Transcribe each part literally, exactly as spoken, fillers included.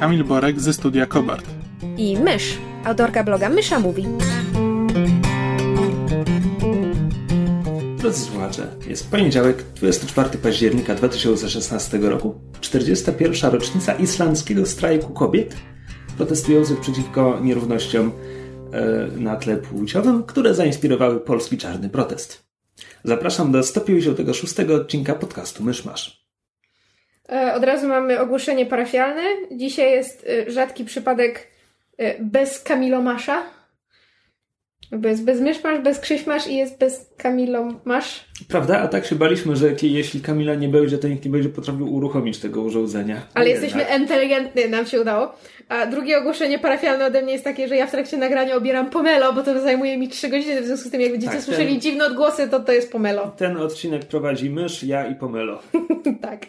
Kamil Borek ze studia Kobart i Mysz, autorka bloga Mysza Mówi. Drodzy słuchacze, jest poniedziałek, dwudziestego czwartego października dwa tysiące szesnastego roku, czterdziesta pierwsza rocznica islandzkiego strajku kobiet protestujących przeciwko nierównościom yy, na tle płciowym, które zainspirowały polski czarny protest. Zapraszam do sto pięćdziesiątego szóstego odcinka podcastu Myszmasz. Od razu mamy ogłoszenie parafialne. Dzisiaj jest rzadki przypadek bez Kamilomasza. Bez, bez Myszmasz, bez Krzyśmasz i jest bez Kamilomasz. Prawda? A tak się baliśmy, że jeśli Kamila nie będzie, to nikt nie będzie potrafił uruchomić tego urządzenia. Ale jednak jesteśmy inteligentni, nam się udało. A drugie ogłoszenie parafialne ode mnie jest takie, że ja w trakcie nagrania obieram pomelo, bo to zajmuje mi trzy godziny. W związku z tym, jak będziecie tak, słyszeli ten... dziwne odgłosy, to to jest pomelo. Ten odcinek prowadzi mysz, ja i pomelo. Tak.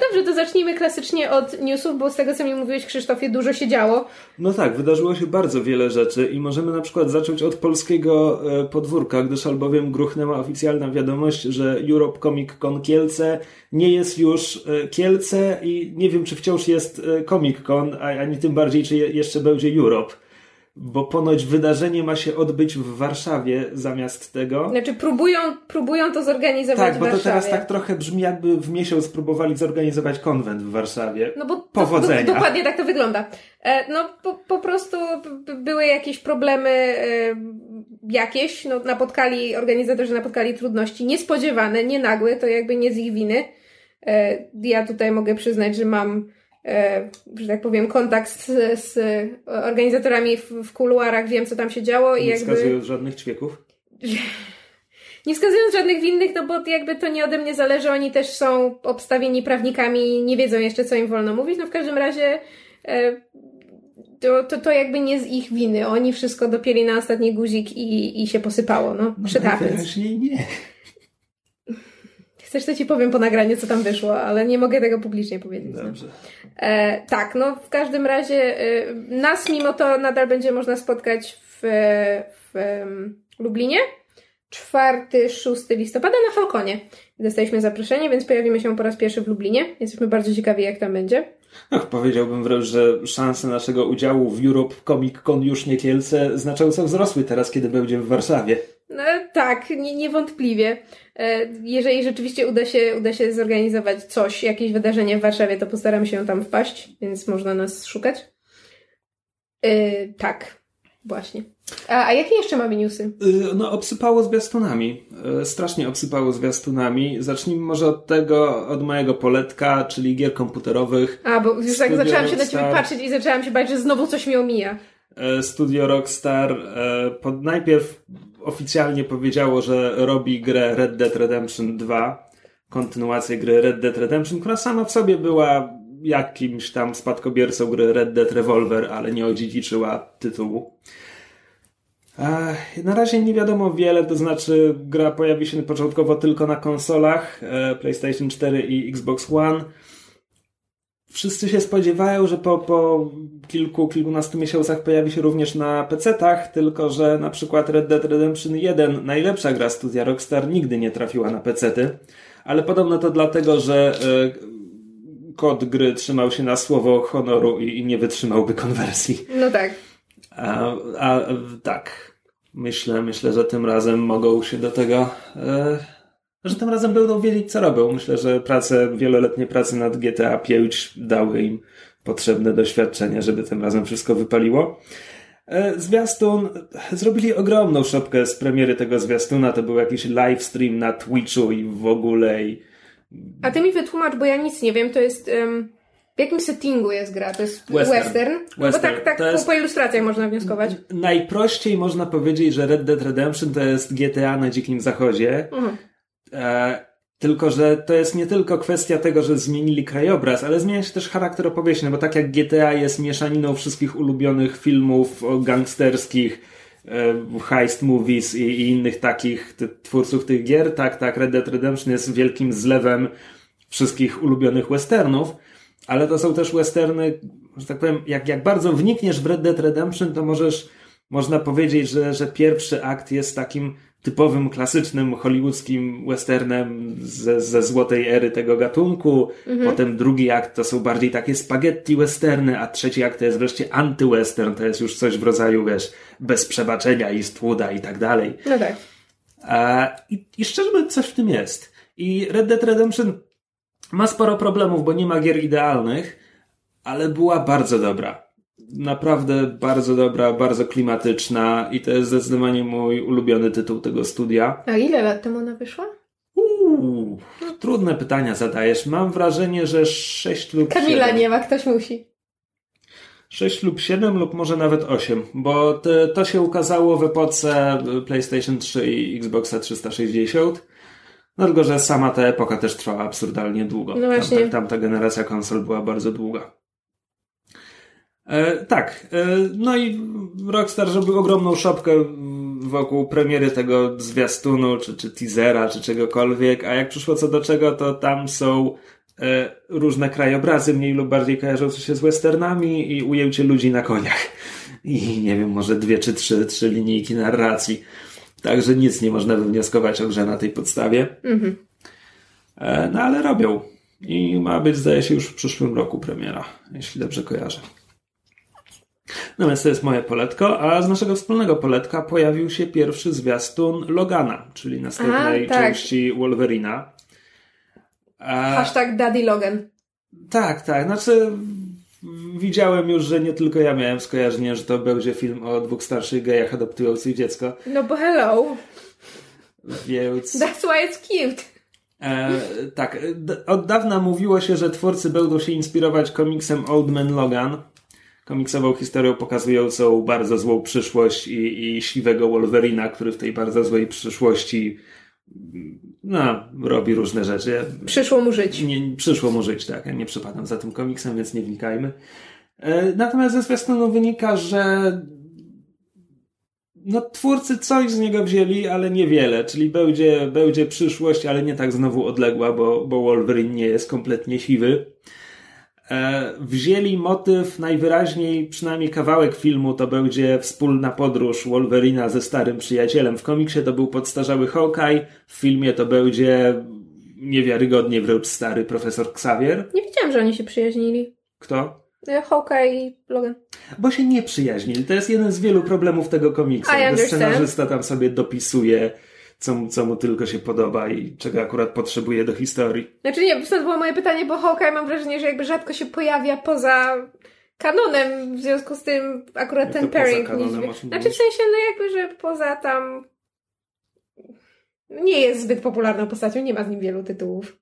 Dobrze, to zacznijmy klasycznie od newsów, bo z tego, co mi mówiłeś, Krzysztofie, dużo się działo. No tak, wydarzyło się bardzo wiele rzeczy i możemy na przykład zacząć od polskiego podwórka, gdyż albowiem gruchnęła oficjalna wiadomość, że Europe Comic Con Kielce nie jest już Kielce i nie wiem, czy wciąż jest Comic Con, ani tym bardziej, czy jeszcze będzie Europe. Bo ponoć wydarzenie ma się odbyć w Warszawie zamiast tego. Znaczy próbują, próbują to zorganizować w Warszawie. Tak, bo to teraz tak trochę brzmi, jakby w miesiąc próbowali zorganizować konwent w Warszawie. No bo powodzenia. To, dokładnie tak to wygląda. No po, po prostu były jakieś problemy jakieś, no napotkali, organizatorzy napotkali trudności niespodziewane, nie nagłe, to jakby nie z ich winy. Ja tutaj mogę przyznać, że mam... E, że tak powiem, kontakt z, z organizatorami w, w kuluarach, wiem, co tam się działo. Nie wskazując żadnych ćwieków? Nie wskazując żadnych winnych, no bo jakby to nie ode mnie zależy, oni też są obstawieni prawnikami i nie wiedzą jeszcze, co im wolno mówić. No w każdym razie e, to, to, to jakby nie z ich winy. Oni wszystko dopięli na ostatni guzik i, i się posypało. No, no najwyraźniej nie. Chcesz, to ci powiem po nagraniu, co tam wyszło, ale nie mogę tego publicznie powiedzieć. Dobrze. No. E, tak, no w każdym razie e, nas mimo to nadal będzie można spotkać w, w e, Lublinie czwartego do szóstego listopada na Falconie. Dostaliśmy zaproszenie, więc pojawimy się po raz pierwszy w Lublinie. Jesteśmy bardzo ciekawi, jak tam będzie. Ach, powiedziałbym wręcz, że szanse naszego udziału w Europe Comic Con już nie Kielce znacząco wzrosły teraz, kiedy będzie w Warszawie. No tak, nie, niewątpliwie. Jeżeli rzeczywiście uda się, uda się zorganizować coś, jakieś wydarzenie w Warszawie, to postaram się tam wpaść, więc można nas szukać. Yy, tak, właśnie. A, a jakie jeszcze mamy newsy? Yy, no obsypało zwiastunami. Yy, strasznie obsypało zwiastunami. Zacznijmy może od tego, od mojego poletka, czyli gier komputerowych. A, bo już tak zaczęłam się na ciebie patrzeć i zaczęłam się bać, że znowu coś mi omija. Studio Rockstar pod, najpierw oficjalnie powiedziało, że robi grę Red Dead Redemption dwa, kontynuację gry Red Dead Redemption, która sama w sobie była jakimś tam spadkobiercą gry Red Dead Revolver, ale nie odziedziczyła tytułu. Na razie nie wiadomo wiele, to znaczy gra pojawi się początkowo tylko na konsolach PlayStation cztery i Xbox One. Wszyscy się spodziewają, że po, po kilku, kilkunastu miesiącach pojawi się również na pecetach, tylko że na przykład Red Dead Redemption jeden, najlepsza gra studia Rockstar, nigdy nie trafiła na pecety, ale podobno to dlatego, że y, kod gry trzymał się na słowo honoru i, i nie wytrzymałby konwersji. No tak. A, a tak, myślę, myślę, że tym razem mogą się do tego... Y, że tym razem będą wiedzieć, co robią. Myślę, że prace, wieloletnie prace nad G T A pięć dały im potrzebne doświadczenie, żeby tym razem wszystko wypaliło. Zwiastun, zrobili ogromną szopkę z premiery tego zwiastuna, to był jakiś live stream na Twitchu i w ogóle. I... A ty mi wytłumacz, bo ja nic nie wiem, to jest... Um... W jakim settingu jest gra? To jest western. western. western. Bo tak, tak po, jest... po ilustracjach można wnioskować. Najprościej można powiedzieć, że Red Dead Redemption to jest G T A na Dzikim Zachodzie. Mhm. Tylko że to jest nie tylko kwestia tego, że zmienili krajobraz, ale zmienia się też charakter opowieści, no bo tak jak G T A jest mieszaniną wszystkich ulubionych filmów gangsterskich, heist movies i, i innych takich ty, twórców tych gier, tak, tak, Red Dead Redemption jest wielkim zlewem wszystkich ulubionych westernów, ale to są też westerny, że tak powiem, jak, jak bardzo wnikniesz w Red Dead Redemption, to możesz, można powiedzieć, że, że pierwszy akt jest takim typowym, klasycznym, hollywoodzkim westernem ze, ze złotej ery tego gatunku. Mhm. Potem drugi akt to są bardziej takie spaghetti westerny, a trzeci akt to jest wreszcie antywestern. To jest już coś w rodzaju, wiesz, bez przebaczenia i stłuda i tak dalej. No tak. A, i, I szczerze mówiąc, coś w tym jest. I Red Dead Redemption ma sporo problemów, bo nie ma gier idealnych, ale była bardzo dobra. Naprawdę bardzo dobra, bardzo klimatyczna i to jest zdecydowanie mój ulubiony tytuł tego studia. A ile lat temu ona wyszła? Uuu, no. Trudne pytania zadajesz. Mam wrażenie, że sześć lub siedem. Kamila nie ma, ktoś musi. sześć lub siedem lub może nawet osiem, bo te, to się ukazało w epoce PlayStation trzy i Xboxa trzysta sześćdziesiąt. No tylko, że sama ta epoka też trwała absurdalnie długo. No właśnie. Tamta, tamta generacja konsol była bardzo długa. E, tak, e, no i Rockstar zrobił ogromną szopkę wokół premiery tego zwiastunu, czy, czy teasera, czy czegokolwiek, a jak przyszło co do czego, to tam są e, różne krajobrazy, mniej lub bardziej kojarzące się z westernami i ujęcie ludzi na koniach. I nie wiem, może dwie czy trzy, trzy linijki narracji. Także nic nie można wywnioskować o grze na tej podstawie. Mm-hmm. E, no ale robią. I ma być, zdaje się, już w przyszłym roku premiera, jeśli dobrze kojarzę. No więc to jest moje poletko, a z naszego wspólnego poletka pojawił się pierwszy zwiastun Logana, czyli następnej Aha, tak. części Wolverina. A... Hashtag Daddy Logan. Tak, tak. Znaczy widziałem już, że nie tylko ja miałem skojarzenie, że to będzie film o dwóch starszych gejach adoptujących dziecko. No bo hello. Więc... That's why it's cute. E, tak. D- od dawna mówiło się, że twórcy będą się inspirować komiksem Old Man Logan. Komiksową historią pokazującą bardzo złą przyszłość i, i siwego Wolverina, który w tej bardzo złej przyszłości no, robi różne rzeczy. Przyszło mu żyć. Nie, przyszło mu żyć, tak. Ja nie przepadam za tym komiksem, więc nie wnikajmy. E, natomiast ze zwiastunu wynika, że no, twórcy coś z niego wzięli, ale niewiele. Czyli będzie, będzie przyszłość, ale nie tak znowu odległa, bo, bo Wolverine nie jest kompletnie siwy. Wzięli motyw najwyraźniej, przynajmniej kawałek filmu to będzie wspólna podróż Wolverina ze starym przyjacielem. W komiksie to był podstarzały Hawkeye, w filmie to będzie niewiarygodnie wręcz stary profesor Xavier. Nie wiedziałam, że oni się przyjaźnili. Kto? Hawkeye i Logan. Bo się nie przyjaźnili. To jest jeden z wielu problemów tego komiksu. Scenarzysta tam sobie dopisuje Co mu, co mu tylko się podoba i czego akurat potrzebuje do historii. Znaczy nie, to było moje pytanie, bo Hawkeye mam wrażenie, że jakby rzadko się pojawia poza kanonem, w związku z tym akurat jak ten pairing. Kanonem, nie... Znaczy w sensie, no jakby, że poza tam nie jest zbyt popularną postacią, nie ma z nim wielu tytułów.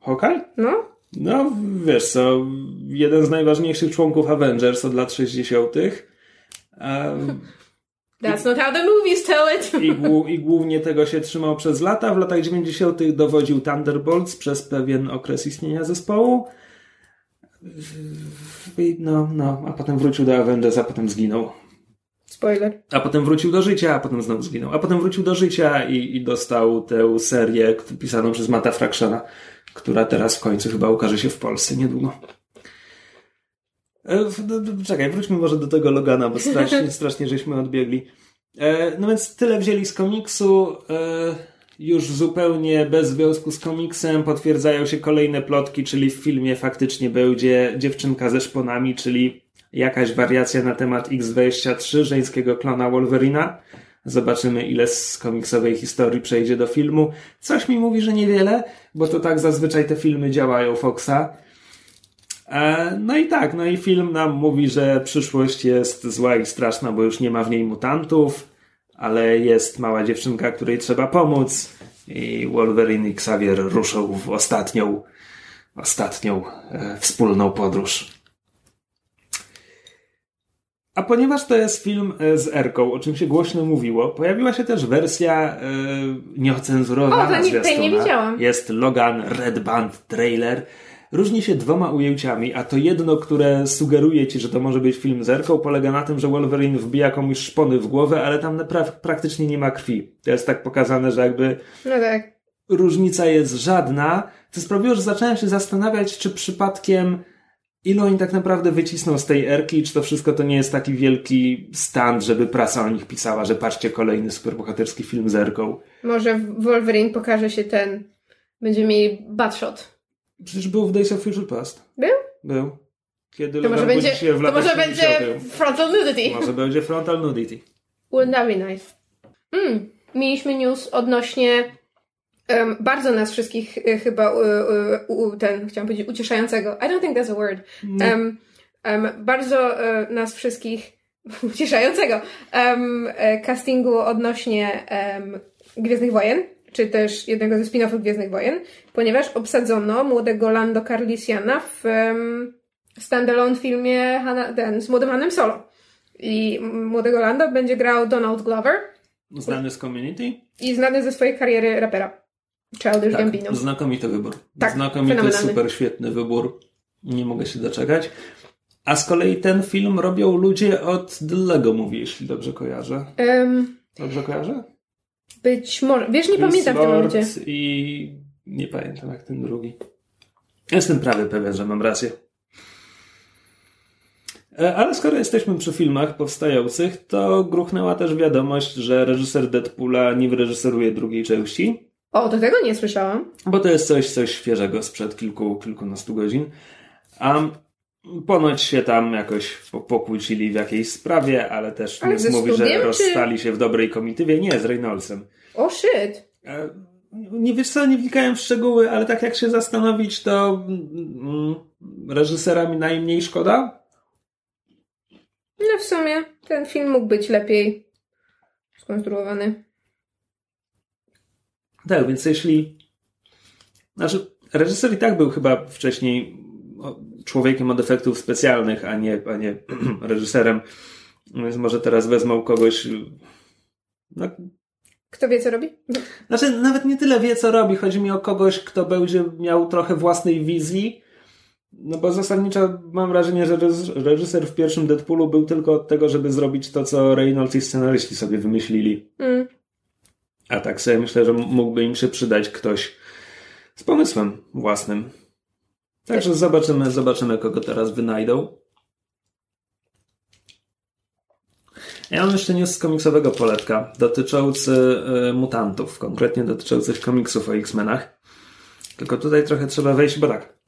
Hawkeye? No. No, wiesz co, jeden z najważniejszych członków Avengers od lat sześćdziesiątych. Um... That's not how the movies tell it. I, głu- I głównie tego się trzymał przez lata. W latach dziewięćdziesiątych dowodził Thunderbolts przez pewien okres istnienia zespołu. No, no, a potem wrócił do Avengers, a potem zginął. Spoiler. A potem wrócił do życia, a potem znowu zginął. A potem wrócił do życia i, i dostał tę serię pisaną przez Matta Fractiona, która teraz w końcu chyba ukaże się w Polsce niedługo. Czekaj, wróćmy może do tego Logana, bo strasznie, strasznie żeśmy odbiegli. No więc tyle wzięli z komiksu. Już zupełnie bez związku z komiksem potwierdzają się kolejne plotki, czyli w filmie faktycznie będzie dziewczynka ze szponami, czyli jakaś wariacja na temat X dwadzieścia trzy, żeńskiego klona Wolverina. Zobaczymy, ile z komiksowej historii przejdzie do filmu. Coś mi mówi, że niewiele, bo to tak zazwyczaj te filmy działają Foxa. No i tak, no i film nam mówi, że przyszłość jest zła i straszna, bo już nie ma w niej mutantów, ale jest mała dziewczynka, której trzeba pomóc i Wolverine i Xavier ruszą w ostatnią, ostatnią e, wspólną podróż. A ponieważ to jest film z erką, o czym się głośno mówiło, pojawiła się też wersja e, nieocenzurowana. O, to nie, tej nie widziałam. Jest Logan Red Band Trailer. Różni się dwoma ujęciami, a to jedno, które sugeruje ci, że to może być film z erką, polega na tym, że Wolverine wbija komuś szpony w głowę, ale tam pra- praktycznie nie ma krwi. To jest tak pokazane, że jakby... No tak. Różnica jest żadna, co sprawiło, że zacząłem się zastanawiać, czy przypadkiem ile oni tak naprawdę wycisną z tej erki, czy to wszystko to nie jest taki wielki stunt, żeby prasa o nich pisała, że patrzcie, kolejny superbohaterski film z erką. Może Wolverine pokaże się ten, będziemy mieli Batshot. Przecież był w Days of Future Past. Był? Był. Kiedy to może będzie, się w to może będzie frontal nudity. Może będzie frontal nudity. Will that be nice. Mm, mieliśmy news odnośnie Um, bardzo nas wszystkich y, chyba y, y, y, ten, chciałam powiedzieć, ucieszającego. I don't think that's a word. Um, um, bardzo y, nas wszystkich ucieszającego um, y, castingu odnośnie um, Gwiezdnych Wojen, czy też jednego ze spin-offów Gwiezdnych Wojen, ponieważ obsadzono młodego Lando Calrissiana w um, standalone filmie Hanna, ten, z młodym Hanem Solo. I młodego Lando będzie grał Donald Glover. Znany z Community. I znany ze swojej kariery rapera. Childish tak, Gambino. Znakomity wybór. Tak, znakomity, super, świetny wybór. Nie mogę się doczekać. A z kolei ten film robią ludzie od The Lego Movie, jeśli dobrze kojarzę. Um, dobrze kojarzę? Być może. Wiesz, nie Chris pamiętam Lord w tym momencie. I nie pamiętam jak ten drugi. Jestem prawie pewien, że mam rację. Ale skoro jesteśmy przy filmach powstających, to gruchnęła też wiadomość, że reżyser Deadpoola nie wyreżyseruje drugiej części. O, do tego nie słyszałam. Bo to jest coś, coś świeżego sprzed kilku, kilkunastu godzin. Um, ponoć się tam jakoś pokłócili w jakiejś sprawie, ale też ale nie mówi, że rozstali czy... się w dobrej komitywie. Nie, z Reynoldsem. O, shit. Nie wiesz co, nie wnikałem w szczegóły, ale tak jak się zastanowić, to mm, reżysera mi najmniej szkoda. No w sumie ten film mógł być lepiej skonstruowany. Tak, więc jeśli... Znaczy, reżyser i tak był chyba wcześniej człowiekiem od efektów specjalnych, a nie, a nie reżyserem. Więc może teraz wezmą kogoś... No... Kto wie, co robi? Znaczy, nawet nie tyle wie, co robi. Chodzi mi o kogoś, kto będzie miał trochę własnej wizji. No bo zasadniczo mam wrażenie, że reżyser w pierwszym Deadpoolu był tylko od tego, żeby zrobić to, co Reynolds i scenaryści sobie wymyślili. Mm. A tak sobie myślę, że mógłby im się przydać ktoś z pomysłem własnym. Także zobaczymy, zobaczymy, kogo teraz wynajdą. Ja mam jeszcze news z komiksowego poletka dotyczący y, mutantów, konkretnie dotyczących komiksów o X-Menach. Tylko tutaj trochę trzeba wejść, bo tak.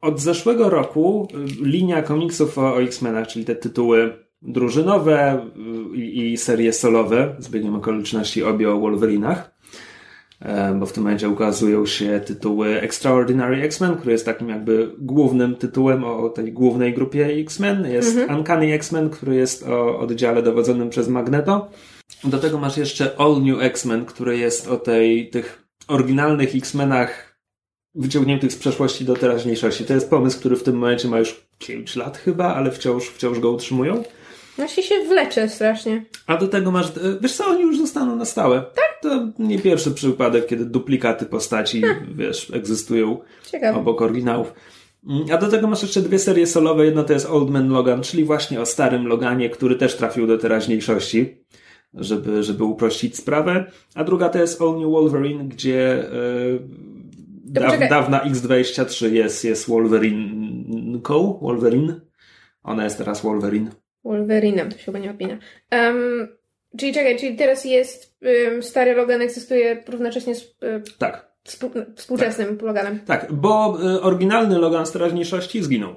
Od zeszłego roku linia komiksów o X-Menach, czyli te tytuły drużynowe i serie solowe, z biegiem okoliczności obie o Wolverinach, bo w tym momencie ukazują się tytuły Extraordinary X-Men, który jest takim jakby głównym tytułem o tej głównej grupie X-Men. Jest mhm. Uncanny X-Men, który jest o oddziale dowodzonym przez Magneto. Do tego masz jeszcze All New X-Men, który jest o tej, tych oryginalnych X-Menach wyciągniętych z przeszłości do teraźniejszości. To jest pomysł, który w tym momencie ma już pięć lat chyba, ale wciąż, wciąż go utrzymują. No się się wlecze strasznie. A do tego masz... Wiesz co, oni już zostaną na stałe. Tak? To nie pierwszy przypadek, kiedy duplikaty postaci, ha. wiesz, egzystują Ciekawe. obok oryginałów. A do tego masz jeszcze dwie serie solowe. Jedna to jest Old Man Logan, czyli właśnie o starym Loganie, który też trafił do teraźniejszości, żeby, żeby uprościć sprawę. A druga to jest All New Wolverine, gdzie... Yy, Daw, dawna X dwadzieścia trzy jest, jest Wolverinką. Wolverine. Ona jest teraz Wolverine. Wolverinem, to się chyba nie opina. Um, czyli czekaj, czyli teraz jest um, stary Logan egzystuje równocześnie z um, tak. spół, współczesnym tak. Loganem. Tak, bo y, oryginalny Logan z teraźniejszości zginął.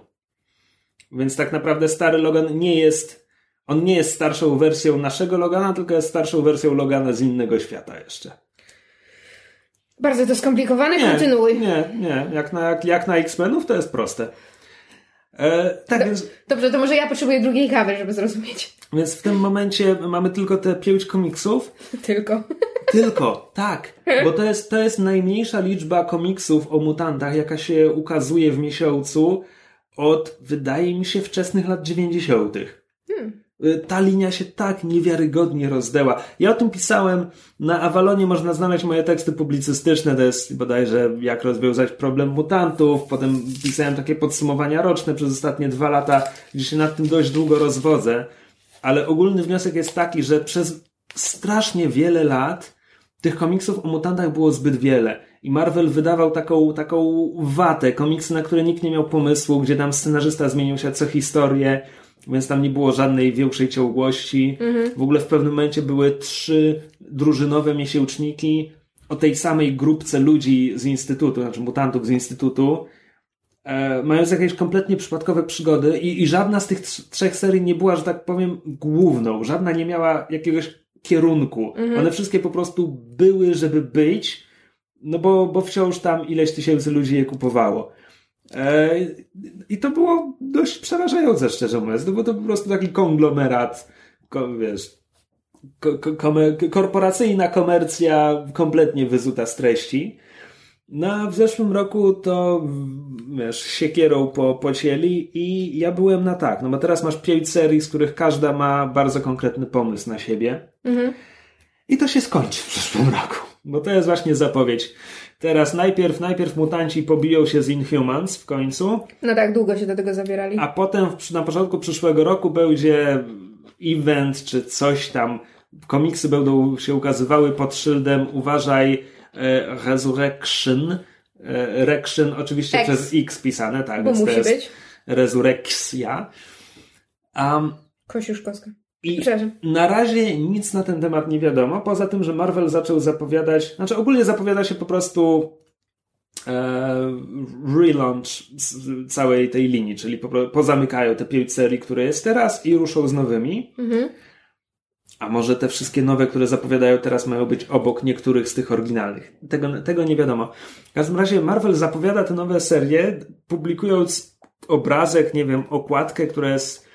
Więc tak naprawdę stary Logan nie jest, on nie jest starszą wersją naszego Logana, tylko jest starszą wersją Logana z innego świata jeszcze. Bardzo to skomplikowane, nie, kontynuuj. Nie, nie. Jak na, jak, jak na X-Menów to jest proste. E, tak Do, więc, dobrze, to może ja potrzebuję drugiej kawy, żeby zrozumieć. Więc w tym momencie mamy tylko te pięć komiksów. Tylko. Tylko, tak. Bo to jest, to jest najmniejsza liczba komiksów o mutantach, jaka się ukazuje w miesiącu od, wydaje mi się, wczesnych lat dziewięćdziesiątych. Hmm. Ta linia się tak niewiarygodnie rozdeła. Ja o tym pisałem. Na Avalonie można znaleźć moje teksty publicystyczne. To jest bodajże jak rozwiązać problem mutantów. Potem pisałem takie podsumowania roczne przez ostatnie dwa lata, gdzie się nad tym dość długo rozwodzę. Ale ogólny wniosek jest taki, że przez strasznie wiele lat tych komiksów o mutantach było zbyt wiele. I Marvel wydawał taką, taką watę. Komiksy, na które nikt nie miał pomysłu, gdzie tam scenarzysta zmienił się co historię. Więc tam nie było żadnej większej ciągłości. Mhm. W ogóle w pewnym momencie były trzy drużynowe miesięczniki o tej samej grupce ludzi z instytutu, znaczy mutantów z instytutu, e, mając jakieś kompletnie przypadkowe przygody i, i żadna z tych tr- trzech serii nie była, że tak powiem, główną. Żadna nie miała jakiegoś kierunku. Mhm. One wszystkie po prostu były, żeby być, no bo, bo wciąż tam ileś tysięcy ludzi je kupowało. I to było dość przerażające, szczerze mówiąc, no bo to po prostu taki konglomerat, ko, wiesz, ko, ko, komer, korporacyjna komercja kompletnie wyzuta z treści. No a w zeszłym roku to, wiesz, siekierą po, pocięli i ja byłem na tak, no bo teraz masz pięć serii, z których każda ma bardzo konkretny pomysł na siebie. Mhm. I to się skończy w przyszłym roku, bo to jest właśnie zapowiedź. Teraz najpierw, najpierw mutanci pobiją się z Inhumans w końcu. No tak, długo się do tego zabierali. A potem w, na początku przyszłego roku będzie event czy coś tam. Komiksy będą się ukazywały pod szyldem uważaj e, Resurrection. E, Rection oczywiście X. Przez X pisane, tak. Bo więc musi to jest być. Resurrekcja. Um, Kosiuszkowska. I na razie nic na ten temat nie wiadomo, poza tym, że Marvel zaczął zapowiadać, znaczy ogólnie zapowiada się po prostu e, relaunch całej tej linii, czyli po, pozamykają te pięć serii, które jest teraz i ruszą z nowymi. Mhm. A może te wszystkie nowe, które zapowiadają teraz mają być obok niektórych z tych oryginalnych. Tego, tego nie wiadomo. W każdym razie Marvel zapowiada te nowe serie, publikując obrazek, nie wiem, okładkę, która jest,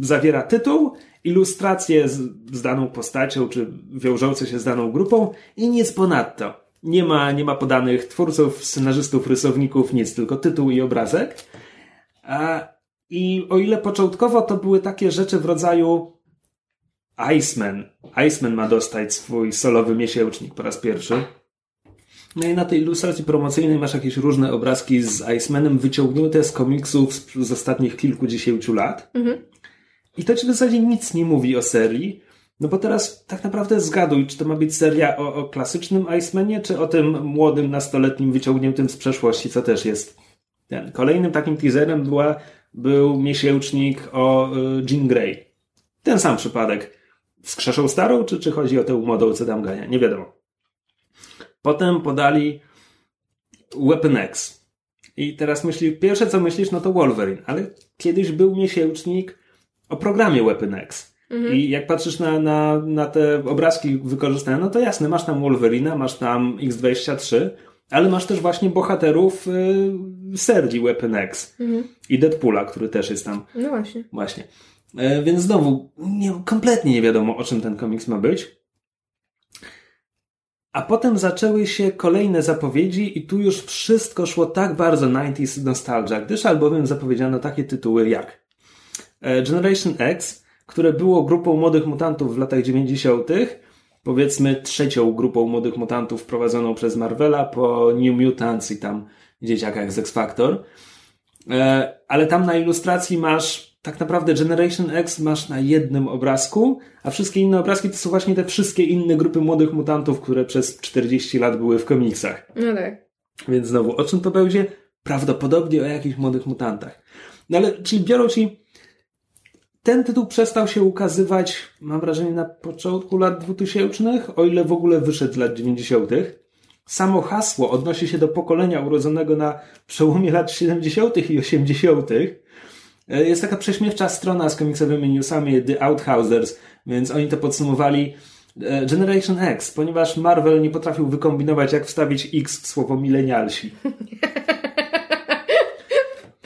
zawiera tytuł, ilustracje z, z daną postacią, czy wiążące się z daną grupą i nic ponadto. Nie ma, nie ma podanych twórców, scenarzystów, rysowników, nic, tylko tytuł i obrazek. A, i o ile początkowo to były takie rzeczy w rodzaju Iceman. Iceman ma dostać swój solowy miesięcznik po raz pierwszy. No i na tej ilustracji promocyjnej masz jakieś różne obrazki z Icemanem wyciągnięte z komiksów z, z ostatnich kilkudziesięciu lat. Mhm. I to ci w zasadzie nic nie mówi o serii, no bo teraz tak naprawdę zgaduj, czy to ma być seria o, o klasycznym Icemanie, czy o tym młodym, nastoletnim, wyciągniętym z przeszłości, co też jest ten. Kolejnym takim teaserem była, był miesięcznik o y, Jean Grey. Ten sam przypadek. Wskrzeszą starą, czy, czy chodzi o tę młodą, co tam gania? Nie wiadomo. Potem podali Weapon X. I teraz myślisz, pierwsze co myślisz, no to Wolverine, ale kiedyś był miesięcznik o programie Weapon X. Mhm. I jak patrzysz na, na, na te obrazki wykorzystane, no to jasne, masz tam Wolverina, masz tam X dwadzieścia trzy, ale masz też właśnie bohaterów y, serii Weapon X. Mhm. I Deadpoola, który też jest tam. No właśnie. Właśnie. E, więc znowu, nie, kompletnie nie wiadomo, o czym ten komiks ma być. A potem zaczęły się kolejne zapowiedzi i tu już wszystko szło tak bardzo dziewięćdziesiątych nostalgia, gdyż albowiem zapowiedziano takie tytuły jak Generation X, które było grupą młodych mutantów w latach dziewięćdziesiątych, powiedzmy trzecią grupą młodych mutantów prowadzoną przez Marvela po New Mutants i tam dzieciakach z X-Factor. Ale tam na ilustracji masz tak naprawdę Generation X masz na jednym obrazku, a wszystkie inne obrazki to są właśnie te wszystkie inne grupy młodych mutantów, które przez czterdzieści lat były w komiksach. No tak. Więc znowu, o czym to będzie? Prawdopodobnie o jakichś młodych mutantach. No ale, czyli biorą ci ten tytuł przestał się ukazywać, mam wrażenie, na początku lat dwutysięcznych, o ile w ogóle wyszedł lat dziewięćdziesiątych. Samo hasło odnosi się do pokolenia urodzonego na przełomie lat siedemdziesiątych i osiemdziesiątych. Jest taka prześmiewcza strona z komiksowymi newsami The Outhousers, więc oni to podsumowali Generation X, ponieważ Marvel nie potrafił wykombinować, jak wstawić X w słowo milenialsi.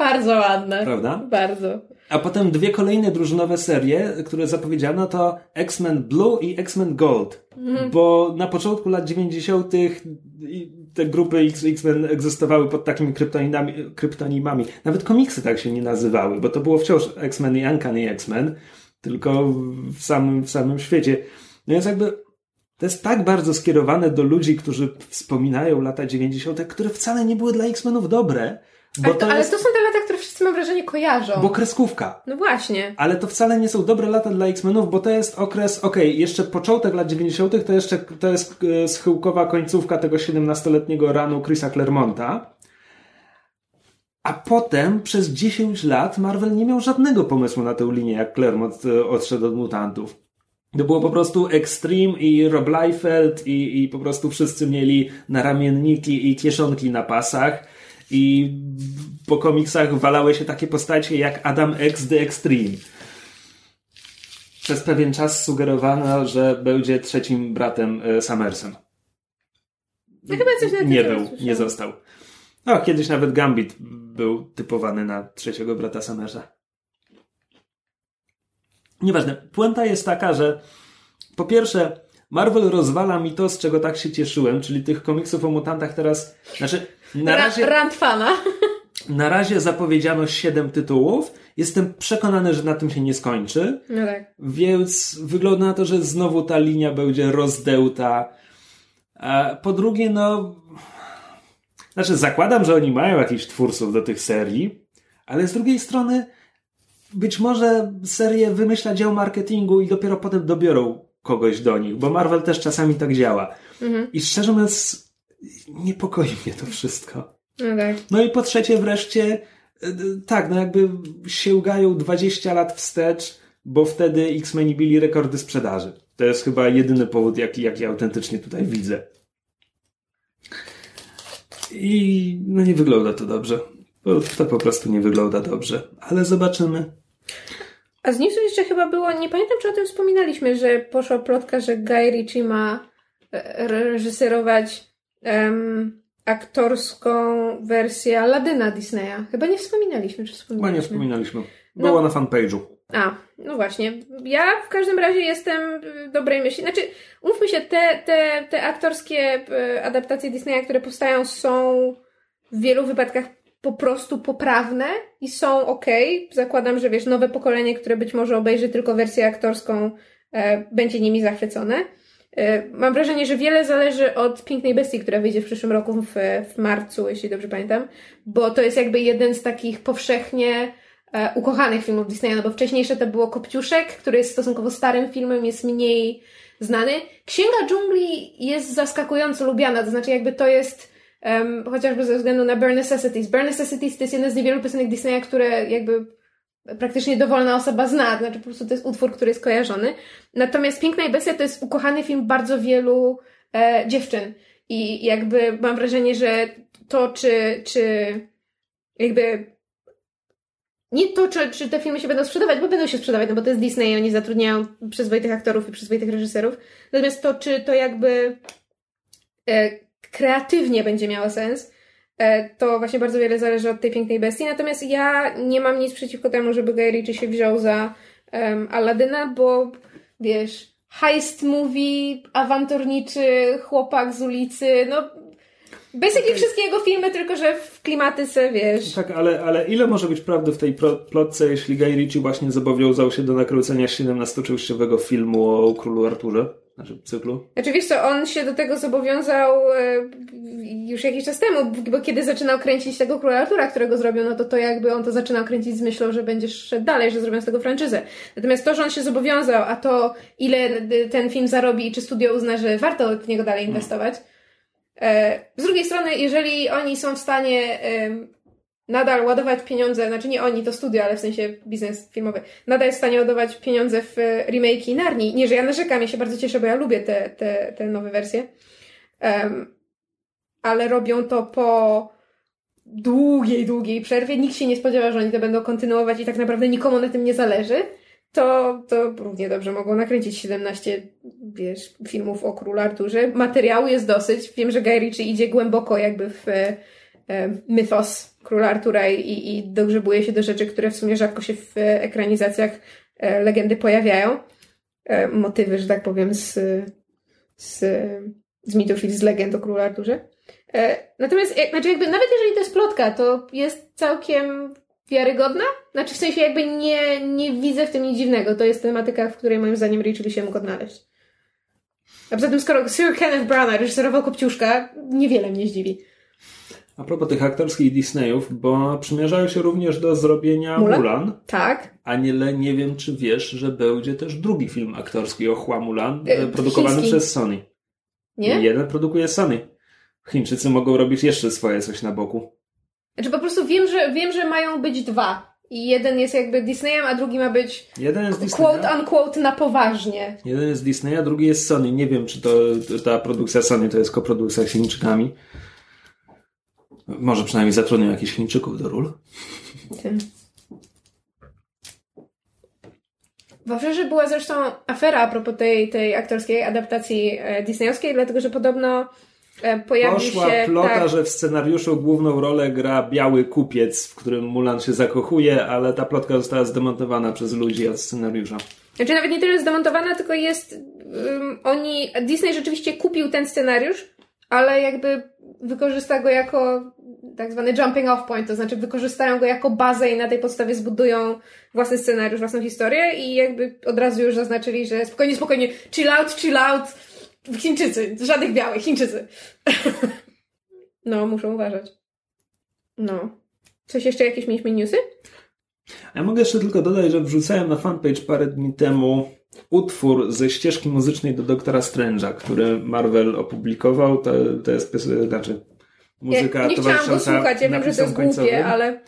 Bardzo ładne. Prawda? Bardzo. A potem dwie kolejne drużynowe serie, które zapowiedziano, to X-Men Blue i X-Men Gold. Mhm. Bo na początku lat dziewięćdziesiątych te grupy X-Men egzystowały pod takimi kryptonimami, kryptonimami. Nawet komiksy tak się nie nazywały, bo to było wciąż X-Men i Uncanny X-Men, tylko w samym, w samym świecie. No więc jakby to jest tak bardzo skierowane do ludzi, którzy wspominają lata dziewięćdziesiąte, które wcale nie były dla X-Menów dobre. Bo ale, to, to, ale jest... to są te lata, które wszyscy, mam wrażenie, kojarzą. Bo kreskówka. No właśnie. Ale to wcale nie są dobre lata dla X-Menów, bo to jest okres, okej, okay, jeszcze początek lat dziewięćdziesiątych to jeszcze to jest schyłkowa końcówka tego siedemnastoletniego runu Chrisa Claremonta. A potem przez dziesięć lat Marvel nie miał żadnego pomysłu na tę linię, jak Claremont odszedł od mutantów. To było po prostu Extreme i Rob Liefeld i, i po prostu wszyscy mieli naramienniki i kieszonki na pasach. I po komiksach walały się takie postacie jak Adam X The Extreme. Przez pewien czas sugerowano, że będzie trzecim bratem Summersem. No chyba coś na tym nie był, nie został. O, kiedyś nawet Gambit był typowany na trzeciego brata Summersa. Nieważne. Puenta jest taka, że po pierwsze Marvel rozwala mi to, z czego tak się cieszyłem, czyli tych komiksów o mutantach teraz... Znaczy, na razie... Rant fana. Na razie zapowiedziano siedem tytułów. Jestem przekonany, że na tym się nie skończy. No tak. Więc wygląda na to, że znowu ta linia będzie rozdełta. A po drugie, no... Znaczy, zakładam, że oni mają jakichś twórców do tych serii, ale z drugiej strony być może serię wymyśla dział marketingu i dopiero potem dobiorą kogoś do nich, bo Marvel też czasami tak działa. Mhm. I szczerze mówiąc, niepokoi mnie to wszystko. No tak. No i po trzecie wreszcie, tak, no jakby sięgają dwadzieścia lat wstecz, bo wtedy X-Meni bili rekordy sprzedaży. To jest chyba jedyny powód, jaki, jaki autentycznie tutaj widzę. I no nie wygląda to dobrze. To po prostu nie wygląda dobrze. Ale zobaczymy. A z nich jeszcze chyba było, nie pamiętam, czy o tym wspominaliśmy, że poszła plotka, że Guy Ritchie ma reżyserować um, aktorską wersję Aladyna Disneya. Chyba nie wspominaliśmy, czy wspominaliśmy? Chyba nie wspominaliśmy. Była no, na fanpage'u. A, no właśnie. Ja w każdym razie jestem dobrej myśli. Znaczy, umówmy się, te, te, te aktorskie adaptacje Disneya, które powstają, są w wielu wypadkach po prostu poprawne i są okej. Okay. Zakładam, że wiesz, nowe pokolenie, które być może obejrzy tylko wersję aktorską, e, będzie nimi zachwycone. E, mam wrażenie, że wiele zależy od Pięknej Bestii, która wyjdzie w przyszłym roku w, w marcu, jeśli dobrze pamiętam, bo to jest jakby jeden z takich powszechnie e, ukochanych filmów Disneya, no bo wcześniejsze to było Kopciuszek, który jest stosunkowo starym filmem, jest mniej znany. Księga Dżungli jest zaskakująco lubiana, to znaczy jakby to jest Um, chociażby ze względu na Bare Necessities. Bare Necessities to jest jedna z niewielu piosenek Disneya, które jakby praktycznie dowolna osoba zna, znaczy po prostu to jest utwór, który jest kojarzony. Natomiast Piękna i Bestia to jest ukochany film bardzo wielu e, dziewczyn i jakby mam wrażenie, że to czy, czy jakby nie to, czy, czy te filmy się będą sprzedawać, bo będą się sprzedawać, no bo to jest Disney i oni zatrudniają przyzwoitych aktorów i przyzwoitych reżyserów. Natomiast to, czy to jakby e, kreatywnie będzie miało sens, to właśnie bardzo wiele zależy od tej Pięknej Bestii. Natomiast ja nie mam nic przeciwko temu, żeby Guy Ritchie się wziął za um, Aladyna, bo wiesz, heist movie, awanturniczy, chłopak z ulicy, no bez jakichś wszystkie jego filmy, tylko że w klimaty se, wiesz. Tak, ale, ale ile może być prawdy w tej plotce, jeśli Guy Ritchie właśnie zobowiązał się do nakręcenia siedemnastoczęściowego filmu o Królu Arturze? Znaczy, cyklu. Znaczy, wiesz co, on się do tego zobowiązał e, już jakiś czas temu, bo kiedy zaczynał kręcić tego Króla Artura, którego zrobił, no to to jakby on to zaczynał kręcić z myślą, że będzie szedł dalej, że zrobią z tego franczyzę. Natomiast to, że on się zobowiązał, a to ile ten film zarobi i czy studio uzna, że warto w niego dalej inwestować. E, z drugiej strony, jeżeli oni są w stanie e, nadal ładować pieniądze, znaczy nie oni, to studio, ale w sensie biznes filmowy, nadal jest w stanie ładować pieniądze w remake'i Narni. Nie, że ja narzekam, ja się bardzo cieszę, bo ja lubię te, te, te nowe wersje. Um, ale robią to po długiej, długiej przerwie. Nikt się nie spodziewa, że oni to będą kontynuować i tak naprawdę nikomu na tym nie zależy. To, to równie dobrze mogą nakręcić siedemnaście, wiesz, filmów o Królu Arturze. Materiału jest dosyć. Wiem, że Guy Ritchie idzie głęboko jakby w mythos Króla Artura i, i dogrzebuje się do rzeczy, które w sumie rzadko się w ekranizacjach legendy pojawiają. Motywy, że tak powiem, z, z, z mitów i z legend o Królu Arturze. Natomiast jak, znaczy jakby, nawet jeżeli to jest plotka, to jest całkiem wiarygodna. Znaczy w sensie jakby nie, nie widzę w tym nic dziwnego. To jest tematyka, w której moim zdaniem Ritchie by się mógł odnaleźć. A poza tym skoro Sir Kenneth Branagh reżyserował Kopciuszka, niewiele mnie zdziwi. A propos tych aktorskich Disneyów, bo przymierzają się również do zrobienia Mulan. Mulan. Tak. A nie, nie wiem, czy wiesz, że będzie też drugi film aktorski o Hua Mulan, e, produkowany chiński. Przez Sony. Nie? Jeden produkuje Sony. Chińczycy mogą robić jeszcze swoje coś na boku. Znaczy po prostu wiem, że wiem, że mają być dwa. I jeden jest jakby Disneyem, a drugi ma być quote unquote na poważnie. Jeden jest Disneya, a drugi jest Sony. Nie wiem, czy to ta produkcja Sony to jest koprodukcja z Chińczykami. Może przynajmniej zatrudnią jakichś Chińczyków do ról. Tym. W Afrze była zresztą afera a propos tej, tej aktorskiej adaptacji disneyowskiej, dlatego że podobno pojawił Poszła się... Poszła plota, tak, że w scenariuszu główną rolę gra biały kupiec, w którym Mulan się zakochuje, ale ta plotka została zdemontowana przez ludzi od scenariusza. Znaczy nawet nie tyle zdemontowana, tylko jest... Um, oni... Disney rzeczywiście kupił ten scenariusz, ale jakby wykorzysta go jako tak zwany jumping off point, to znaczy wykorzystają go jako bazę i na tej podstawie zbudują własny scenariusz, własną historię i jakby od razu już zaznaczyli, że spokojnie, spokojnie, chill out, chill out, Chińczycy, żadnych białych, Chińczycy. No, muszą uważać. No. Coś jeszcze, jakieś mieliśmy newsy? Ja mogę jeszcze tylko dodać, że wrzucałem na fanpage parę dni temu utwór ze ścieżki muzycznej do Doktora Strange'a, który Marvel opublikował. To, to jest znaczy, muzyka ja nie towarzysząca chciałam go słuchać, ja wiem, że to jest końcowym. Głupie, ale...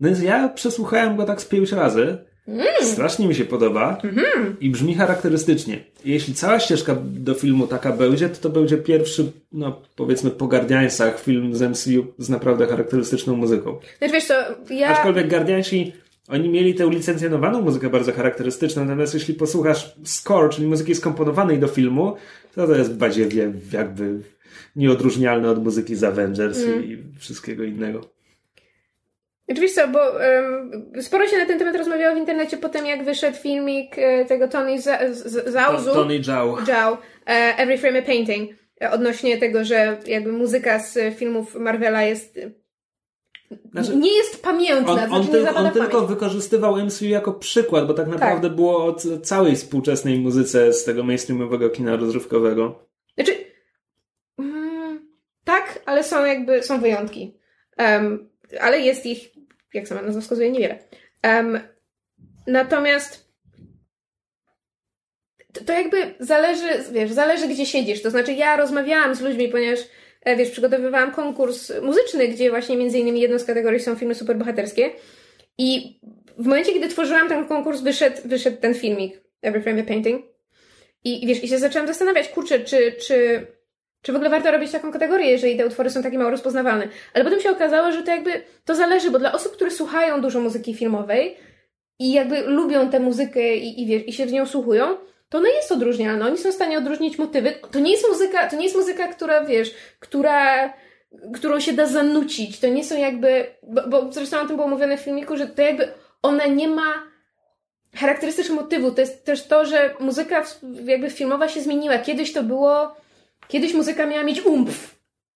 No więc ja przesłuchałem go tak z pięć razy. Mm. Strasznie mi się podoba mm-hmm. i brzmi charakterystycznie. Jeśli cała ścieżka do filmu taka będzie, to to będzie pierwszy, no powiedzmy po Guardiansach film z M C U z naprawdę charakterystyczną muzyką. Znaczy wiesz co, ja... Aczkolwiek Guardiansi... Oni mieli tę licencjonowaną muzykę bardzo charakterystyczną, natomiast jeśli posłuchasz score, czyli muzyki skomponowanej do filmu, to to jest w badziewie jakby nieodróżnialne od muzyki z Avengers mm. i wszystkiego innego. Oczywiście, bo um, sporo się na ten temat rozmawiało w internecie po tym, jak wyszedł filmik tego Tony Zauzu. Tony Zhao. Zhao, Every Frame a Painting, odnośnie tego, że jakby muzyka z filmów Marvela jest... Znaczy, nie jest pamiętna. On, on, znaczy, nie on tylko wykorzystywał M C U jako przykład, bo tak naprawdę tak. było o całej współczesnej muzyce z tego mainstreamowego kina rozrywkowego. Znaczy, mm, tak, ale są jakby są wyjątki. Um, ale jest ich, jak sama nazwa wskazuje, niewiele. Um, natomiast to, to jakby zależy, wiesz, zależy gdzie siedzisz. To znaczy ja rozmawiałam z ludźmi, ponieważ wiesz, przygotowywałam konkurs muzyczny, gdzie właśnie między innymi jedną z kategorii są filmy superbohaterskie i w momencie, kiedy tworzyłam ten konkurs, wyszedł, wyszedł ten filmik Every Frame a Painting i wiesz, i się zaczęłam zastanawiać, kurczę, czy, czy, czy w ogóle warto robić taką kategorię, jeżeli te utwory są takie mało rozpoznawalne, ale potem się okazało, że to jakby to zależy, bo dla osób, które słuchają dużo muzyki filmowej i jakby lubią tę muzykę i, i wiesz, i się w nią słuchują, to ona jest odróżnialna. Oni są w stanie odróżnić motywy. To nie jest muzyka, to nie jest muzyka, która, wiesz, która, którą się da zanucić. To nie są jakby... Bo, bo zresztą o tym było mówione w filmiku, że to jakby ona nie ma charakterystycznego motywu. To jest też to, że muzyka jakby filmowa się zmieniła. Kiedyś to było... Kiedyś muzyka miała mieć umpf.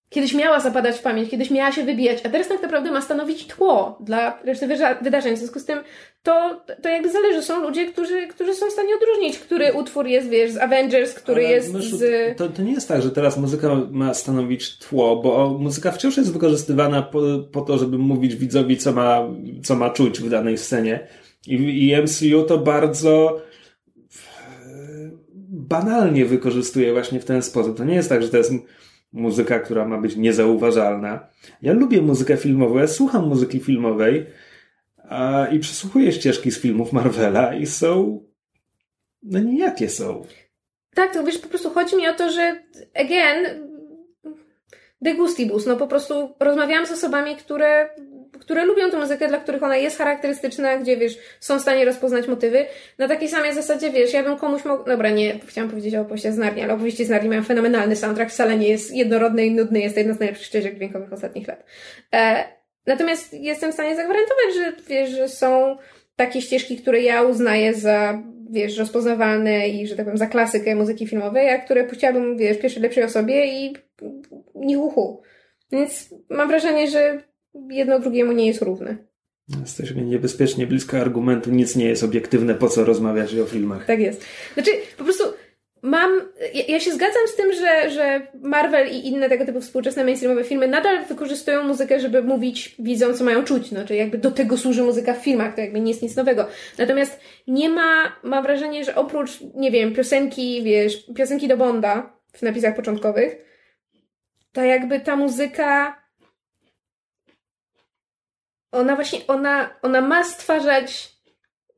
Kiedyś miała zapadać w pamięć, kiedyś miała się wybijać, a teraz tak naprawdę ma stanowić tło dla reszty wydarzeń. W związku z tym to, to jakby zależy. Są ludzie, którzy, którzy są w stanie odróżnić, który utwór jest, wiesz, z Avengers, który Ale jest myszu, z... To, to nie jest tak, że teraz muzyka ma stanowić tło, bo muzyka wciąż jest wykorzystywana po, po to, żeby mówić widzowi, co ma, co ma czuć w danej scenie. I, i M C U to bardzo... banalnie wykorzystuje właśnie w ten sposób. To nie jest tak, że to jest... muzyka, która ma być niezauważalna. Ja lubię muzykę filmową, ja słucham muzyki filmowej a, i przesłuchuję ścieżki z filmów Marvela i są... no nijakie są. Tak, to wiesz, po prostu chodzi mi o to, że again, degustibus, no po prostu rozmawiałam z osobami, które które lubią tę muzykę, dla których ona jest charakterystyczna, gdzie, wiesz, są w stanie rozpoznać motywy. Na takiej samej zasadzie, wiesz, ja bym komuś mogła... Dobra, nie chciałam powiedzieć o opowieści z Narni, ale opowieści z Narni mają fenomenalny soundtrack, wcale nie jest jednorodny i nudny, jest to jedna z najlepszych ścieżek dźwiękowych ostatnich lat. E, natomiast jestem w stanie zagwarantować, że, wiesz, że są takie ścieżki, które ja uznaję za, wiesz, rozpoznawalne i, że tak powiem, za klasykę muzyki filmowej, a które puściłabym, wiesz, pierwszej lepszej osobie i nie uchu. Więc mam wrażenie, że jedno drugiemu nie jest równe. Jesteśmy niebezpiecznie blisko argumentu, nic nie jest obiektywne, po co rozmawiać o filmach. Tak jest. Znaczy, po prostu mam... Ja, ja się zgadzam z tym, że, że Marvel i inne tego typu współczesne mainstreamowe filmy nadal wykorzystują muzykę, żeby mówić widzom, co mają czuć. No, czyli jakby do tego służy muzyka w filmach, to jakby nie jest nic nowego. Natomiast nie ma... Mam wrażenie, że oprócz, nie wiem, piosenki, wiesz, piosenki do Bonda w napisach początkowych, ta jakby ta muzyka... Ona właśnie, ona, ona ma stwarzać,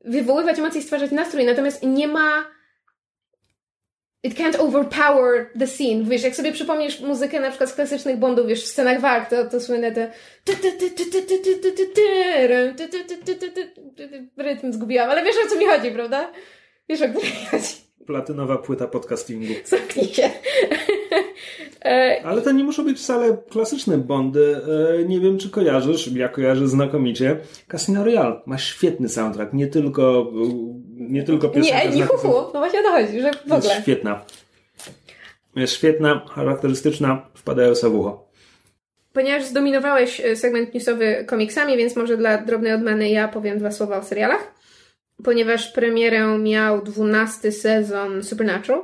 wywoływać emocje i stwarzać nastrój, natomiast nie ma... It can't overpower the scene. Wiesz, jak sobie przypomnisz muzykę na przykład z klasycznych Bondów, wiesz, w scenach walk, to, to słynne te... Rytm zgubiłam, ale wiesz, o co mi chodzi, prawda? Wiesz, o co mi chodzi. Platynowa płyta podcastingu. Zamknij się. Ale to nie muszą być wcale klasyczne Bondy. Nie wiem, czy kojarzysz, ja kojarzę znakomicie. Casino Royale ma świetny soundtrack, nie tylko nie tylko piosenka. Nie, nie huhu, no właśnie o to chodzi, że w ogóle. Jest świetna. Jest świetna, charakterystyczna, wpadająca w ucho. Ponieważ zdominowałeś segment newsowy komiksami, więc może dla drobnej odmiany ja powiem dwa słowa o serialach. Ponieważ premierę miał dwunasty sezon Supernatural.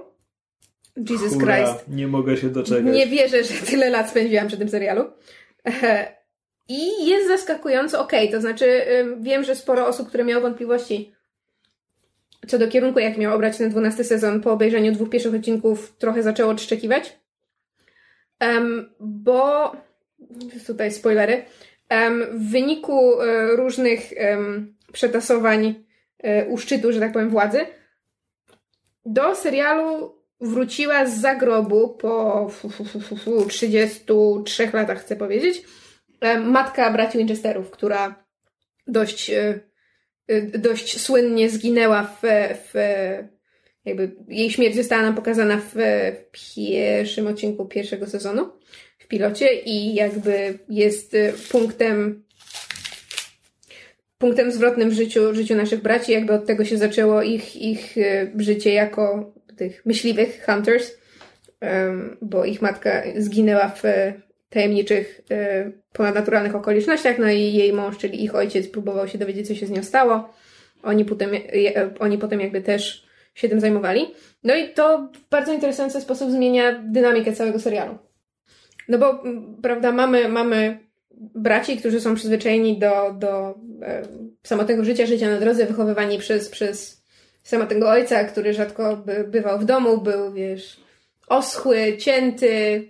Jesus Hura, Christ. Nie mogę się doczekać. Nie wierzę, że tyle lat spędziłam przy tym serialu. I jest zaskakująco okej. Okay. To znaczy wiem, że sporo osób, które miało wątpliwości co do kierunku, jak miał obrać ten dwunasty sezon, po obejrzeniu dwóch pierwszych odcinków trochę zaczęło odszczekiwać. Um, bo tutaj spoilery. Um, w wyniku różnych um, przetasowań u szczytu, że tak powiem, władzy, do serialu wróciła z zagrobu po trzydziestu trzech latach, chcę powiedzieć, matka braci Winchesterów, która dość, dość słynnie zginęła w, w jakby jej śmierć została nam pokazana w pierwszym odcinku pierwszego sezonu w pilocie i jakby jest punktem punktem zwrotnym w życiu, w życiu naszych braci, jakby od tego się zaczęło ich, ich życie jako tych myśliwych, hunters, bo ich matka zginęła w tajemniczych, ponadnaturalnych okolicznościach, no i jej mąż, czyli ich ojciec, próbował się dowiedzieć, co się z nią stało. Oni potem, oni potem jakby też się tym zajmowali. No i to w bardzo interesujący sposób zmienia dynamikę całego serialu. No bo, prawda, mamy, mamy braci, którzy są przyzwyczajeni do, do e, samotnego życia, życia na drodze, wychowywani przez, przez samotnego ojca, który rzadko by, bywał w domu, był, wiesz, oschły, cięty.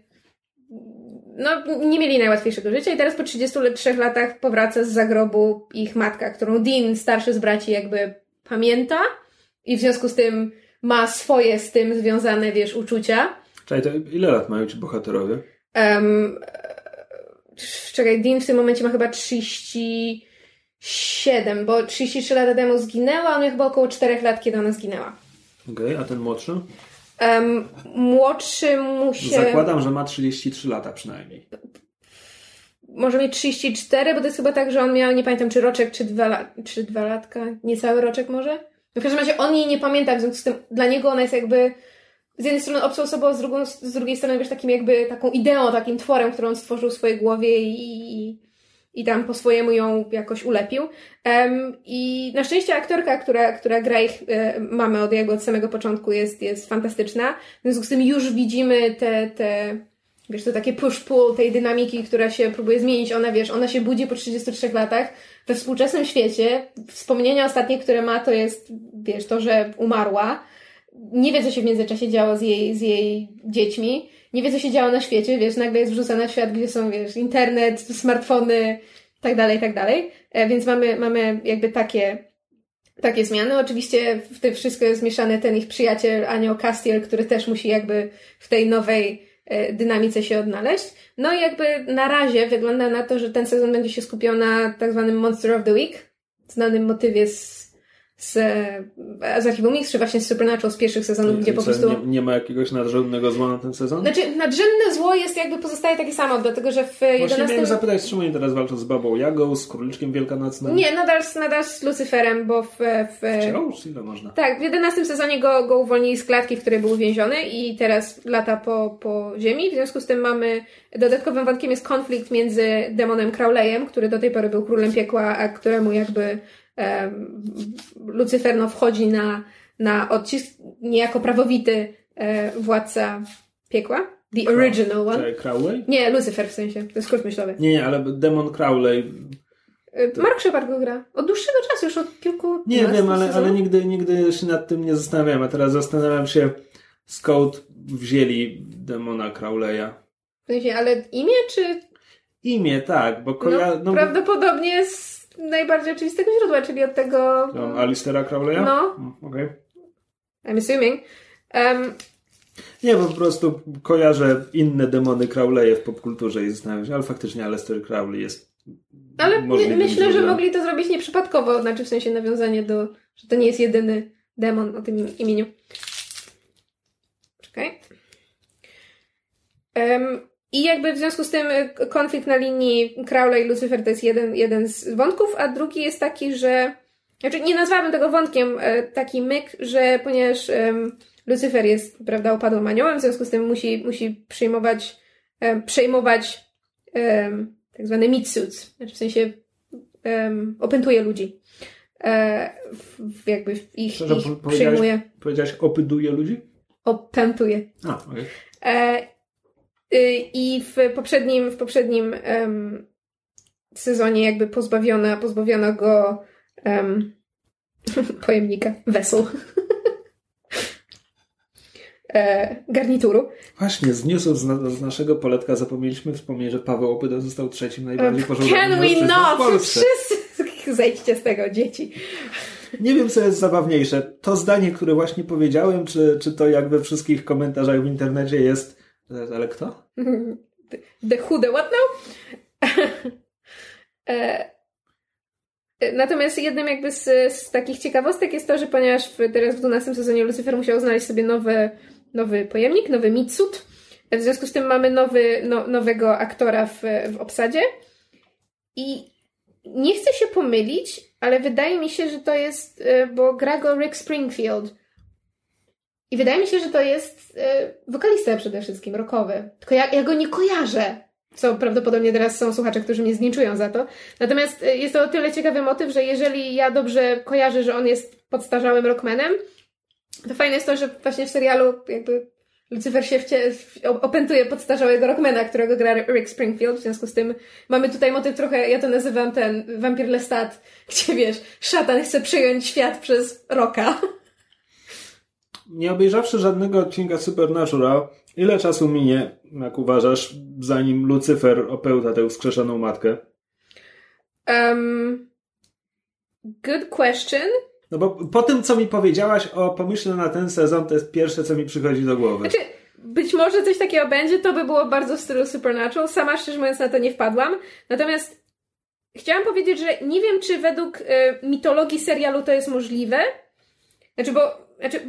No, nie mieli najłatwiejszego życia i teraz po trzydziestu trzech latach powraca z zagrobu ich matka, którą Dean, starszy z braci, jakby pamięta i w związku z tym ma swoje z tym związane, wiesz, uczucia. Czekaj, to ile lat mają ci bohaterowie? Um, Czekaj, Dean w tym momencie ma chyba trzydzieści siedem, bo trzydzieści trzy lata temu zginęła, on miał chyba około czterech lat, kiedy ona zginęła. Okej, okay, a ten młodszy? Um, młodszy mu się... Zakładam, że ma trzydzieści trzy lata przynajmniej. Może mieć trzydzieści cztery, bo to jest chyba tak, że on miał, nie pamiętam, czy roczek, czy dwa, la... czy dwa latka, niecały roczek może? W każdym razie on jej nie pamięta, w związku z tym dla niego ona jest jakby... Z jednej strony obcą osobą, z, drugą, z drugiej strony wiesz, takim jakby taką ideą, takim tworem, którą on stworzył w swojej głowie i, i, i tam po swojemu ją jakoś ulepił. Um, I na szczęście aktorka, która, która gra ich e, mamę od, jakby od samego początku jest, jest fantastyczna. W związku z tym już widzimy te, te wiesz, to takie push-pull tej dynamiki, która się próbuje zmienić. Ona, wiesz, ona się budzi po trzydziestu trzech latach. We współczesnym świecie wspomnienia ostatnie, które ma, to jest, wiesz, to, że umarła. Nie wie, co się w międzyczasie działo z jej, z jej dziećmi. Nie wie, co się działo na świecie, wiesz, nagle jest wrzucana na świat, gdzie są, wiesz, internet, smartfony, tak dalej, tak dalej. E, więc mamy, mamy jakby takie, takie zmiany. Oczywiście w tym wszystko jest mieszany ten ich przyjaciel, Anioł Castiel, który też musi jakby w tej nowej dynamice się odnaleźć. No i jakby na razie wygląda na to, że ten sezon będzie się skupiał na tak zwanym Monster of the Week, znanym motywie z, z, z Archiwum X, czy właśnie z Supernatural z pierwszych sezonów, nie, gdzie po prostu... Nie, nie ma jakiegoś nadrzędnego zła na ten sezon? Znaczy, nadrzędne zło jest jakby pozostaje takie samo, dlatego że w jedenastym... Właśnie miałem zapytać, czemu oni teraz walczą z Babą Jagą, z Króliczkiem Wielkanocnym? Nie, nadal, nadal z Lucyferem, bo w... w... Wciąż ile można? Tak, w jedenastym sezonie go, go uwolnili z klatki, w której był uwięziony i teraz lata po, po ziemi. W związku z tym mamy... Dodatkowym wątkiem jest konflikt między demonem Crowleyem, który do tej pory był królem piekła, a któremu jakby... Lucyfer no, wchodzi na, na odcisk niejako prawowity e, władca piekła. The original Crow, one. Crowley? Nie, Lucyfer w sensie. To jest klucz myślowy. Nie, nie, ale demon Crowley... To... Mark Shepard go gra. Od dłuższego czasu, już od kilku... Nie wiem, ale, ale nigdy, nigdy się nad tym nie zastanawiam. A teraz zastanawiam się, skąd wzięli demona Crowleya. W sensie, ale imię czy... Imię, tak, bo... Koja... No, no, prawdopodobnie z najbardziej oczywistego źródła, czyli od tego... Um, Alistera Crowleya? No. Okej. Okay. I'm assuming. Um... Nie, bo po prostu kojarzę inne demony Crowleye w popkulturze i zastanawiam się, ale faktycznie Alistair Crowley jest... Ale my, myślę, że mogli to zrobić nieprzypadkowo, znaczy w sensie nawiązanie do... że to nie jest jedyny demon o tym imieniu. Czekaj. Um... I jakby w związku z tym konflikt na linii Crowley i Lucyfer to jest jeden, jeden z wątków, a drugi jest taki, że... Znaczy nie nazwałabym tego wątkiem taki myk, że ponieważ um, Lucyfer jest, prawda, upadłym aniołem, w związku z tym musi, musi przyjmować, um, przejmować um, tak zwane mitsuits, znaczy w sensie um, opętuje ludzi. E, w, jakby ich, Szczerze, ich powiedziałeś, przyjmuje. Powiedziałaś opyduje ludzi? Opętuje. A, okej. Okay. I w poprzednim, w poprzednim um, sezonie jakby pozbawiona, pozbawiono go um, pojemnika, wesół, e, garnituru. Właśnie, zniósł z, na, z naszego poletka, zapomnieliśmy wspomnieć, że Paweł Opyda został trzecim najbardziej pożądanym mężczyzną w Polsce. Wszyscy zejdźcie z tego, dzieci. Nie wiem, co jest zabawniejsze. To zdanie, które właśnie powiedziałem, czy, czy to jak we wszystkich komentarzach w internecie jest... Ale kto? The who, the what now? Natomiast jednym jakby z, z takich ciekawostek jest to, że ponieważ w, teraz w dwunastym sezonie Lucyfer musiał znaleźć sobie nowy, nowy pojemnik, nowy mitsut. W związku z tym mamy nowy, no, nowego aktora w, w obsadzie. I nie chcę się pomylić, ale wydaje mi się, że to jest, bo gra go Rick Springfield. I wydaje mi się, że to jest e, wokalista przede wszystkim, rockowy. Tylko ja, ja go nie kojarzę, co prawdopodobnie teraz są słuchacze, którzy mnie zlinczują za to. Natomiast e, jest to o tyle ciekawy motyw, że jeżeli ja dobrze kojarzę, że on jest podstarzałym rockmanem, to fajne jest to, że właśnie w serialu jakby Lucyfer się wcie, opętuje podstarzałego rockmana, którego gra Rick Springfield. W związku z tym mamy tutaj motyw trochę, ja to nazywam ten Vampir Lestat, gdzie wiesz, szatan chce przyjąć świat przez rocka. Nie obejrzawszy żadnego odcinka Supernatural, ile czasu minie, jak uważasz, zanim Lucyfer opełta tę wskrzeszoną matkę? Um, good question. No bo po tym, co mi powiedziałaś o pomyśle na ten sezon, to jest pierwsze, co mi przychodzi do głowy. Znaczy, być może coś takiego będzie, to by było bardzo w stylu Supernatural. Sama, szczerze mówiąc, na to nie wpadłam. Natomiast chciałam powiedzieć, że nie wiem, czy według y, mitologii serialu to jest możliwe. Znaczy, bo Znaczy,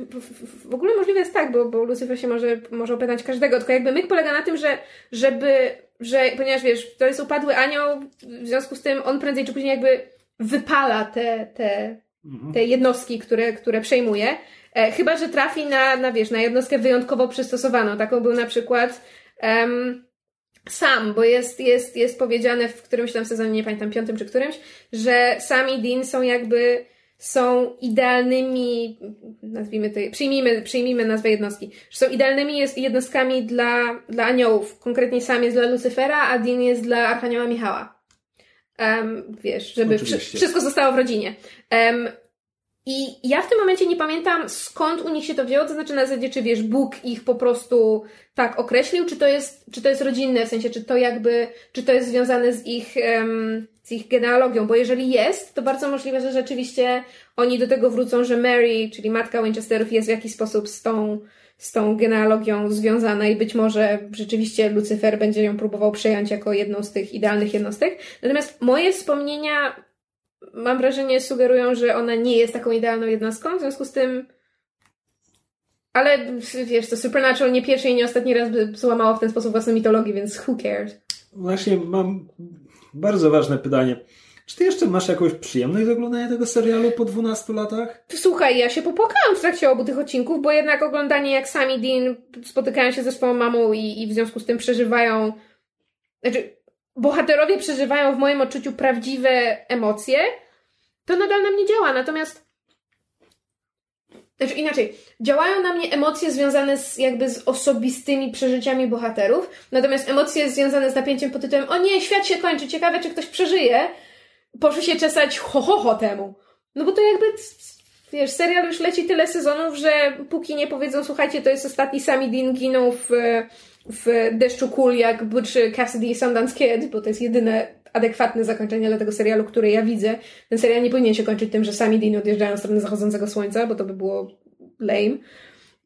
w ogóle możliwe jest tak, bo, bo Lucyfer się może, może opętać każdego, tylko jakby myk polega na tym, że żeby, że, ponieważ wiesz, to jest upadły anioł, w związku z tym on prędzej czy później jakby wypala te, te, mhm. te jednostki, które, które przejmuje, e, chyba, że trafi na, na, wiesz, na jednostkę wyjątkowo przystosowaną. Taką był na przykład um, Sam, bo jest, jest, jest powiedziane w którymś tam sezonie, nie pamiętam, piątym czy którymś, że Sam i Dean są jakby... są idealnymi, nazwijmy to, przyjmijmy, przyjmijmy nazwę jednostki, że są idealnymi jednostkami dla, dla aniołów. Konkretnie Sam jest dla Lucyfera, a Dean jest dla Archanioła Michała. Um, wiesz, żeby wszy, wszystko zostało w rodzinie. Um, I ja w tym momencie nie pamiętam, skąd u nich się to wzięło, to znaczy na zasadzie, czy wiesz, Bóg ich po prostu tak określił, czy to jest, czy to jest rodzinne, w sensie, czy to jakby, czy to jest związane z ich, um, z ich genealogią, bo jeżeli jest, to bardzo możliwe, że rzeczywiście oni do tego wrócą, że Mary, czyli matka Winchesterów, jest w jakiś sposób z tą, z tą genealogią związana i być może rzeczywiście Lucyfer będzie ją próbował przejąć jako jedną z tych idealnych jednostek. Natomiast moje wspomnienia, mam wrażenie, sugerują, że ona nie jest taką idealną jednostką, w związku z tym... Ale wiesz co, Supernatural nie pierwszy i nie ostatni raz by złamało w ten sposób własną mitologię, więc who cares? Właśnie mam bardzo ważne pytanie. Czy ty jeszcze masz jakąś przyjemność z oglądania tego serialu po dwunastu latach? Słuchaj, ja się popłakałam w trakcie obu tych odcinków, bo jednak oglądanie, jak Sam i Dean spotykają się ze swoją mamą i, i w związku z tym przeżywają... Znaczy, bohaterowie przeżywają w moim odczuciu prawdziwe emocje, to nadal na mnie działa. Natomiast... Znaczy inaczej, działają na mnie emocje związane z, jakby z osobistymi przeżyciami bohaterów, natomiast emocje związane z napięciem pod tytułem: o nie, świat się kończy, ciekawe czy ktoś przeżyje, poszły się czesać ho, ho, ho temu. No bo to jakby, wiesz, serial już leci tyle sezonów, że póki nie powiedzą: słuchajcie, to jest ostatni, Sam i Dean giną w, w deszczu kul jak Butch Cassidy i Sundance Kid, bo to jest jedyne adekwatne zakończenie dla tego serialu, które ja widzę. Ten serial nie powinien się kończyć tym, że Sam i Dean odjeżdżają w stronę zachodzącego słońca, bo to by było lame.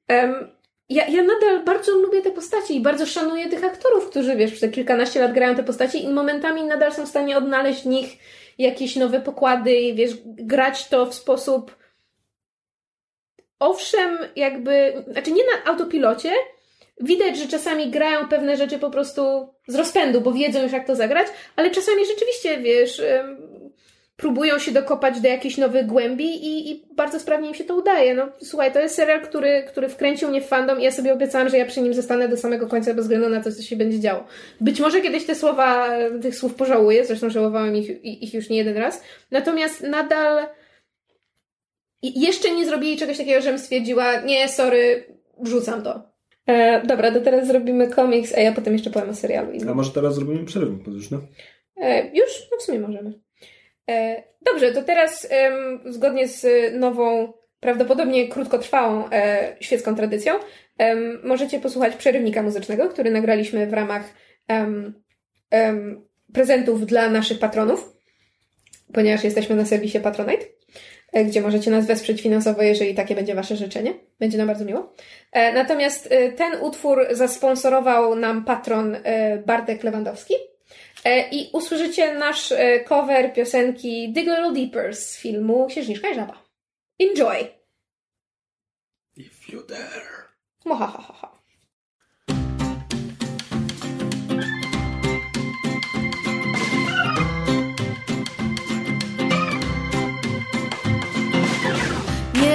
Um, ja, ja nadal bardzo lubię te postacie i bardzo szanuję tych aktorów, którzy, wiesz, przez te kilkanaście lat grają te postacie i momentami nadal są w stanie odnaleźć w nich jakieś nowe pokłady i, wiesz, grać to w sposób, owszem, jakby, znaczy nie na autopilocie. Widać, że czasami grają pewne rzeczy po prostu z rozpędu, bo wiedzą już, jak to zagrać, ale czasami rzeczywiście, wiesz, próbują się dokopać do jakiejś nowej głębi i, i bardzo sprawnie im się to udaje. No słuchaj, to jest serial, który, który wkręcił mnie w fandom i ja sobie obiecałam, że ja przy nim zostanę do samego końca bez względu na to, co się będzie działo. Być może kiedyś te słowa, tych słów pożałuję, zresztą żałowałam ich, ich już nie jeden raz, natomiast nadal jeszcze nie zrobili czegoś takiego, żebym stwierdziła: nie, sorry, rzucam to. E, dobra, to teraz zrobimy komiks, a ja potem jeszcze powiem o serialu. A może teraz zrobimy przerwę podróżną? E, już? No w sumie możemy. E, dobrze, to teraz em, zgodnie z nową, prawdopodobnie krótkotrwałą e, świecką tradycją, em, możecie posłuchać przerywnika muzycznego, który nagraliśmy w ramach em, em, prezentów dla naszych patronów, ponieważ jesteśmy na serwisie Patronite, gdzie możecie nas wesprzeć finansowo, jeżeli takie będzie wasze życzenie. Będzie nam bardzo miło. Natomiast ten utwór zasponsorował nam patron Bartek Lewandowski i usłyszycie nasz cover piosenki Dig a Little Deeper z filmu Księżniczka i Żaba. Enjoy! If you dare. Mohahaha.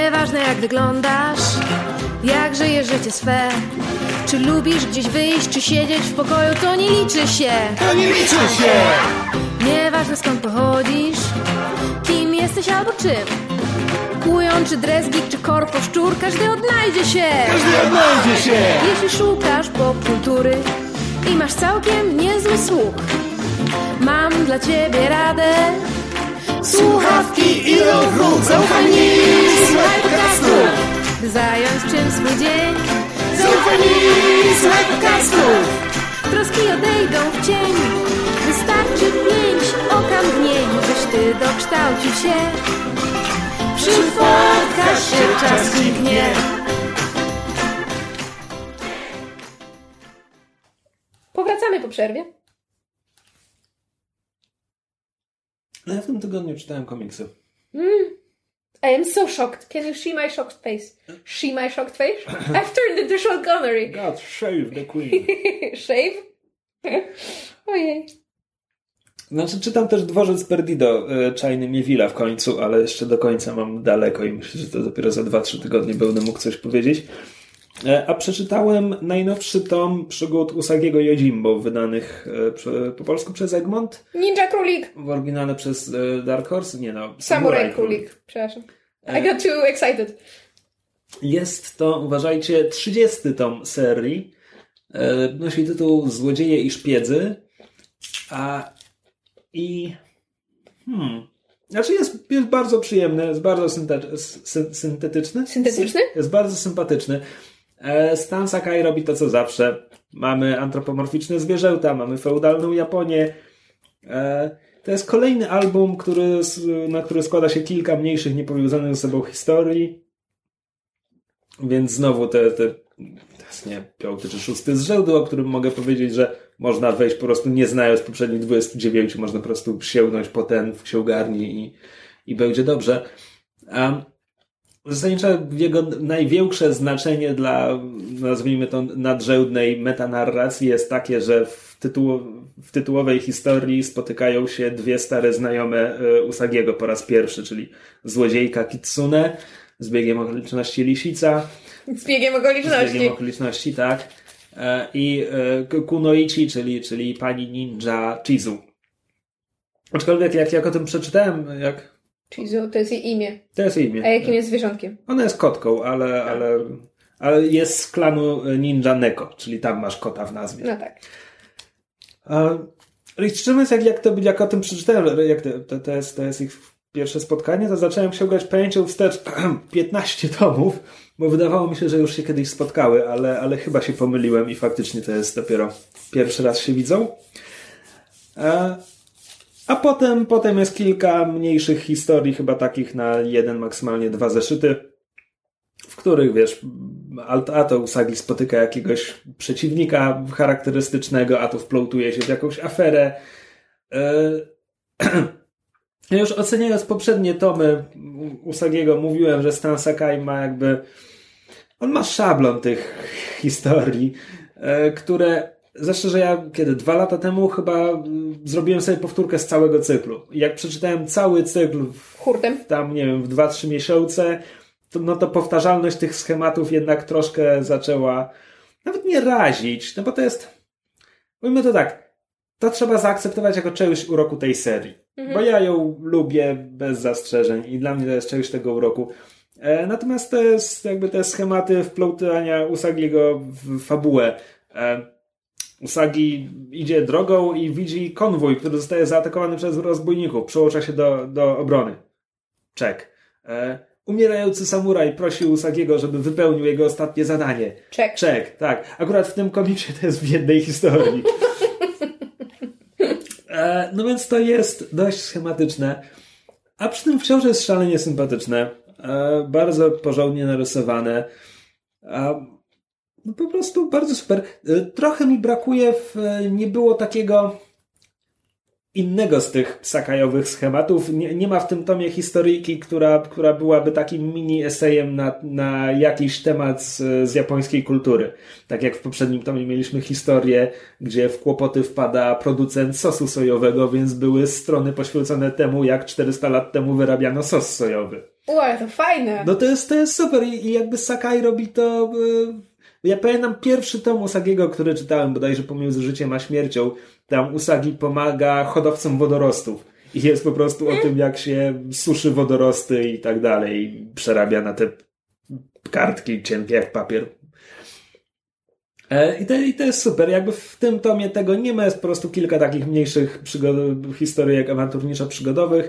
Nieważne jak wyglądasz, jak żyjesz życie swe, czy lubisz gdzieś wyjść, czy siedzieć w pokoju, to nie liczy się. To nie liczy się. Nieważne skąd pochodzisz, kim jesteś albo czym, kujon czy dresgik, czy korpo szczur, każdy odnajdzie się. Każdy odnajdzie się. Jeśli szukasz popkultury i masz całkiem niezły słuch, mam dla ciebie radę. Słuchawki i odwrót, zaufaj mi, słuchaj podcastu. By zająć czymś swój dzień, zaufaj mi, słuchaj podcastu. Troski odejdą w cień, wystarczy pięć oka mgnień, byś ty dokształcił się. Przy podcaście czas zniknie. Powracamy po przerwie. No ja w tym tygodniu czytałem komiksy. Mm. I am so shocked. Can you see my shocked face? See my shocked face? I've turned into Sean Connery. God, shave the queen. Shave? Ojej. Znaczy czytam też Dworzec Perdido Czajny Miewila w końcu, ale jeszcze do końca mam daleko i myślę, że to dopiero za dwa trzy tygodnie będę mógł coś powiedzieć. A przeczytałem najnowszy tom przygód Usagiego Yojimbo, wydanych po polsku przez Egmont. Ninja Królik! W oryginale przez Dark Horse? Nie no. Samurai Królik. Królik. Przepraszam. I got too excited. Jest to, uważajcie, trzydziesty tom serii. Nosi tytuł Złodzieje i szpiedzy. A i... Hmm... Znaczy jest, jest bardzo przyjemny, jest bardzo syntetyczny. Syntetyczny? Syntetyczny? Jest bardzo sympatyczny. Stan Sakai robi to, co zawsze. Mamy antropomorficzne zwierzęta, mamy feudalną Japonię. To jest kolejny album, który, na który składa się kilka mniejszych, niepowiązanych ze sobą historii. Więc znowu te, te, to jest nie piąty czy szósty zrzędu, o którym mogę powiedzieć, że można wejść po prostu nie znając poprzednich dwudziestu dziewięciu, można po prostu sięgnąć po ten w księgarni i, i będzie dobrze. A zasadniczo jego największe znaczenie dla, nazwijmy to, nadrzędnej metanarracji jest takie, że w, tytuł, w tytułowej historii spotykają się dwie stare znajome Usagiego po raz pierwszy, czyli złodziejka Kitsune z biegiem okoliczności Lisica. Z biegiem okoliczności. Z biegiem okoliczności, tak. I Kunoichi, czyli, czyli pani ninja Chizu. Aczkolwiek jak, jak o tym przeczytałem, jak... Chizu, to jest jej imię. To jest jej imię. A jakim jest zwierzątkiem? Ona jest kotką, ale, ale, ale jest z klanu ninja Neko, czyli tam masz kota w nazwie. No tak. I z czym jest, jak, jak, to, jak o tym przeczytałem, jak to, to, jest, to jest ich pierwsze spotkanie, to zacząłem się grać pamięcią wstecz piętnaście tomów, bo wydawało mi się, że już się kiedyś spotkały, ale, ale chyba się pomyliłem i faktycznie to jest dopiero pierwszy raz się widzą. A, a potem, potem jest kilka mniejszych historii, chyba takich na jeden, maksymalnie dwa zeszyty, w których, wiesz, a to Usagi spotyka jakiegoś przeciwnika charakterystycznego, a to wplątuje się w jakąś aferę. Yy... Ja już oceniając poprzednie tomy Usagiego mówiłem, że Stan Sakai ma jakby... On ma szablon tych historii, które... Zresztą, że ja kiedy dwa lata temu chyba zrobiłem sobie powtórkę z całego cyklu. Jak przeczytałem cały cykl w, hurtem, tam nie wiem, w dwa trzy miesiące, to, no to powtarzalność tych schematów jednak troszkę zaczęła nawet nie razić, no bo to jest... Mówimy to tak, to trzeba zaakceptować jako część uroku tej serii. Bo ja ją lubię bez zastrzeżeń i dla mnie to jest część tego uroku. E, natomiast to jest jakby te schematy wplątania Usagiego w fabułę. E, Usagi idzie drogą i widzi konwój, który zostaje zaatakowany przez rozbójników. Przełącza się do, do obrony. Czek. E, umierający samuraj prosi Usagiego, żeby wypełnił jego ostatnie zadanie. Czek. Czek, tak. Akurat w tym komiksie to jest w jednej historii. No więc to jest dość schematyczne, a przy tym wciąż jest szalenie sympatyczne, bardzo porządnie narysowane, no po prostu bardzo super. Trochę mi brakuje, w, nie było takiego innego z tych sakajowych schematów, nie, nie ma w tym tomie historyjki, która, która byłaby takim mini esejem na, na jakiś temat z, z japońskiej kultury. Tak jak w poprzednim tomie mieliśmy historię, gdzie w kłopoty wpada producent sosu sojowego, więc były strony poświęcone temu, jak czterysta lat temu wyrabiano sos sojowy. Ua, to fajne! No to jest, to jest super i, i jakby Sakai robi to... Yy... Ja pamiętam pierwszy tom Usagiego, który czytałem bodajże pomiędzy życiem a śmiercią. Tam Usagi pomaga hodowcom wodorostów. I jest po prostu hmm. o tym, jak się suszy wodorosty i tak dalej. Przerabia na te kartki cienkie jak papier. E, i, to, I to jest super. Jakby w tym tomie tego nie ma. Jest po prostu kilka takich mniejszych przygod- historii jak awanturniczo-przygodowych.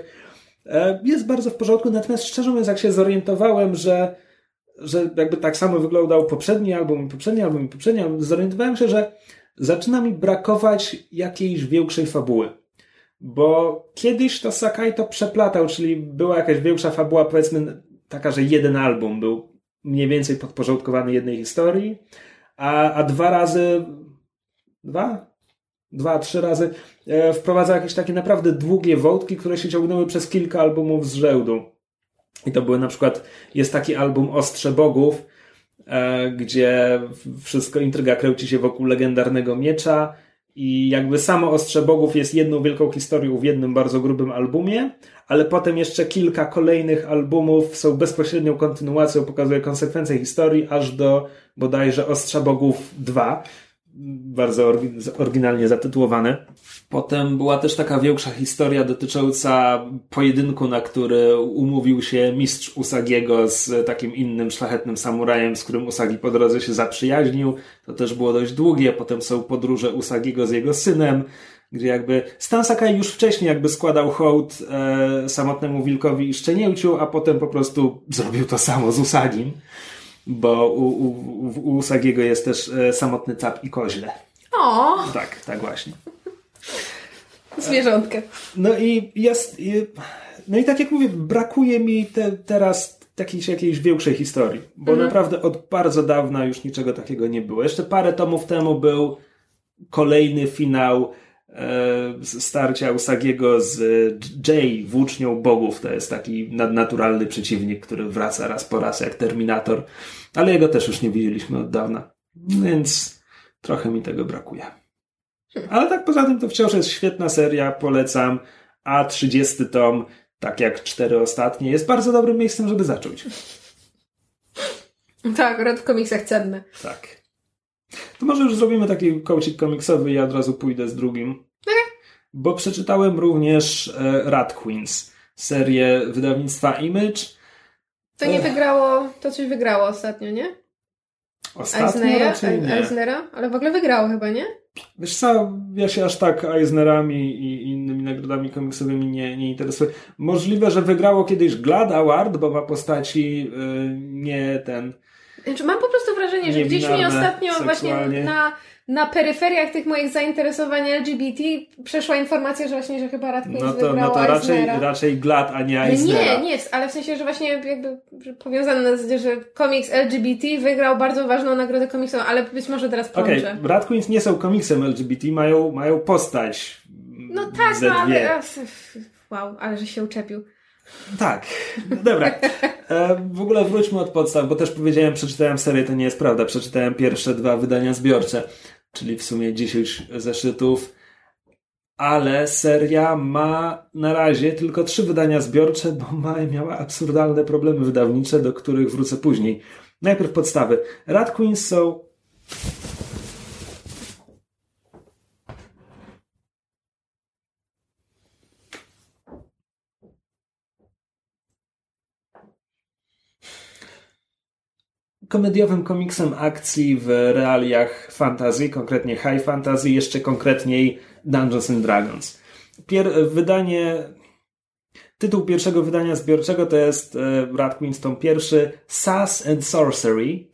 E, jest bardzo w porządku. Natomiast szczerze mówiąc, jak się zorientowałem, że że jakby tak samo wyglądał poprzedni album, poprzedni album, poprzedni album, zorientowałem się, że zaczyna mi brakować jakiejś większej fabuły. Bo kiedyś to Sakai to przeplatał, czyli była jakaś większa fabuła, powiedzmy taka, że jeden album był mniej więcej podporządkowany jednej historii, a, a dwa razy, dwa? dwa, trzy razy e, wprowadzał jakieś takie naprawdę długie wątki, które się ciągnęły przez kilka albumów z rzędu. I to były na przykład, jest taki album Ostrze Bogów, e, gdzie wszystko, intryga kręci się wokół legendarnego miecza i jakby samo Ostrze Bogów jest jedną wielką historią w jednym bardzo grubym albumie, ale potem jeszcze kilka kolejnych albumów są bezpośrednią kontynuacją, pokazuje konsekwencje historii aż do bodajże Ostrza Bogów dwa, bardzo oryginalnie zatytułowane. Potem była też taka większa historia dotycząca pojedynku, na który umówił się mistrz Usagiego z takim innym szlachetnym samurajem, z którym Usagi po drodze się zaprzyjaźnił. To też było dość długie. Potem są podróże Usagiego z jego synem, gdzie jakby Stan Sakai już wcześniej jakby składał hołd e, samotnemu wilkowi i szczenięciu, a potem po prostu zrobił to samo z Usagim. Bo u, u, u Usagiego jest też e, samotny cap i koźle. O. Tak, tak właśnie. Zwierzątkę. No i jest... I, no i tak jak mówię, brakuje mi te, teraz jakiejś, jakiejś większej historii. Bo mhm. naprawdę od bardzo dawna już niczego takiego nie było. Jeszcze parę tomów temu był kolejny finał starcia Usagiego z Jay, włócznią bogów. To jest taki nadnaturalny przeciwnik, który wraca raz po raz jak Terminator. Ale jego też już nie widzieliśmy od dawna. Więc trochę mi tego brakuje. Ale tak poza tym to wciąż jest świetna seria. Polecam. A trzydziesty tom, tak jak cztery ostatnie, jest bardzo dobrym miejscem, żeby zacząć. Tak, akurat w komiksach cenny. Tak. To może już zrobimy taki kołcik komiksowy i ja od razu pójdę z drugim. Bo przeczytałem również Rat Queens, serię wydawnictwa Image. To nie Ech. wygrało, to coś wygrało ostatnio, nie? Ostatnio Eisnera, raczej nie. Eisnera? Ale w ogóle wygrało chyba, nie? Wiesz co, ja się aż tak Eisnerami i innymi nagrodami komiksowymi nie, nie interesuję. Możliwe, że wygrało kiedyś Glad Award, bo ma postaci yy, nie ten... Znaczy, mam po prostu wrażenie, że gdzieś mi ostatnio seksualnie. właśnie na, na peryferiach tych moich zainteresowań L G B T przeszła informacja, że właśnie, że chyba Rat Queens no to, wygrała no to raczej, raczej Glad, a nie Eisnera. Nie, nie, ale w sensie, że właśnie jakby że powiązane na zasadzie, że komiks L G B T wygrał bardzo ważną nagrodę komiksową, ale być może teraz połączę. Okej, okay. Rat Queens nie są komiksem L G B T, mają, mają postać. No tak, no ale... Wow, ale że się uczepił. Tak, no dobra. E, w ogóle wróćmy od podstaw, bo też powiedziałem, przeczytałem serię, to nie jest prawda. Przeczytałem pierwsze dwa wydania zbiorcze, czyli w sumie dziesięć zeszytów, ale seria ma na razie tylko trzy wydania zbiorcze, bo ma, miała absurdalne problemy wydawnicze, do których wrócę później. Najpierw podstawy. Rat Queens są... komediowym komiksem akcji w realiach fantasy, konkretnie high fantasy, jeszcze konkretniej Dungeons and Dragons. Pier- wydanie, tytuł pierwszego wydania zbiorczego to jest e, Rat Queens tom pierwszy, Sass and Sorcery.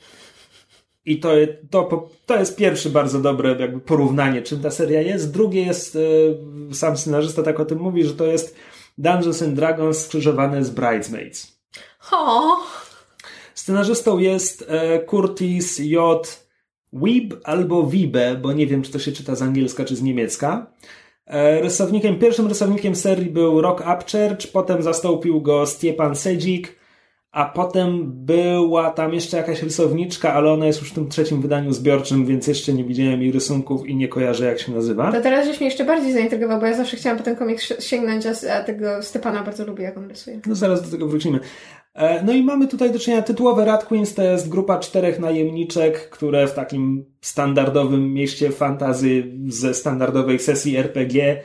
I to, to, to jest pierwszy bardzo dobre jakby porównanie, czym ta seria jest. Drugie jest, e, sam scenarzysta tak o tym mówi, że to jest Dungeons and Dragons skrzyżowane z Bridesmaids. Ho. Scenarzystą jest Curtis J. Weeb albo Wiebe, bo nie wiem, czy to się czyta z angielska, czy z niemiecka. Rysownikiem, pierwszym rysownikiem serii był Rock Upchurch, potem zastąpił go Stjepan Sedzik, a potem była tam jeszcze jakaś rysowniczka, ale ona jest już w tym trzecim wydaniu zbiorczym, więc jeszcze nie widziałem jej rysunków i nie kojarzę, jak się nazywa. To teraz żeś mnie jeszcze bardziej zaintrygował, bo ja zawsze chciałam po ten komiks sięgnąć, a tego Stepana bardzo lubię, jak on rysuje. No zaraz do tego wrócimy. No i mamy tutaj do czynienia tytułowe Rat Queens, to jest grupa czterech najemniczek, które w takim standardowym mieście fantasy ze standardowej sesji R P G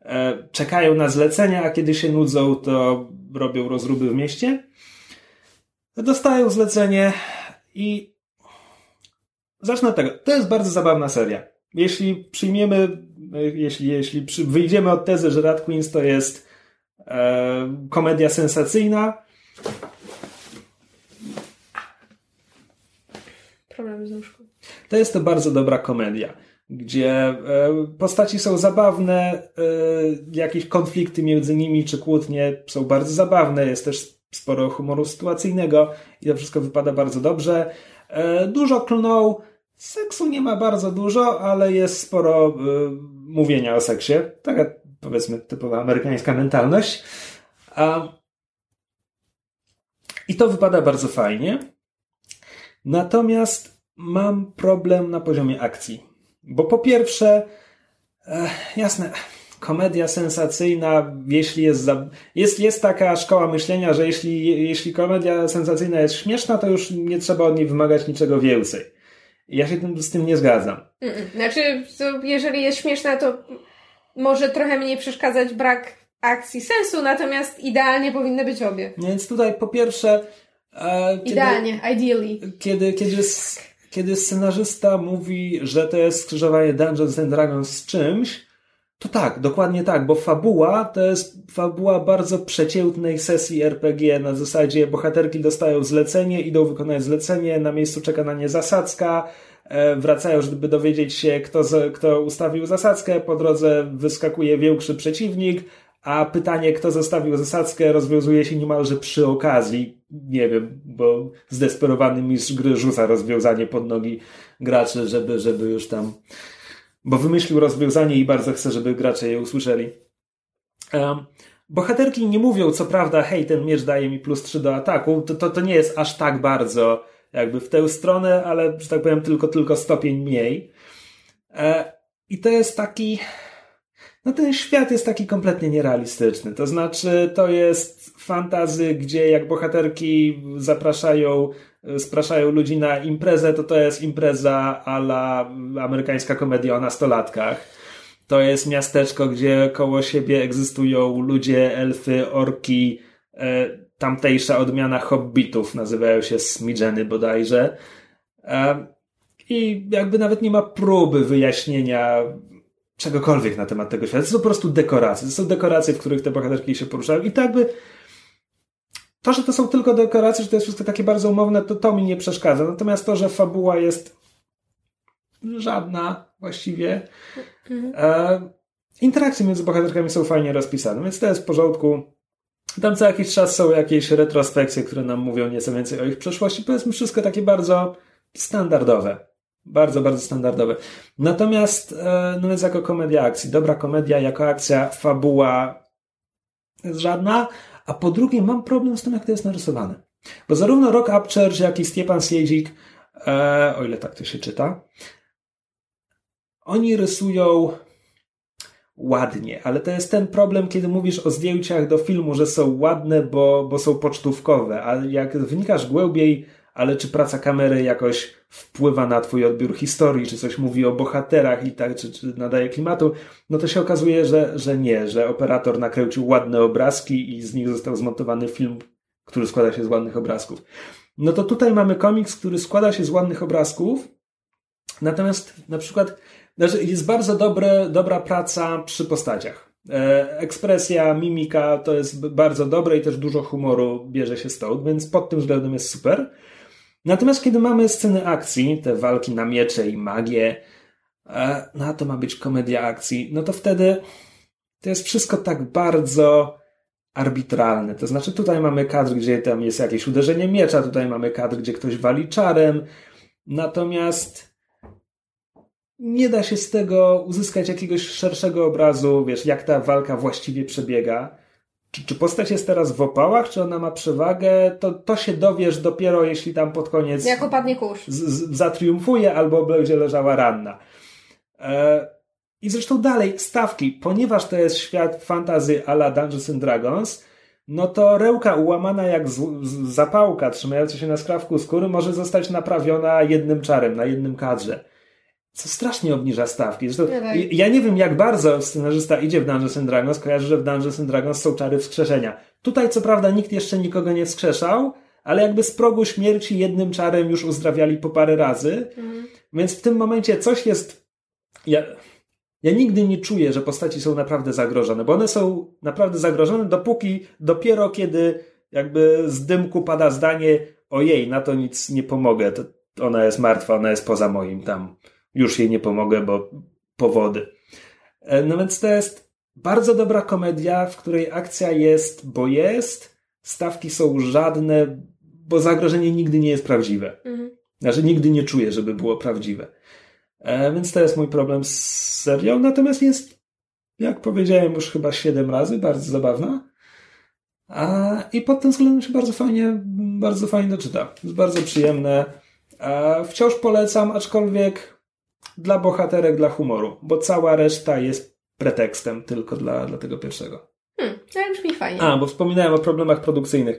e, czekają na zlecenia, a kiedy się nudzą, to robią rozruby w mieście. Dostają zlecenie i zacznę od tego. To jest bardzo zabawna seria. Jeśli przyjmiemy, jeśli, jeśli przy... wyjdziemy od tezy, że Rat Queens to jest e, komedia sensacyjna, problem z nóżką. To jest to bardzo dobra komedia, gdzie postaci są zabawne, jakieś konflikty między nimi czy kłótnie są bardzo zabawne, jest też sporo humoru sytuacyjnego i to wszystko wypada bardzo dobrze. Dużo klnął, seksu nie ma bardzo dużo, ale jest sporo mówienia o seksie, taka powiedzmy typowa amerykańska mentalność. A I to wypada bardzo fajnie. Natomiast mam problem na poziomie akcji. Bo po pierwsze, e, jasne, komedia sensacyjna, jeśli jest, za, jest, jest taka szkoła myślenia, że jeśli, jeśli komedia sensacyjna jest śmieszna, to już nie trzeba od niej wymagać niczego więcej. Ja się tym, z tym nie zgadzam. Znaczy, jeżeli jest śmieszna, to może trochę mniej przeszkadzać brak akcji sensu, natomiast idealnie powinny być obie. Więc tutaj po pierwsze... E, kiedy, idealnie, ideally. Kiedy, kiedy, kiedy scenarzysta mówi, że to jest skrzyżowanie Dungeons and Dragons z czymś, to tak, dokładnie tak, bo fabuła to jest fabuła bardzo przeciętnej sesji R P G na zasadzie bohaterki dostają zlecenie, idą wykonać zlecenie, na miejscu czeka na nie zasadzka, wracają, żeby dowiedzieć się, kto, z, kto ustawił zasadzkę, po drodze wyskakuje większy przeciwnik, a pytanie, kto zostawił zasadzkę, rozwiązuje się niemalże przy okazji. Nie wiem, bo zdesperowany mistrz gry rzuca rozwiązanie pod nogi graczy, żeby, żeby już tam... Bo wymyślił rozwiązanie i bardzo chce, żeby gracze je usłyszeli. Um, bohaterki nie mówią, co prawda, hej, ten miecz daje mi plus trzy do ataku. To, to, to nie jest aż tak bardzo jakby w tę stronę, ale, że tak powiem, tylko, tylko stopień mniej. E, I to jest taki... No ten świat jest taki kompletnie nierealistyczny. To znaczy, to jest fantasy, gdzie jak bohaterki zapraszają, spraszają ludzi na imprezę, to to jest impreza a la amerykańska komedia o nastolatkach. To jest miasteczko, gdzie koło siebie egzystują ludzie, elfy, orki, tamtejsza odmiana hobbitów, nazywają się smidżeny bodajże. I jakby nawet nie ma próby wyjaśnienia czegokolwiek na temat tego świata. To są po prostu dekoracje. To są dekoracje, w których te bohaterki się poruszają. I tak by to, że to są tylko dekoracje, że to jest wszystko takie bardzo umowne, to, to mi nie przeszkadza. Natomiast to, że fabuła jest żadna właściwie. Mhm. E, interakcje między bohaterkami są fajnie rozpisane, więc to jest w porządku. Tam co jakiś czas są jakieś retrospekcje, które nam mówią nieco więcej o ich przeszłości. Powiedzmy, wszystko takie bardzo standardowe. Bardzo, bardzo standardowe. Natomiast no jest jako komedia akcji. Dobra komedia jako akcja, fabuła jest żadna. A po drugie mam problem z tym, jak to jest narysowane. Bo zarówno Rock Upchurch, jak i Stjepan Siedzik, e, o ile tak to się czyta, oni rysują ładnie. Ale to jest ten problem, kiedy mówisz o zdjęciach do filmu, że są ładne, bo, bo są pocztówkowe. A jak wnikasz głębiej, ale czy praca kamery jakoś wpływa na twój odbiór historii, czy coś mówi o bohaterach i tak, czy, czy nadaje klimatu, no to się okazuje, że, że nie, że operator nakręcił ładne obrazki i z nich został zmontowany film, który składa się z ładnych obrazków. No to tutaj mamy komiks, który składa się z ładnych obrazków, natomiast na przykład jest bardzo dobre, dobra praca przy postaciach. Ekspresja, mimika to jest bardzo dobre i też dużo humoru bierze się stąd, więc pod tym względem jest super. Natomiast kiedy mamy sceny akcji, te walki na miecze i magię, no a to ma być komedia akcji, no to wtedy to jest wszystko tak bardzo arbitralne. To znaczy tutaj mamy kadr, gdzie tam jest jakieś uderzenie miecza, tutaj mamy kadr, gdzie ktoś wali czarem, natomiast nie da się z tego uzyskać jakiegoś szerszego obrazu, wiesz, jak ta walka właściwie przebiega. Czy, czy postać jest teraz w opałach, czy ona ma przewagę, to, to się dowiesz dopiero, jeśli tam pod koniec jak opadnie kurz. Z, z, zatriumfuje albo będzie leżała ranna. E, I zresztą dalej, stawki. Ponieważ to jest świat fantasy a la Dungeons and Dragons, no to rełka ułamana jak z, z, zapałka trzymająca się na skrawku skóry może zostać naprawiona jednym czarem, na jednym kadrze. Co strasznie obniża stawki. Zresztą, ja nie wiem, jak bardzo scenarzysta idzie w Dungeons and Dragons, kojarzy, że w Dungeons and Dragons są czary wskrzeszenia. Tutaj, co prawda, nikt jeszcze nikogo nie wskrzeszał, ale jakby z progu śmierci jednym czarem już uzdrawiali po parę razy. Mhm. Więc w tym momencie coś jest... Ja... ja nigdy nie czuję, że postaci są naprawdę zagrożone, bo one są naprawdę zagrożone, dopóki, dopiero kiedy jakby z dymku pada zdanie, ojej, na to nic nie pomogę, to ona jest martwa, ona jest poza moim tam... Już jej nie pomogę, bo powody. No więc to jest bardzo dobra komedia, w której akcja jest, bo jest, stawki są żadne, bo zagrożenie nigdy nie jest prawdziwe. Mhm. Znaczy nigdy nie czuję, żeby było prawdziwe. E, więc to jest mój problem z serią. Natomiast jest, jak powiedziałem już chyba siedem razy, bardzo zabawna. A, I pod tym względem się bardzo fajnie, bardzo fajnie czyta. Jest bardzo przyjemne. E, wciąż polecam, aczkolwiek dla bohaterek, dla humoru, bo cała reszta jest pretekstem tylko dla, dla tego pierwszego. Hmm, to brzmi fajnie. A, bo wspominałem o problemach produkcyjnych.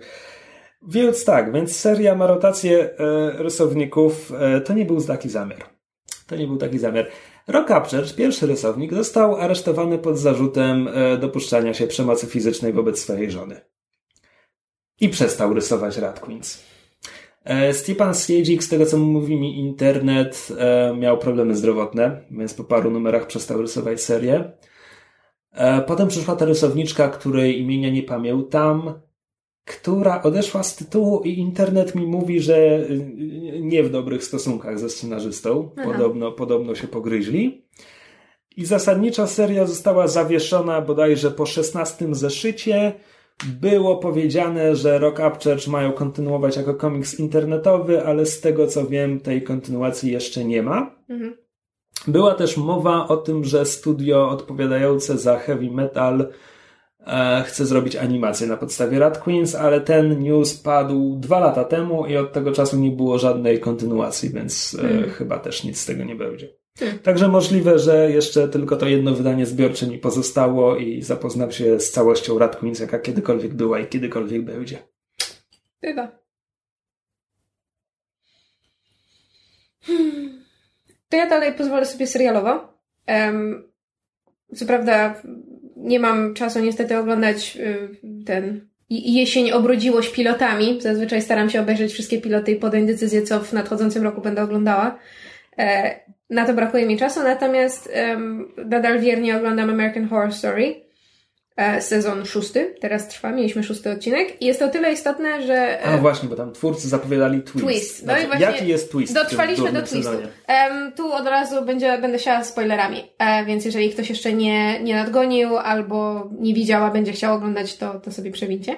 Więc tak, więc seria ma rotację e, rysowników. E, to nie był taki zamiar. To nie był taki zamiar. Rock Upchurch, pierwszy rysownik, został aresztowany pod zarzutem e, dopuszczania się przemocy fizycznej wobec swojej żony. I przestał rysować Rat Queens. Stjepan Siedzik, z tego co mówi mi internet, miał problemy zdrowotne, więc po paru numerach przestał rysować serię. Potem przyszła ta rysowniczka, której imienia nie pamiętam, która odeszła z tytułu i internet mi mówi, że nie w dobrych stosunkach ze scenarzystą. Podobno, podobno się pogryźli. I zasadniczo seria została zawieszona bodajże po szesnastym zeszycie. Było powiedziane, że Rock Up Church mają kontynuować jako komiks internetowy, ale z tego co wiem, tej kontynuacji jeszcze nie ma. Mhm. Była też mowa o tym, że studio odpowiadające za heavy metal e, chce zrobić animację na podstawie Rat Queens, ale ten news padł dwa lata temu i od tego czasu nie było żadnej kontynuacji, więc e, mhm. chyba też nic z tego nie będzie. Hmm. Także możliwe, że jeszcze tylko to jedno wydanie zbiorcze mi pozostało i zapoznam się z całością Rat Queens, jaka kiedykolwiek była i kiedykolwiek będzie. Bywa. Hmm. To ja dalej pozwolę sobie serialowo. Um, co prawda nie mam czasu niestety oglądać um, ten... Jesień obrodziło się pilotami. Zazwyczaj staram się obejrzeć wszystkie piloty i podjąć decyzję, co w nadchodzącym roku będę oglądała. Na to brakuje mi czasu, natomiast um, nadal wiernie oglądam American Horror Story, e, sezon szósty, teraz trwa, mieliśmy szósty odcinek i jest to o tyle istotne, że... E, A właśnie, bo tam twórcy zapowiadali twist. twist. No znaczy, i właśnie jaki jest twist? Dotrwaliśmy do twistu. Um, tu od razu będzie, będę siała spoilerami, e, więc jeżeli ktoś jeszcze nie, nie nadgonił albo nie widziała, będzie chciał oglądać, to, to sobie przewincie.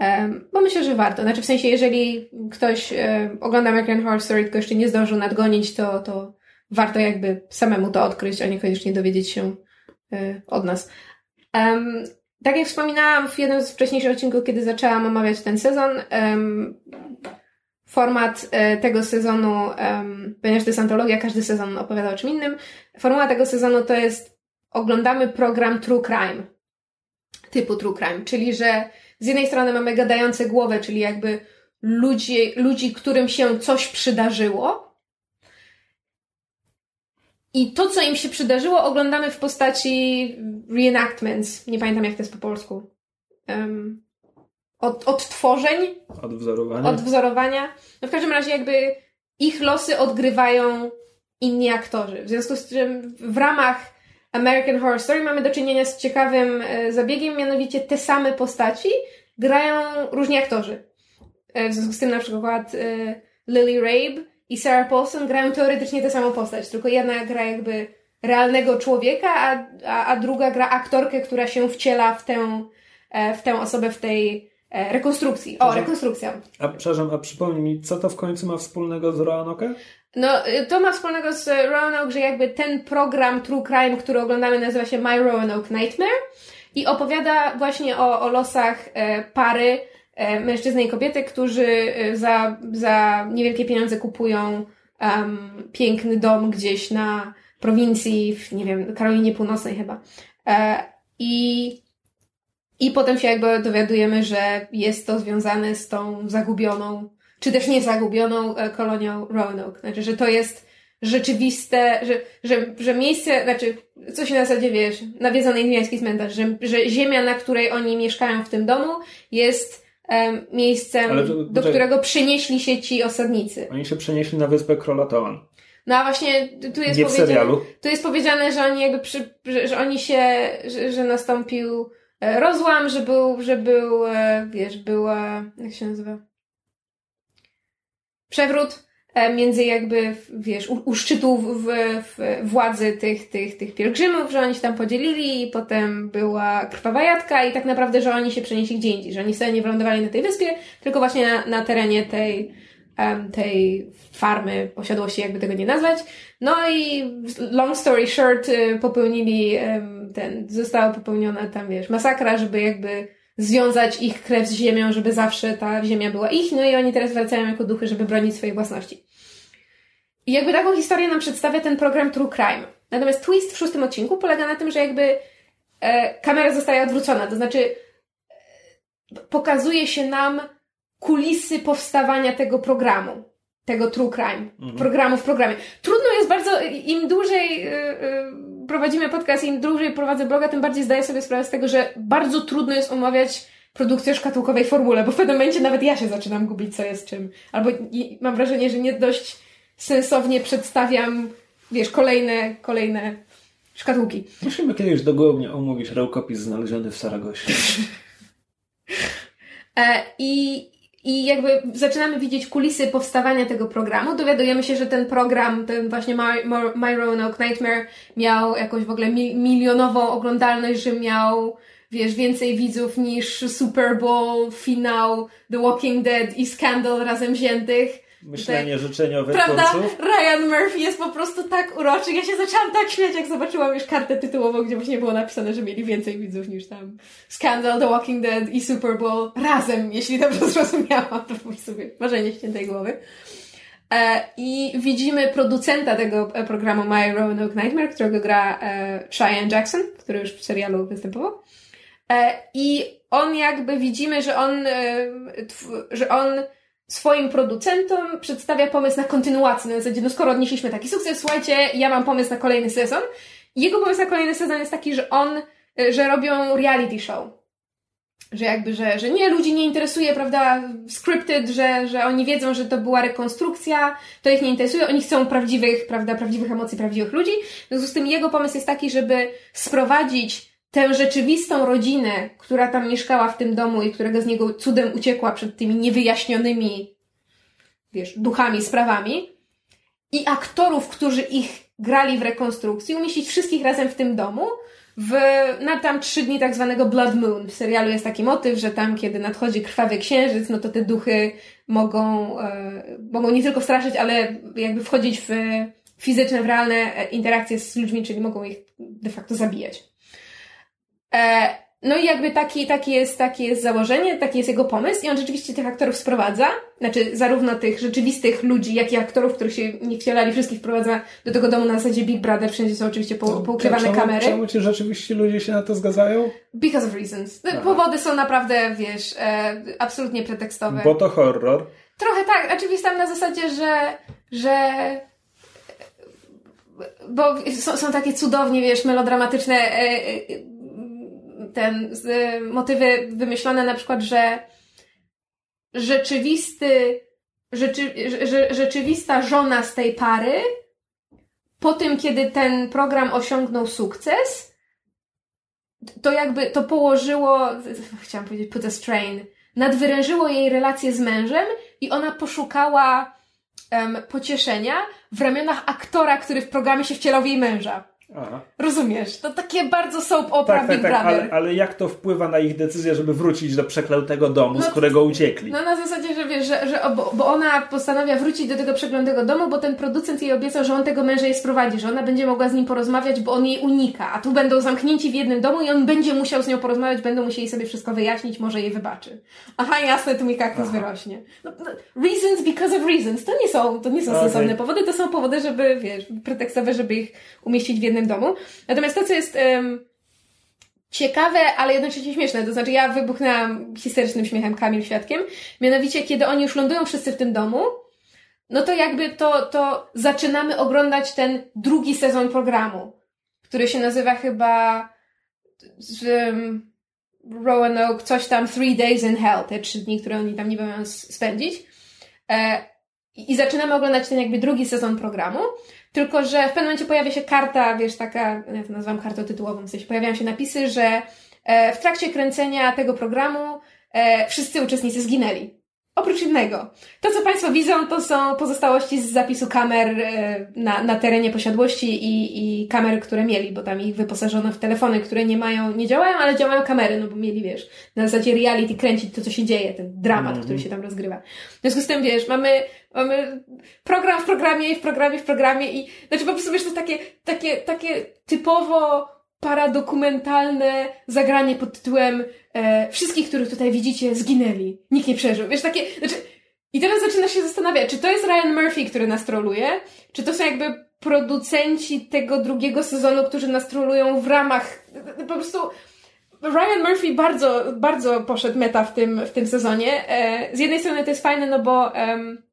Um, bo myślę, że warto. Znaczy w sensie, jeżeli ktoś um, ogląda American Horror Story, tylko jeszcze nie zdążył nadgonić, to, to warto jakby samemu to odkryć, a niekoniecznie dowiedzieć się y, od nas. Um, tak jak wspominałam w jednym z wcześniejszych odcinków, kiedy zaczęłam omawiać ten sezon, um, format y, tego sezonu, um, ponieważ to jest antologia, każdy sezon opowiada o czym innym, formuła tego sezonu to jest oglądamy program True Crime, typu True Crime, czyli że z jednej strony mamy gadające głowę, czyli jakby ludzi, ludzi, którym się coś przydarzyło. I to, co im się przydarzyło, oglądamy w postaci reenactments. Nie pamiętam, jak to jest po polsku. Um, od, odtworzeń. Odwzorowania. Odwzorowania. No w każdym razie jakby ich losy odgrywają inni aktorzy. W związku z czym w ramach American Horror Story mamy do czynienia z ciekawym zabiegiem, mianowicie te same postaci grają różni aktorzy. W związku z tym na przykład Lily Rabe i Sarah Paulson grają teoretycznie tę samą postać, tylko jedna gra jakby realnego człowieka, a, a, a druga gra aktorkę, która się wciela w tę, w tę osobę w tej rekonstrukcji. O, rekonstrukcja. A przepraszam, a przypomnij mi, co to w końcu ma wspólnego z Roanoke? No, to ma wspólnego z Roanoke, że jakby ten program True Crime, który oglądamy, nazywa się My Roanoke Nightmare i opowiada właśnie o, o losach e, pary, e, mężczyzny i kobiety, którzy za, za niewielkie pieniądze kupują um, piękny dom gdzieś na prowincji, w, nie wiem, Karolinie Północnej chyba. E, i, I potem się jakby dowiadujemy, że jest to związane z tą zagubioną czy też niezagubioną kolonią Roanoke. Znaczy, że to jest rzeczywiste, że, że, że miejsce, znaczy, co się na zasadzie wiesz, nawiedzony indiański cmentarz, że, że ziemia, na której oni mieszkają w tym domu, jest um, miejscem, ale to, do którego przenieśli się ci osadnicy. Oni się przenieśli na wyspę Krolatawan. No a właśnie tu jest, nie w serialu. Tu jest powiedziane, że oni jakby, przy, że, że oni się, że, że nastąpił rozłam, że był, że był, wiesz, była, jak się nazywa? Przewrót między jakby, wiesz, u, u szczytu w, w, w władzy tych, tych, tych pielgrzymów, że oni się tam podzielili i potem była krwawa jatka i tak naprawdę, że oni się przenieśli gdzie indziej, że oni sobie nie wylądowali na tej wyspie, tylko właśnie na, na terenie tej, um, tej farmy, posiadłości, jakby tego nie nazwać. No i long story short, popełnili um, ten, została popełniona tam, wiesz, masakra, żeby jakby związać ich krew z ziemią, żeby zawsze ta ziemia była ich, no i oni teraz wracają jako duchy, żeby bronić swojej własności. I jakby taką historię nam przedstawia ten program True Crime. Natomiast twist w szóstym odcinku polega na tym, że jakby e, kamera zostaje odwrócona, to znaczy e, pokazuje się nam kulisy powstawania tego programu, tego True Crime, mhm. programu w programie. Trudno jest bardzo, im dłużej... E, e, prowadzimy podcast, im dłużej prowadzę bloga, tym bardziej zdaję sobie sprawę z tego, że bardzo trudno jest omawiać produkcję szkatułkowej formule, bo w pewnym momencie nawet ja się zaczynam gubić, co jest czym. Albo mam wrażenie, że nie dość sensownie przedstawiam, wiesz, kolejne, kolejne szkatułki. Musimy kiedyś dogłębnie omówić rękopis znaleziony w Saragosie. I, i jakby zaczynamy widzieć kulisy powstawania tego programu. Dowiadujemy się, że ten program, ten właśnie My, My, My Roanoke Nightmare miał jakąś w ogóle milionową oglądalność, że miał, wiesz, więcej widzów niż Super Bowl, finał, The Walking Dead i Scandal razem wziętych. Myślenie tak, życzeniowe, prawda? Twórców. Ryan Murphy jest po prostu tak uroczy. Ja się zaczęłam tak śmiać, jak zobaczyłam już kartę tytułową, gdzie właśnie było napisane, że mieli więcej widzów niż tam Scandal, The Walking Dead i Super Bowl razem, jeśli dobrze zrozumiałam, to pójdź sobie marzenie śniętej głowy. I widzimy producenta tego programu My Roanoke Nightmare, którego gra Cheyenne Jackson, który już w serialu występował. I on jakby widzimy, że on że on swoim producentom przedstawia pomysł na kontynuację. Na zasadzie, no skoro odnieśliśmy taki sukces, słuchajcie, ja mam pomysł na kolejny sezon. Jego pomysł na kolejny sezon jest taki, że on, że robią reality show. Że jakby, że, że nie, ludzi nie interesuje, prawda, scripted, że, że oni wiedzą, że to była rekonstrukcja, to ich nie interesuje, oni chcą prawdziwych, prawda, prawdziwych emocji, prawdziwych ludzi. W związku z tym jego pomysł jest taki, żeby sprowadzić tę rzeczywistą rodzinę, która tam mieszkała w tym domu i którego z niego cudem uciekła przed tymi niewyjaśnionymi, wiesz, duchami, sprawami, i aktorów, którzy ich grali w rekonstrukcji, umieścić wszystkich razem w tym domu w, na tam trzy dni tak zwanego Blood Moon. W serialu jest taki motyw, że tam, kiedy nadchodzi krwawy księżyc, no to te duchy mogą, e, mogą nie tylko straszyć, ale jakby wchodzić w fizyczne, w realne interakcje z ludźmi, czyli mogą ich de facto zabijać. No i jakby taki, taki jest, takie jest założenie, taki jest jego pomysł i on rzeczywiście tych aktorów sprowadza, znaczy zarówno tych rzeczywistych ludzi, jak i aktorów, których się nie wcielali, wszystkich wprowadza do tego domu na zasadzie Big Brother, wszędzie są oczywiście po, poukrywane czemu, kamery. Czemu ci rzeczywiście ludzie się na to zgadzają? Because of reasons. No. Powody są naprawdę, wiesz, e, absolutnie pretekstowe. Bo to horror. Trochę tak, oczywiście tam na zasadzie, że... że... bo są, są takie cudownie, wiesz, melodramatyczne... E, e, ten, z, y, motywy wymyślone na przykład, że rzeczywisty, rzeczy, rze, rzeczywista żona z tej pary po tym, kiedy ten program osiągnął sukces, to jakby to położyło, chciałam powiedzieć put a strain, nadwyrężyło jej relację z mężem i ona poszukała um, pocieszenia w ramionach aktora, który w programie się wcielał w jej męża. Aha. Rozumiesz? To takie bardzo soap opera, tak, Big tak, Brother. Ale, ale jak to wpływa na ich decyzję, żeby wrócić do przeklętego domu, no, z którego uciekli? No na zasadzie, że wiesz, że, że bo, bo ona postanawia wrócić do tego przeklętego domu, bo ten producent jej obiecał, że on tego męża jej sprowadzi, że ona będzie mogła z nim porozmawiać, bo on jej unika, a tu będą zamknięci w jednym domu i on będzie musiał z nią porozmawiać, będą musieli sobie wszystko wyjaśnić, może jej wybaczy. Aha, jasne, tu mi kaktus wyrośnie. No, no, reasons because of reasons. To nie są, to nie są okay. sensowne powody, to są powody, żeby, wiesz, pretekstowe, żeby ich umieścić w jednym domu. Natomiast to, co jest um, ciekawe, ale jednocześnie śmieszne, to znaczy ja wybuchnęłam histerycznym śmiechem, Kamil świadkiem, mianowicie kiedy oni już lądują wszyscy w tym domu, no to jakby to, to zaczynamy oglądać ten drugi sezon programu, który się nazywa chyba um, Roanoke coś tam Three Days in Hell, te trzy dni, które oni tam niby mają spędzić. E, I zaczynamy oglądać ten jakby drugi sezon programu, tylko że w pewnym momencie pojawia się karta, wiesz, taka, ja to nazywam kartą tytułową, w sensie pojawiają się napisy, że w trakcie kręcenia tego programu wszyscy uczestnicy zginęli. Oprócz jednego. To, co Państwo widzą, to są pozostałości z zapisu kamer na, na terenie posiadłości i, i kamer, które mieli, bo tam ich wyposażono w telefony, które nie mają, nie działają, ale działają kamery, no bo mieli, wiesz, na zasadzie reality kręcić to, co się dzieje, ten dramat, mm-hmm. który się tam rozgrywa. W związku z tym, wiesz, mamy, mamy program w programie i w programie w programie i, znaczy po prostu, wiesz, to takie, takie, takie typowo paradokumentalne zagranie pod tytułem e, wszystkich, których tutaj widzicie, zginęli. Nikt nie przeżył. Wiesz, takie... Znaczy, i teraz zaczyna się zastanawiać, czy to jest Ryan Murphy, który nas troluje, czy to są jakby producenci tego drugiego sezonu, którzy nas trolują w ramach... Po prostu Ryan Murphy bardzo, bardzo poszedł meta w tym, w tym sezonie. E, z jednej strony to jest fajne, no bo um,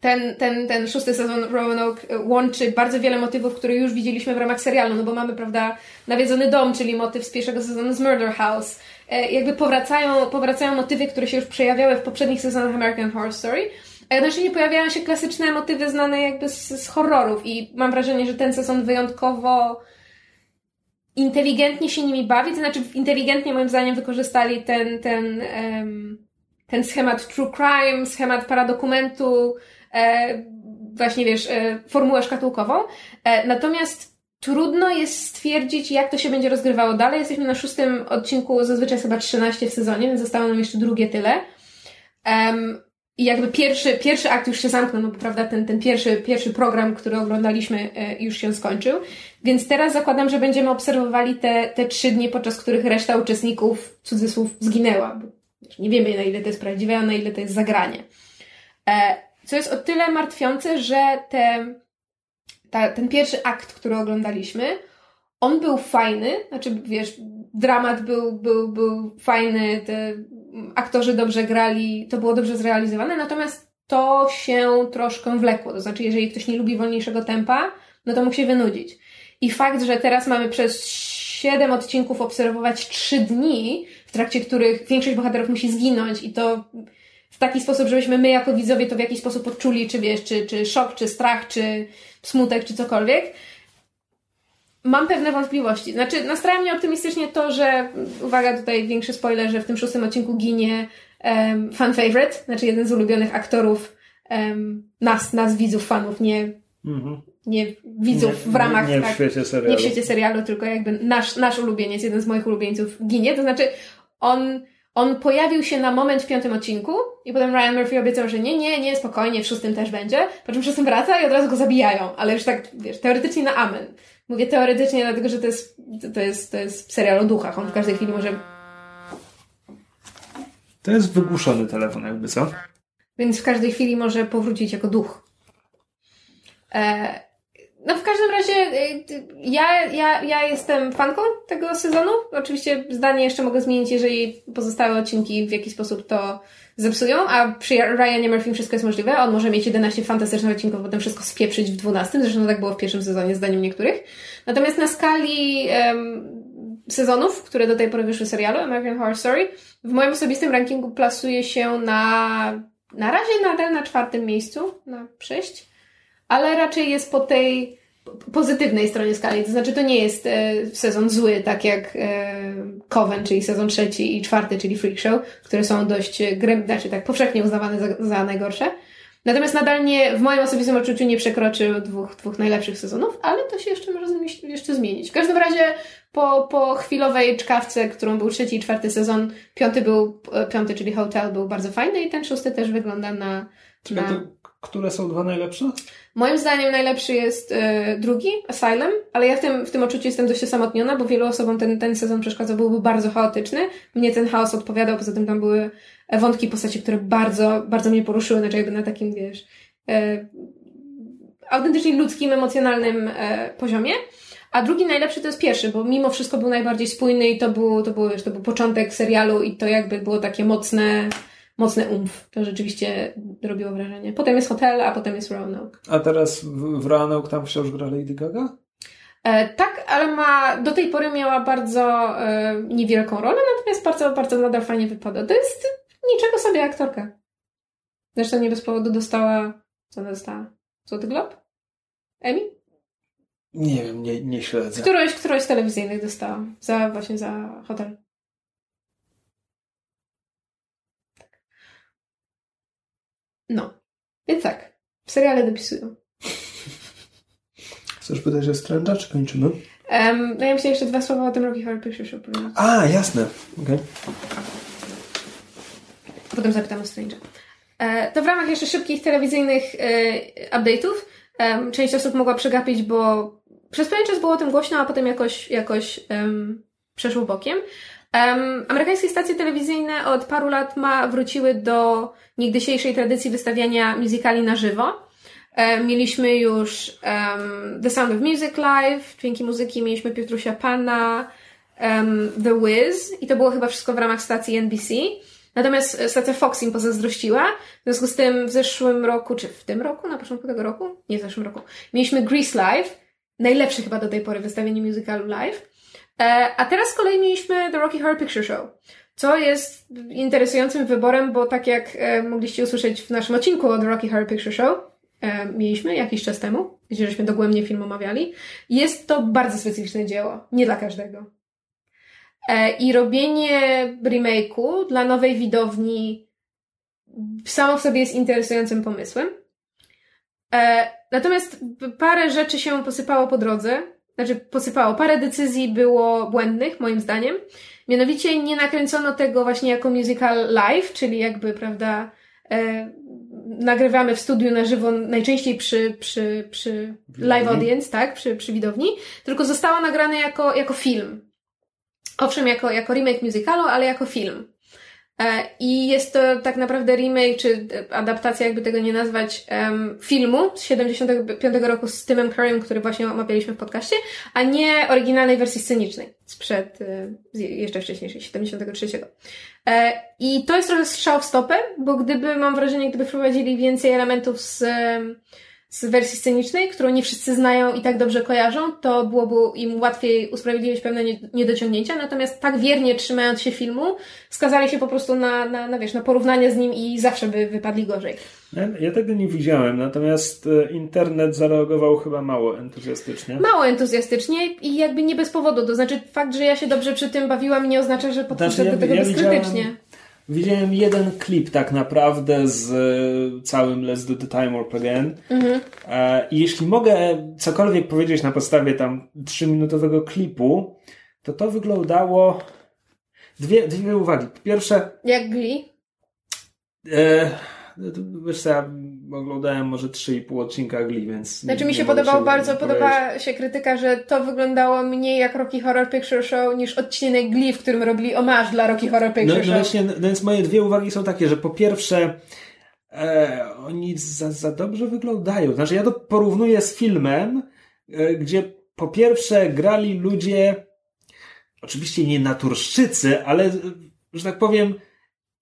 Ten, ten, ten szósty sezon Roanoke łączy bardzo wiele motywów, które już widzieliśmy w ramach serialu, no bo mamy, prawda, nawiedzony dom, czyli motyw z pierwszego sezonu z Murder House. E, jakby powracają, powracają motywy, które się już przejawiały w poprzednich sezonach American Horror Story, a jednocześnie pojawiają się klasyczne motywy znane jakby z, z horrorów i mam wrażenie, że ten sezon wyjątkowo inteligentnie się nimi bawi, to znaczy inteligentnie moim zdaniem wykorzystali ten, ten um, ten schemat true crime, schemat paradokumentu, e, właśnie wiesz, e, formułę szkatułkową. E, natomiast trudno jest stwierdzić, jak to się będzie rozgrywało dalej. Jesteśmy na szóstym odcinku, zazwyczaj jest chyba trzynaście w sezonie, więc zostało nam jeszcze drugie tyle. Um, I jakby pierwszy, pierwszy akt już się zamknął, no bo prawda, ten, ten pierwszy, pierwszy program, który oglądaliśmy, e, już się skończył. Więc teraz zakładam, że będziemy obserwowali te, te trzy dni, podczas których reszta uczestników, cudzysłów, zginęła. Bo nie wiemy, na ile to jest prawdziwe, a na ile to jest zagranie. E, co jest o tyle martwiące, że te, ta, ten pierwszy akt, który oglądaliśmy, on był fajny, znaczy wiesz, dramat był, był, był fajny, te aktorzy dobrze grali, to było dobrze zrealizowane, natomiast to się troszkę wlekło. To znaczy, jeżeli ktoś nie lubi wolniejszego tempa, no to mógł się wynudzić. I fakt, że teraz mamy przez siedem odcinków obserwować trzy dni, w trakcie których większość bohaterów musi zginąć i to w taki sposób, żebyśmy my jako widzowie to w jakiś sposób odczuli, czy wiesz, czy, czy szok, czy strach, czy smutek, czy cokolwiek, mam pewne wątpliwości. Znaczy, nastraja mnie optymistycznie to, że, uwaga, tutaj większy spoiler, że w tym szóstym odcinku ginie um, fan favorite, znaczy jeden z ulubionych aktorów um, nas, nas widzów, fanów, nie, mm-hmm. nie widzów nie, w ramach... Nie, nie, w tak, świecie serialu. nie w świecie serialu, tylko jakby nasz, nasz ulubieniec, jeden z moich ulubieńców ginie, to znaczy on, on pojawił się na moment w piątym odcinku i potem Ryan Murphy obiecał, że nie, nie, nie, spokojnie, w szóstym też będzie, po czym w szóstym wraca i od razu go zabijają, ale już tak, wiesz, teoretycznie na amen. Mówię teoretycznie, dlatego że to jest, to jest, to jest serial o duchach. On w każdej chwili może... To jest wygłuszony telefon jakby, co? Więc w każdej chwili może powrócić jako duch. E, no w każdym razie ja, ja, ja jestem fanką tego sezonu. Oczywiście zdanie jeszcze mogę zmienić, jeżeli pozostałe odcinki w jakiś sposób to zepsują, a przy Ryanie Murphy wszystko jest możliwe. On może mieć jedenaście fantastycznych odcinków, potem wszystko spieprzyć w dwunastym. Zresztą tak było w pierwszym sezonie, zdaniem niektórych. Natomiast na skali um, sezonów, które do tej pory wyszły serialu American Horror Story, w moim osobistym rankingu plasuje się na na razie nadal na czwartym miejscu, na sześć, ale raczej jest po tej pozytywnej stronie skali. To znaczy, to nie jest e, sezon zły, tak jak e, Coven, czyli sezon trzeci i czwarty, czyli Freak Show, które są dość grę, znaczy tak powszechnie uznawane za, za najgorsze. Natomiast nadal nie, w moim osobistym odczuciu nie przekroczył dwóch, dwóch najlepszych sezonów, ale to się jeszcze może jeszcze zmienić. W każdym razie po, po chwilowej czkawce, którą był trzeci i czwarty sezon, piąty był, piąty, czyli Hotel, był bardzo fajny i ten szósty też wygląda na... na... Które są dwa najlepsze? Moim zdaniem najlepszy jest y, drugi, Asylum, ale ja w tym, w tym odczuciu jestem dość osamotniona, bo wielu osobom ten, ten sezon przeszkadzał, byłby bardzo chaotyczny. Mnie ten chaos odpowiadał, poza tym tam były wątki postaci, które bardzo, bardzo mnie poruszyły, znaczy jakby na takim, wiesz, y, autentycznie ludzkim, emocjonalnym y, poziomie. A drugi najlepszy to jest pierwszy, bo mimo wszystko był najbardziej spójny i to był, to był, wiesz, to był początek serialu i to jakby było takie mocne... Mocne umf. To rzeczywiście robiło wrażenie. Potem jest Hotel, a potem jest Roanoke. A teraz w, w Roanoke tam wciąż gra Lady Gaga? E, tak, ale ma do tej pory miała bardzo e, niewielką rolę, natomiast bardzo, bardzo nadal fajnie wypada. To jest niczego sobie aktorka. Zresztą nie bez powodu dostała... Co ona dostała? Złoty Glob? Emmy? Nie wiem, nie, nie śledzę. Którąś, którąś z telewizyjnych dostała. Za, właśnie za Hotel. No, więc tak. Seriale dopisują. Chcesz pytać o Strange'a, czy kończymy? Um, no ja myślę jeszcze dwa słowa o tym Rocky Horror Picture Show. A, jasne. Okay. Potem zapytam o Strange'a. E, to w ramach jeszcze szybkich telewizyjnych e, update'ów e, część osób mogła przegapić, bo przez pewien czas było o tym głośno, a potem jakoś, jakoś um, przeszło bokiem. Um, amerykańskie stacje telewizyjne od paru lat ma, wróciły do niegdysiejszej tradycji wystawiania muzykali na żywo. Um, mieliśmy już um, The Sound of Music Live, Dźwięki Muzyki, mieliśmy Piotrusia Pana, um, The Wiz i to było chyba wszystko w ramach stacji N B C. Natomiast stacja Fox im pozazdrościła. W związku z tym w zeszłym roku, czy w tym roku, na początku tego roku? Nie, w zeszłym roku. Mieliśmy Grease Live, najlepsze chyba do tej pory wystawienie musicalu live. A teraz z kolei mieliśmy The Rocky Horror Picture Show, co jest interesującym wyborem, bo tak jak e, mogliście usłyszeć w naszym odcinku o The Rocky Horror Picture Show, e, mieliśmy jakiś czas temu, gdzie żeśmy dogłębnie film omawiali, jest to bardzo specyficzne dzieło, nie dla każdego. E, I robienie remake'u dla nowej widowni samo w sobie jest interesującym pomysłem. E, natomiast parę rzeczy się posypało po drodze, znaczy posypało, parę decyzji było błędnych, moim zdaniem. Mianowicie nie nakręcono tego właśnie jako musical live, czyli jakby, prawda, e, nagrywamy w studiu na żywo, najczęściej przy, przy, przy live audience, tak, przy, przy widowni, tylko zostało nagrane jako, jako film. Owszem, jako, jako remake musicalu, ale jako film. I jest to tak naprawdę remake, czy adaptacja, jakby tego nie nazwać, filmu z siedemdziesiątego piątego roku z Timem Currym, który właśnie omawialiśmy w podcaście, a nie oryginalnej wersji scenicznej sprzed jeszcze wcześniejszej, siedemdziesiątego trzeciego. I to jest trochę strzał w stopę, bo gdyby, mam wrażenie, gdyby wprowadzili więcej elementów z, z wersji scenicznej, którą nie wszyscy znają i tak dobrze kojarzą, to byłoby im łatwiej usprawiedliwić pewne niedociągnięcia, natomiast tak wiernie trzymając się filmu, skazali się po prostu na, na, na, wiesz, na porównanie z nim i zawsze by wypadli gorzej. Ja tego nie widziałem, natomiast internet zareagował chyba mało entuzjastycznie. Mało entuzjastycznie i jakby nie bez powodu, to znaczy fakt, że ja się dobrze przy tym bawiłam, nie oznacza, że podchodzę znaczy, ja, do tego ja bezkrytycznie. Widziałem... Widziałem jeden klip tak naprawdę z y, całym Let's Do The Time Warp Again. Mhm. E, i jeśli mogę cokolwiek powiedzieć na podstawie tam trzyminutowego klipu, to to wyglądało... Dwie, dwie uwagi. Pierwsze... Jak Glee? E, wiesz co, ja oglądałem może trzy i pół odcinka Glee, więc... Znaczy nie, mi się podobało bardzo, podoba się krytyka, że to wyglądało mniej jak Rocky Horror Picture Show niż odcinek Glee, w którym robili omaż dla Rocky Horror Picture no, Show. No właśnie, no więc moje dwie uwagi są takie, że po pierwsze e, oni za, za dobrze wyglądają. Znaczy ja to porównuję z filmem, e, gdzie po pierwsze grali ludzie, oczywiście nie naturszczycy, ale, że tak powiem...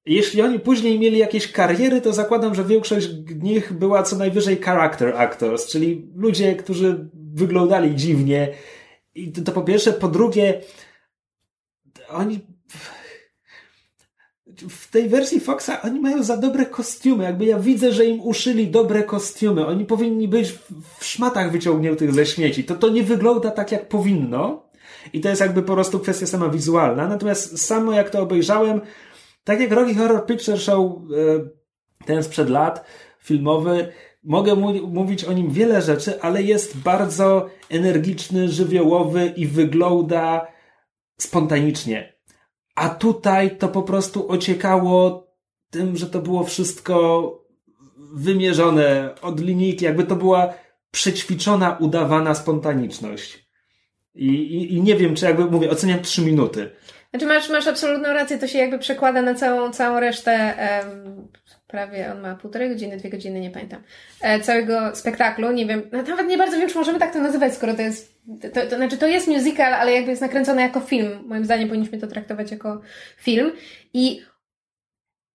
Jeśli oni później mieli jakieś kariery, to zakładam, że większość nich była co najwyżej character actors, czyli ludzie, którzy wyglądali dziwnie. I to, to po pierwsze. Po drugie, oni... W tej wersji Foxa oni mają za dobre kostiumy. Jakby ja widzę, że im uszyli dobre kostiumy. Oni powinni być w szmatach wyciągniętych ze śmieci. To to nie wygląda tak, jak powinno. I to jest jakby po prostu kwestia sama wizualna. Natomiast samo jak to obejrzałem, tak jak Rocky Horror Picture Show, ten sprzed lat, filmowy, mogę mu- mówić o nim wiele rzeczy, ale jest bardzo energiczny, żywiołowy i wygląda spontanicznie. A tutaj to po prostu ociekało tym, że to było wszystko wymierzone od linijki, jakby to była przećwiczona, udawana spontaniczność. I, i, i nie wiem, czy jakby, mówię, oceniam trzy minuty. Znaczy masz, masz absolutną rację, to się jakby przekłada na całą, całą resztę, um, prawie on ma półtorej godziny, dwie godziny, nie pamiętam, e, całego spektaklu, nie wiem, nawet nie bardzo wiem, czy możemy tak to nazywać, skoro to jest, to, to znaczy to jest musical, ale jakby jest nakręcone jako film, moim zdaniem powinniśmy to traktować jako film i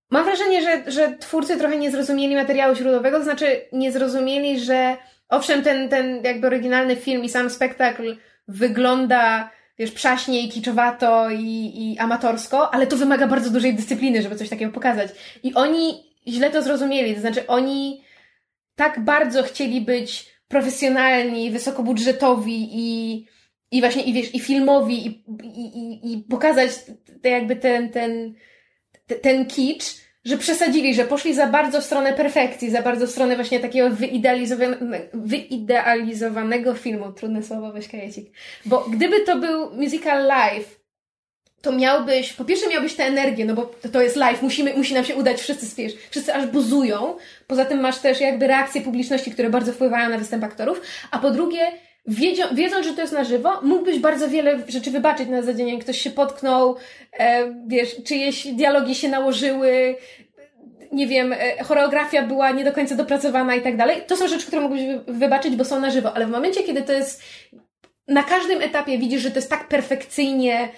mam wrażenie, że, że twórcy trochę nie zrozumieli materiału źródłowego, to znaczy nie zrozumieli, że owszem ten, ten jakby oryginalny film i sam spektakl wygląda, wiesz, przaśnie i kiczowato i, i amatorsko, ale to wymaga bardzo dużej dyscypliny, żeby coś takiego pokazać. I oni źle to zrozumieli, to znaczy oni tak bardzo chcieli być profesjonalni, wysokobudżetowi i, i właśnie, i wiesz, i filmowi, i, i, i pokazać te jakby ten, ten, ten, ten kicz, że przesadzili, że poszli za bardzo w stronę perfekcji, za bardzo w stronę właśnie takiego wyidealizowanego, wyidealizowanego filmu. Trudne słowo, weź kajecik. Bo gdyby to był musical live, to miałbyś, po pierwsze miałbyś tę energię, no bo to jest live, musimy, musi nam się udać, wszyscy spiesz, wszyscy aż buzują. Poza tym masz też jakby reakcje publiczności, które bardzo wpływają na występ aktorów. A po drugie, Wiedzią, wiedząc, że to jest na żywo, mógłbyś bardzo wiele rzeczy wybaczyć na zasadzie, ktoś się potknął, e, wiesz, czyjeś dialogi się nałożyły, nie wiem, e, choreografia była nie do końca dopracowana i tak dalej. To są rzeczy, które mógłbyś wybaczyć, bo są na żywo, ale w momencie, kiedy to jest na każdym etapie widzisz, że to jest tak perfekcyjnie,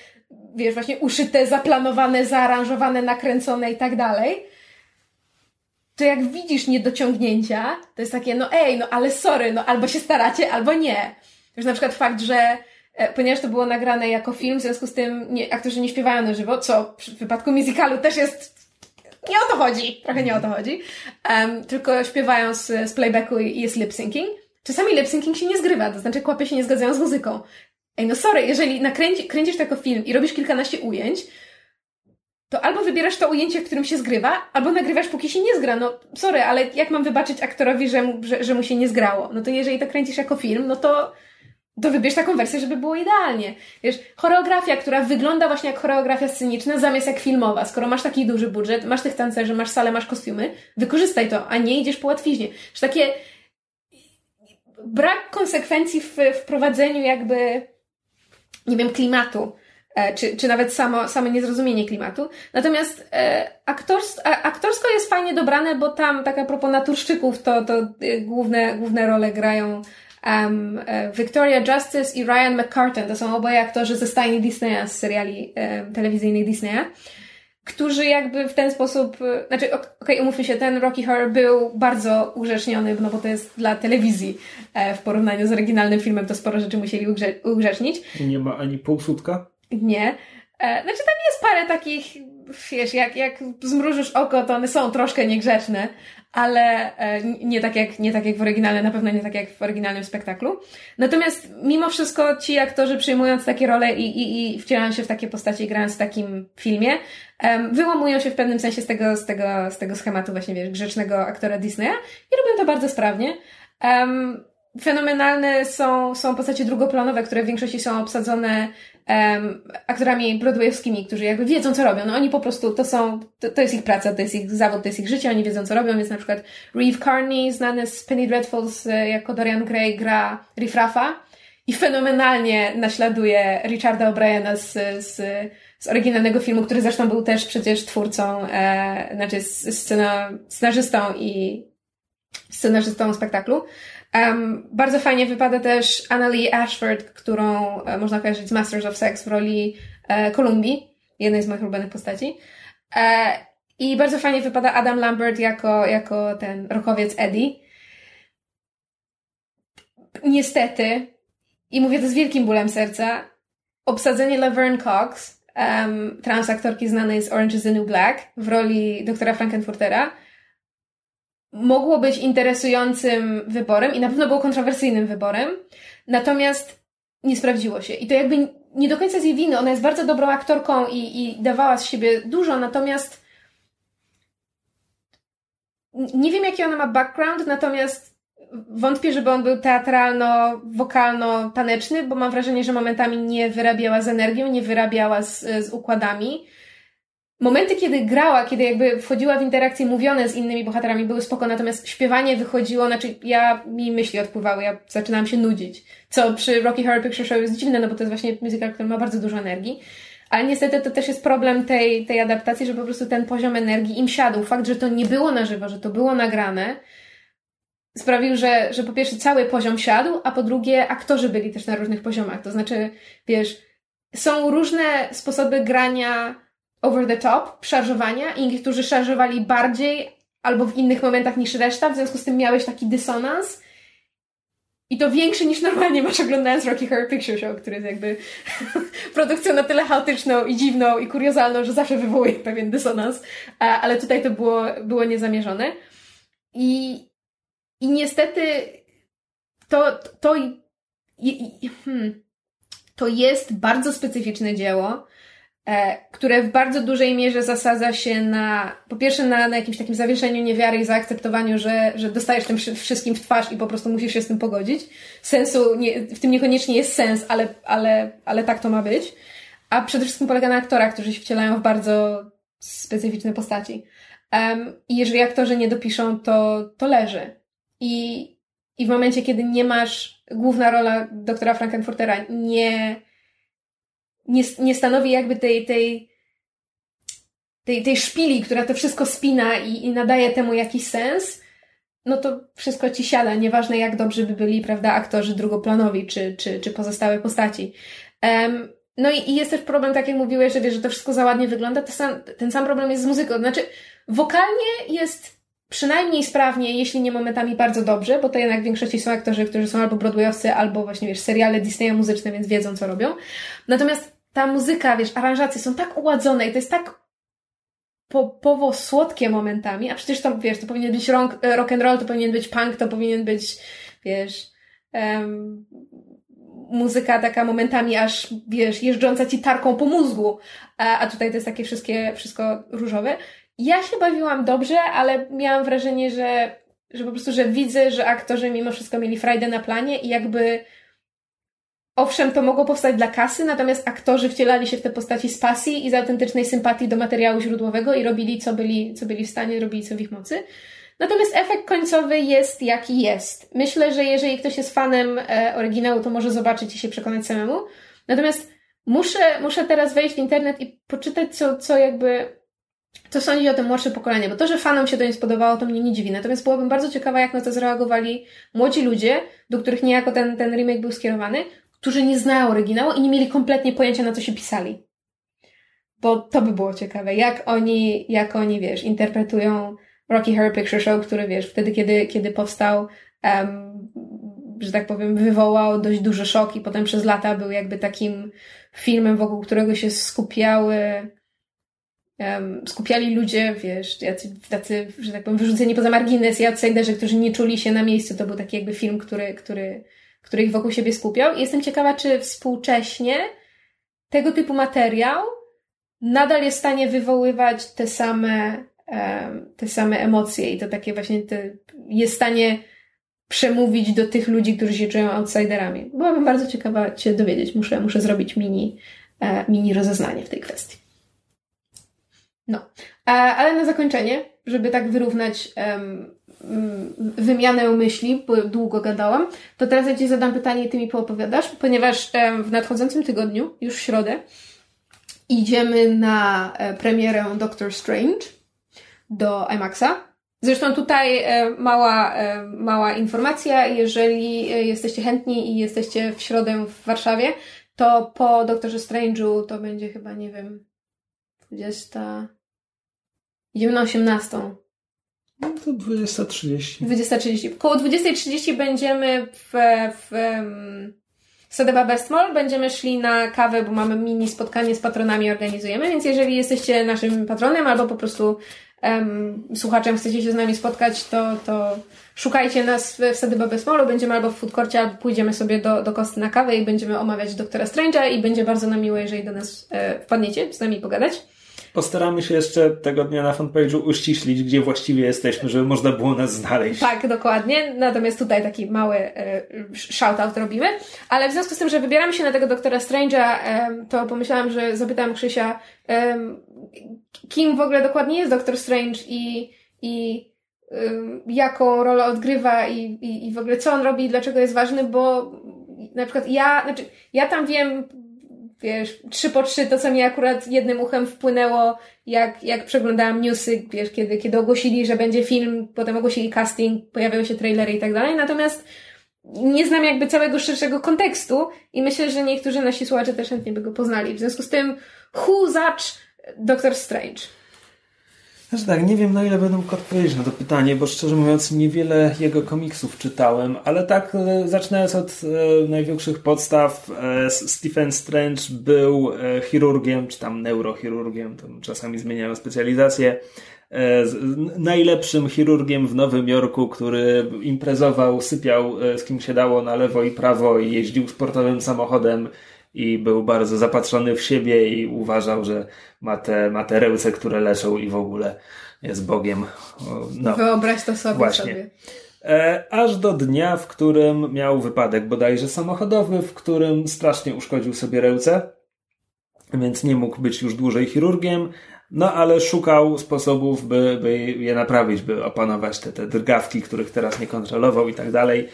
wiesz, właśnie uszyte, zaplanowane, zaaranżowane, nakręcone i tak dalej, to jak widzisz niedociągnięcia, to jest takie, no ej, no ale sorry, no albo się staracie, albo nie. Już na przykład fakt, że e, ponieważ to było nagrane jako film, w związku z tym nie, aktorzy nie śpiewają na żywo, co w przypadku musicalu też jest... Nie o to chodzi, trochę nie o to chodzi. Um, tylko śpiewają z, z playbacku i jest lip-syncing. Czasami lip-syncing się nie zgrywa, to znaczy kłapie się nie zgadzają z muzyką. Ej, no sorry, jeżeli nakręci, kręcisz to jako film i robisz kilkanaście ujęć, to albo wybierasz to ujęcie, w którym się zgrywa, albo nagrywasz, póki się nie zgra. No sorry, ale jak mam wybaczyć aktorowi, że mu, że, że mu się nie zgrało? No to jeżeli to kręcisz jako film, no to, to wybierz taką wersję, żeby było idealnie. Wiesz, choreografia, która wygląda właśnie jak choreografia sceniczna, zamiast jak filmowa. Skoro masz taki duży budżet, masz tych tancerzy, masz salę, masz kostiumy, wykorzystaj to, a nie idziesz po łatwiźnie. Że takie brak konsekwencji w, w prowadzeniu jakby, nie wiem, klimatu. Czy, czy nawet samo, same niezrozumienie klimatu. Natomiast e, aktors, a, aktorsko jest fajnie dobrane, bo tam taka propos naturszczyków, to, to e, główne, główne role grają um, e, Victoria Justice i Ryan McCartan. To są oboje aktorzy ze stajni Disneya, z seriali e, telewizyjnych Disneya, którzy jakby w ten sposób, e, znaczy okej, okay, umówmy się, ten Rocky Horror był bardzo ugrzeczniony, no bo to jest dla telewizji. E, w porównaniu z oryginalnym filmem to sporo rzeczy musieli ugrze- ugrzecznić. I nie ma ani półsłodka? Nie. Znaczy tam jest parę takich, wiesz, jak, jak zmrużysz oko, to one są troszkę niegrzeczne, ale nie tak jak, nie tak jak w oryginale, na pewno nie tak jak w oryginalnym spektaklu. Natomiast mimo wszystko ci aktorzy, przyjmując takie role i, i, i wcielając się w takie postacie, grając w takim filmie, wyłamują się w pewnym sensie z tego, z tego, z tego schematu właśnie, wiesz, grzecznego aktora Disneya i robią to bardzo sprawnie. Um, Fenomenalne są, są postacie drugoplanowe, które w większości są obsadzone um, aktorami broadwayowskimi, którzy jakby wiedzą, co robią. No oni po prostu, to są, to, to jest ich praca, to jest ich zawód, to jest ich życie, oni wiedzą, co robią, więc na przykład Reeve Carney, znany z Penny Dreadful jako Dorian Gray, gra Riffraffa i fenomenalnie naśladuje Richarda O'Briena z, z, z oryginalnego filmu, który zresztą był też przecież twórcą, e, znaczy scena, scenarzystą i scenarzystą spektaklu. Um, bardzo fajnie wypada też Annalee Ashford, którą e, można kojarzyć z Masters of Sex w roli e, Kolumbii, jednej z moich ulubionych postaci. E, I bardzo fajnie wypada Adam Lambert jako, jako ten rockowiec Eddie. Niestety, i mówię to z wielkim bólem serca, obsadzenie Laverne Cox, um, transaktorki znanej z Orange is the New Black, w roli doktora Frankenfurtera, mogło być interesującym wyborem i na pewno było kontrowersyjnym wyborem, natomiast nie sprawdziło się. I to jakby nie do końca z jej winy. Ona jest bardzo dobrą aktorką i, i dawała z siebie dużo, natomiast nie wiem, jaki ona ma background, natomiast wątpię, żeby on był teatralno-wokalno-taneczny, bo mam wrażenie, że momentami nie wyrabiała z energią, nie wyrabiała z, z układami. Momenty, kiedy grała, kiedy jakby wchodziła w interakcje mówione z innymi bohaterami, były spoko, natomiast śpiewanie wychodziło, znaczy ja, mi myśli odpływały, ja zaczynałam się nudzić, co przy Rocky Horror Picture Show jest dziwne, no bo to jest właśnie musical, który ma bardzo dużo energii, ale niestety to też jest problem tej, tej adaptacji, że po prostu ten poziom energii im siadł. Fakt, że to nie było na żywo, że to było nagrane, sprawił, że, że po pierwsze cały poziom siadł, a po drugie aktorzy byli też na różnych poziomach, to znaczy, wiesz, są różne sposoby grania over the top, szarżowania i niektórzy szarżowali bardziej albo w innych momentach niż reszta, w związku z tym miałeś taki dysonans i to większy niż normalnie masz oglądając Rocky Horror Picture Show, który jest jakby produkcją na tyle chaotyczną i dziwną i kuriozalną, że zawsze wywołuje pewien dysonans, ale tutaj to było, było niezamierzone i, i niestety to to, to jest bardzo specyficzne dzieło, które w bardzo dużej mierze zasadza się na, po pierwsze na, na jakimś takim zawieszeniu niewiary i zaakceptowaniu, że, że dostajesz tym wszystkim w twarz i po prostu musisz się z tym pogodzić. Sensu nie, w tym niekoniecznie jest sens, ale, ale, ale tak to ma być. A przede wszystkim polega na aktorach, którzy się wcielają w bardzo specyficzne postaci. Um, I jeżeli aktorzy nie dopiszą, to, to leży. I, I w momencie, kiedy nie masz, główna rola doktora Frankenfurtera nie Nie, nie stanowi jakby tej, tej, tej, tej szpili, która to wszystko spina i, i nadaje temu jakiś sens, no to wszystko ci siada, nieważne jak dobrze by byli, prawda, aktorzy drugoplanowi czy, czy, czy pozostałe postaci. Um, no i, i jest też problem, tak jak mówiłeś, że wiesz, że to wszystko za ładnie wygląda, to sam, ten sam problem jest z muzyką. Znaczy, wokalnie jest przynajmniej sprawnie, jeśli nie momentami bardzo dobrze, bo to jednak w większości są aktorzy, którzy są albo broadwayowcy, albo właśnie, wiesz, seriale Disneya muzyczne, więc wiedzą, co robią. Natomiast ta muzyka, wiesz, aranżacje są tak uładzone i to jest tak popowo-słodkie momentami, a przecież to, wiesz, to powinien być rock, rock and roll, to powinien być punk, to powinien być, wiesz, um, muzyka taka momentami aż, wiesz, jeżdżąca ci tarką po mózgu, a, a tutaj to jest takie wszystkie, wszystko różowe. Ja się bawiłam dobrze, ale miałam wrażenie, że, że po prostu, że widzę, że aktorzy mimo wszystko mieli frajdę na planie i jakby owszem, to mogło powstać dla kasy, natomiast aktorzy wcielali się w te postaci z pasji i z autentycznej sympatii do materiału źródłowego i robili, co byli, co byli w stanie, robili, co w ich mocy. Natomiast efekt końcowy jest, jaki jest. Myślę, że jeżeli ktoś jest fanem e, oryginału, to może zobaczyć i się przekonać samemu. Natomiast muszę, muszę teraz wejść w internet i poczytać, co, co jakby, co sądzi o tym młodsze pokolenie, bo to, że fanom się to nie spodobało, to mnie nie dziwi. Natomiast byłabym bardzo ciekawa, jak na to zareagowali młodzi ludzie, do których niejako ten, ten remake był skierowany, którzy nie znają oryginału i nie mieli kompletnie pojęcia, na co się pisali. Bo to by było ciekawe, jak oni, jak oni, wiesz, interpretują Rocky Horror Picture Show, który, wiesz, wtedy, kiedy, kiedy powstał, um, że tak powiem, wywołał dość duży szok i potem przez lata był jakby takim filmem, wokół którego się skupiały, um, skupiali ludzie, wiesz, jacy, tacy, że tak powiem, wyrzuceni poza margines i outsiderzy, którzy nie czuli się na miejscu. To był taki jakby film, który, który, który ich wokół siebie skupiał. I jestem ciekawa, czy współcześnie tego typu materiał nadal jest w stanie wywoływać te same te same emocje i to takie właśnie te, jest w stanie przemówić do tych ludzi, którzy się czują outsiderami. Byłabym bardzo ciekawa się dowiedzieć. Muszę, muszę zrobić mini, mini rozeznanie w tej kwestii. No. Ale na zakończenie, żeby tak wyrównać um, wymianę myśli, bo długo gadałam, to teraz ja Ci zadam pytanie i Ty mi poopowiadasz, ponieważ w nadchodzącym tygodniu, już w środę, idziemy na premierę Doctor Strange do IMAXa. Zresztą tutaj e, mała, e, mała informacja, jeżeli jesteście chętni i jesteście w środę w Warszawie, to po Doktorze Strange'u to będzie chyba, nie wiem, dwudziesta... Idziemy na osiemnastą. No to dwudziesta trzydzieści. dwudziesta trzydzieści. Koło dwudziesta trzydzieści będziemy w, w, w Sadeba Best Mall, będziemy szli na kawę, bo mamy mini spotkanie z patronami, organizujemy, więc jeżeli jesteście naszym patronem albo po prostu słuchaczem, chcecie się z nami spotkać, to, to szukajcie nas w Sadyba Besmolu, będziemy albo w food courtie, albo pójdziemy sobie do, do Kosty na kawę i będziemy omawiać Doktora Strange'a i będzie bardzo nam miło, jeżeli do nas e, wpadniecie, z nami pogadać. Postaramy się jeszcze tego dnia na fanpage'u uściślić, gdzie właściwie jesteśmy, żeby można było nas znaleźć. Tak, dokładnie. Natomiast tutaj taki mały e, shoutout robimy. Ale w związku z tym, że wybieramy się na tego Doktora Strange'a, e, to pomyślałam, że zapytałam Krzysia, e, kim w ogóle dokładnie jest Doktor Strange i, i e, jaką rolę odgrywa i, i, i w ogóle co on robi i dlaczego jest ważny, bo na przykład ja, znaczy, ja tam wiem... Wiesz, trzy po trzy, to co mi akurat jednym uchem wpłynęło, jak, jak przeglądałam newsy, wiesz, kiedy, kiedy ogłosili, że będzie film, potem ogłosili casting, pojawiały się trailery i tak dalej, natomiast nie znam jakby całego szerszego kontekstu i myślę, że niektórzy nasi słuchacze też chętnie by go poznali. W związku z tym, who such Doctor Strange? Znaczy tak, nie wiem, na ile będę mógł odpowiedzieć na to pytanie, bo szczerze mówiąc niewiele jego komiksów czytałem, ale tak e, zaczynając od e, największych podstaw, e, Stephen Strange był e, chirurgiem, czy tam neurochirurgiem, tam czasami zmieniają specjalizację, e, z, najlepszym chirurgiem w Nowym Jorku, który imprezował, sypiał e, z kim się dało na lewo i prawo i jeździł sportowym samochodem i był bardzo zapatrzony w siebie i uważał, że ma te, ma te rełce, które leczą i w ogóle jest Bogiem. No, wyobraź to sobie. Właśnie. sobie. E, aż do dnia, w którym miał wypadek bodajże samochodowy, w którym strasznie uszkodził sobie ręce, więc nie mógł być już dłużej chirurgiem, no ale szukał sposobów, by, by je naprawić, by opanować te, te drgawki, których teraz nie kontrolował i tak dalej.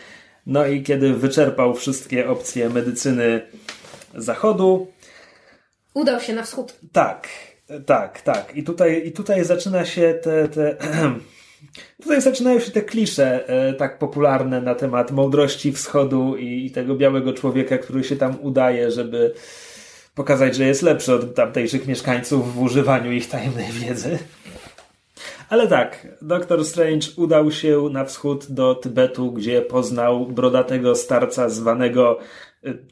No i kiedy wyczerpał wszystkie opcje medycyny zachodu. Udał się na wschód. Tak, tak, tak. I tutaj, i tutaj zaczyna się te, te tutaj zaczynają się te klisze tak popularne na temat mądrości wschodu i, i tego białego człowieka, który się tam udaje, żeby pokazać, że jest lepszy od tamtejszych mieszkańców w używaniu ich tajemnej wiedzy. Ale tak, Doktor Strange udał się na wschód do Tybetu, gdzie poznał brodatego starca zwanego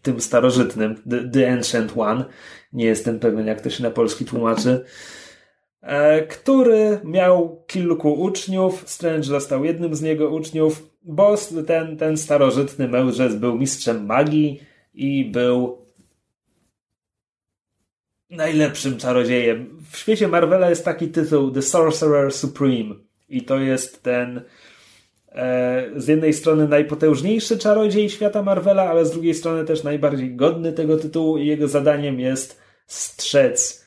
tym starożytnym, The Ancient One, nie jestem pewien, jak to się na polski tłumaczy, który miał kilku uczniów. Strange został jednym z niego uczniów, bo ten, ten starożytny mędrzec był mistrzem magii i był najlepszym czarodziejem. W świecie Marvela jest taki tytuł The Sorcerer Supreme i to jest ten e, z jednej strony najpotężniejszy czarodziej świata Marvela, ale z drugiej strony też najbardziej godny tego tytułu i jego zadaniem jest strzec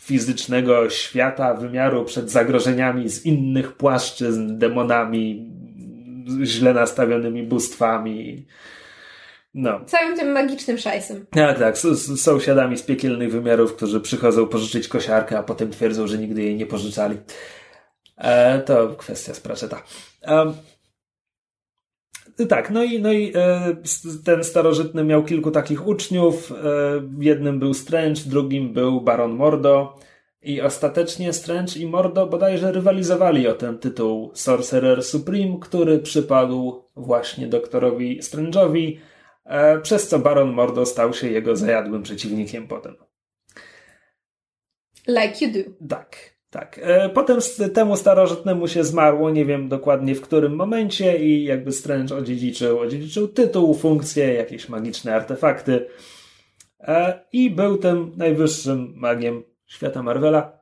fizycznego świata, wymiaru przed zagrożeniami z innych płaszczyzn, demonami, źle nastawionymi bóstwami. No. Całym tym magicznym szajsem. Tak, tak. S- s- sąsiadami z piekielnych wymiarów, którzy przychodzą pożyczyć kosiarkę, a potem twierdzą, że nigdy jej nie pożyczali. E, to kwestia z Pratchetta. E, tak, no i, no i e, ten starożytny miał kilku takich uczniów. E, jednym był Strange, drugim był Baron Mordo. I ostatecznie Strange i Mordo bodajże rywalizowali o ten tytuł Sorcerer Supreme, który przypadł właśnie doktorowi Strange'owi, przez co Baron Mordo stał się jego zajadłym przeciwnikiem potem. Like you do. Tak, tak. Potem temu starożytnemu się zmarło, nie wiem dokładnie w którym momencie i jakby Strange odziedziczył, odziedziczył tytuł, funkcję, jakieś magiczne artefakty i był tym najwyższym magiem świata Marvela.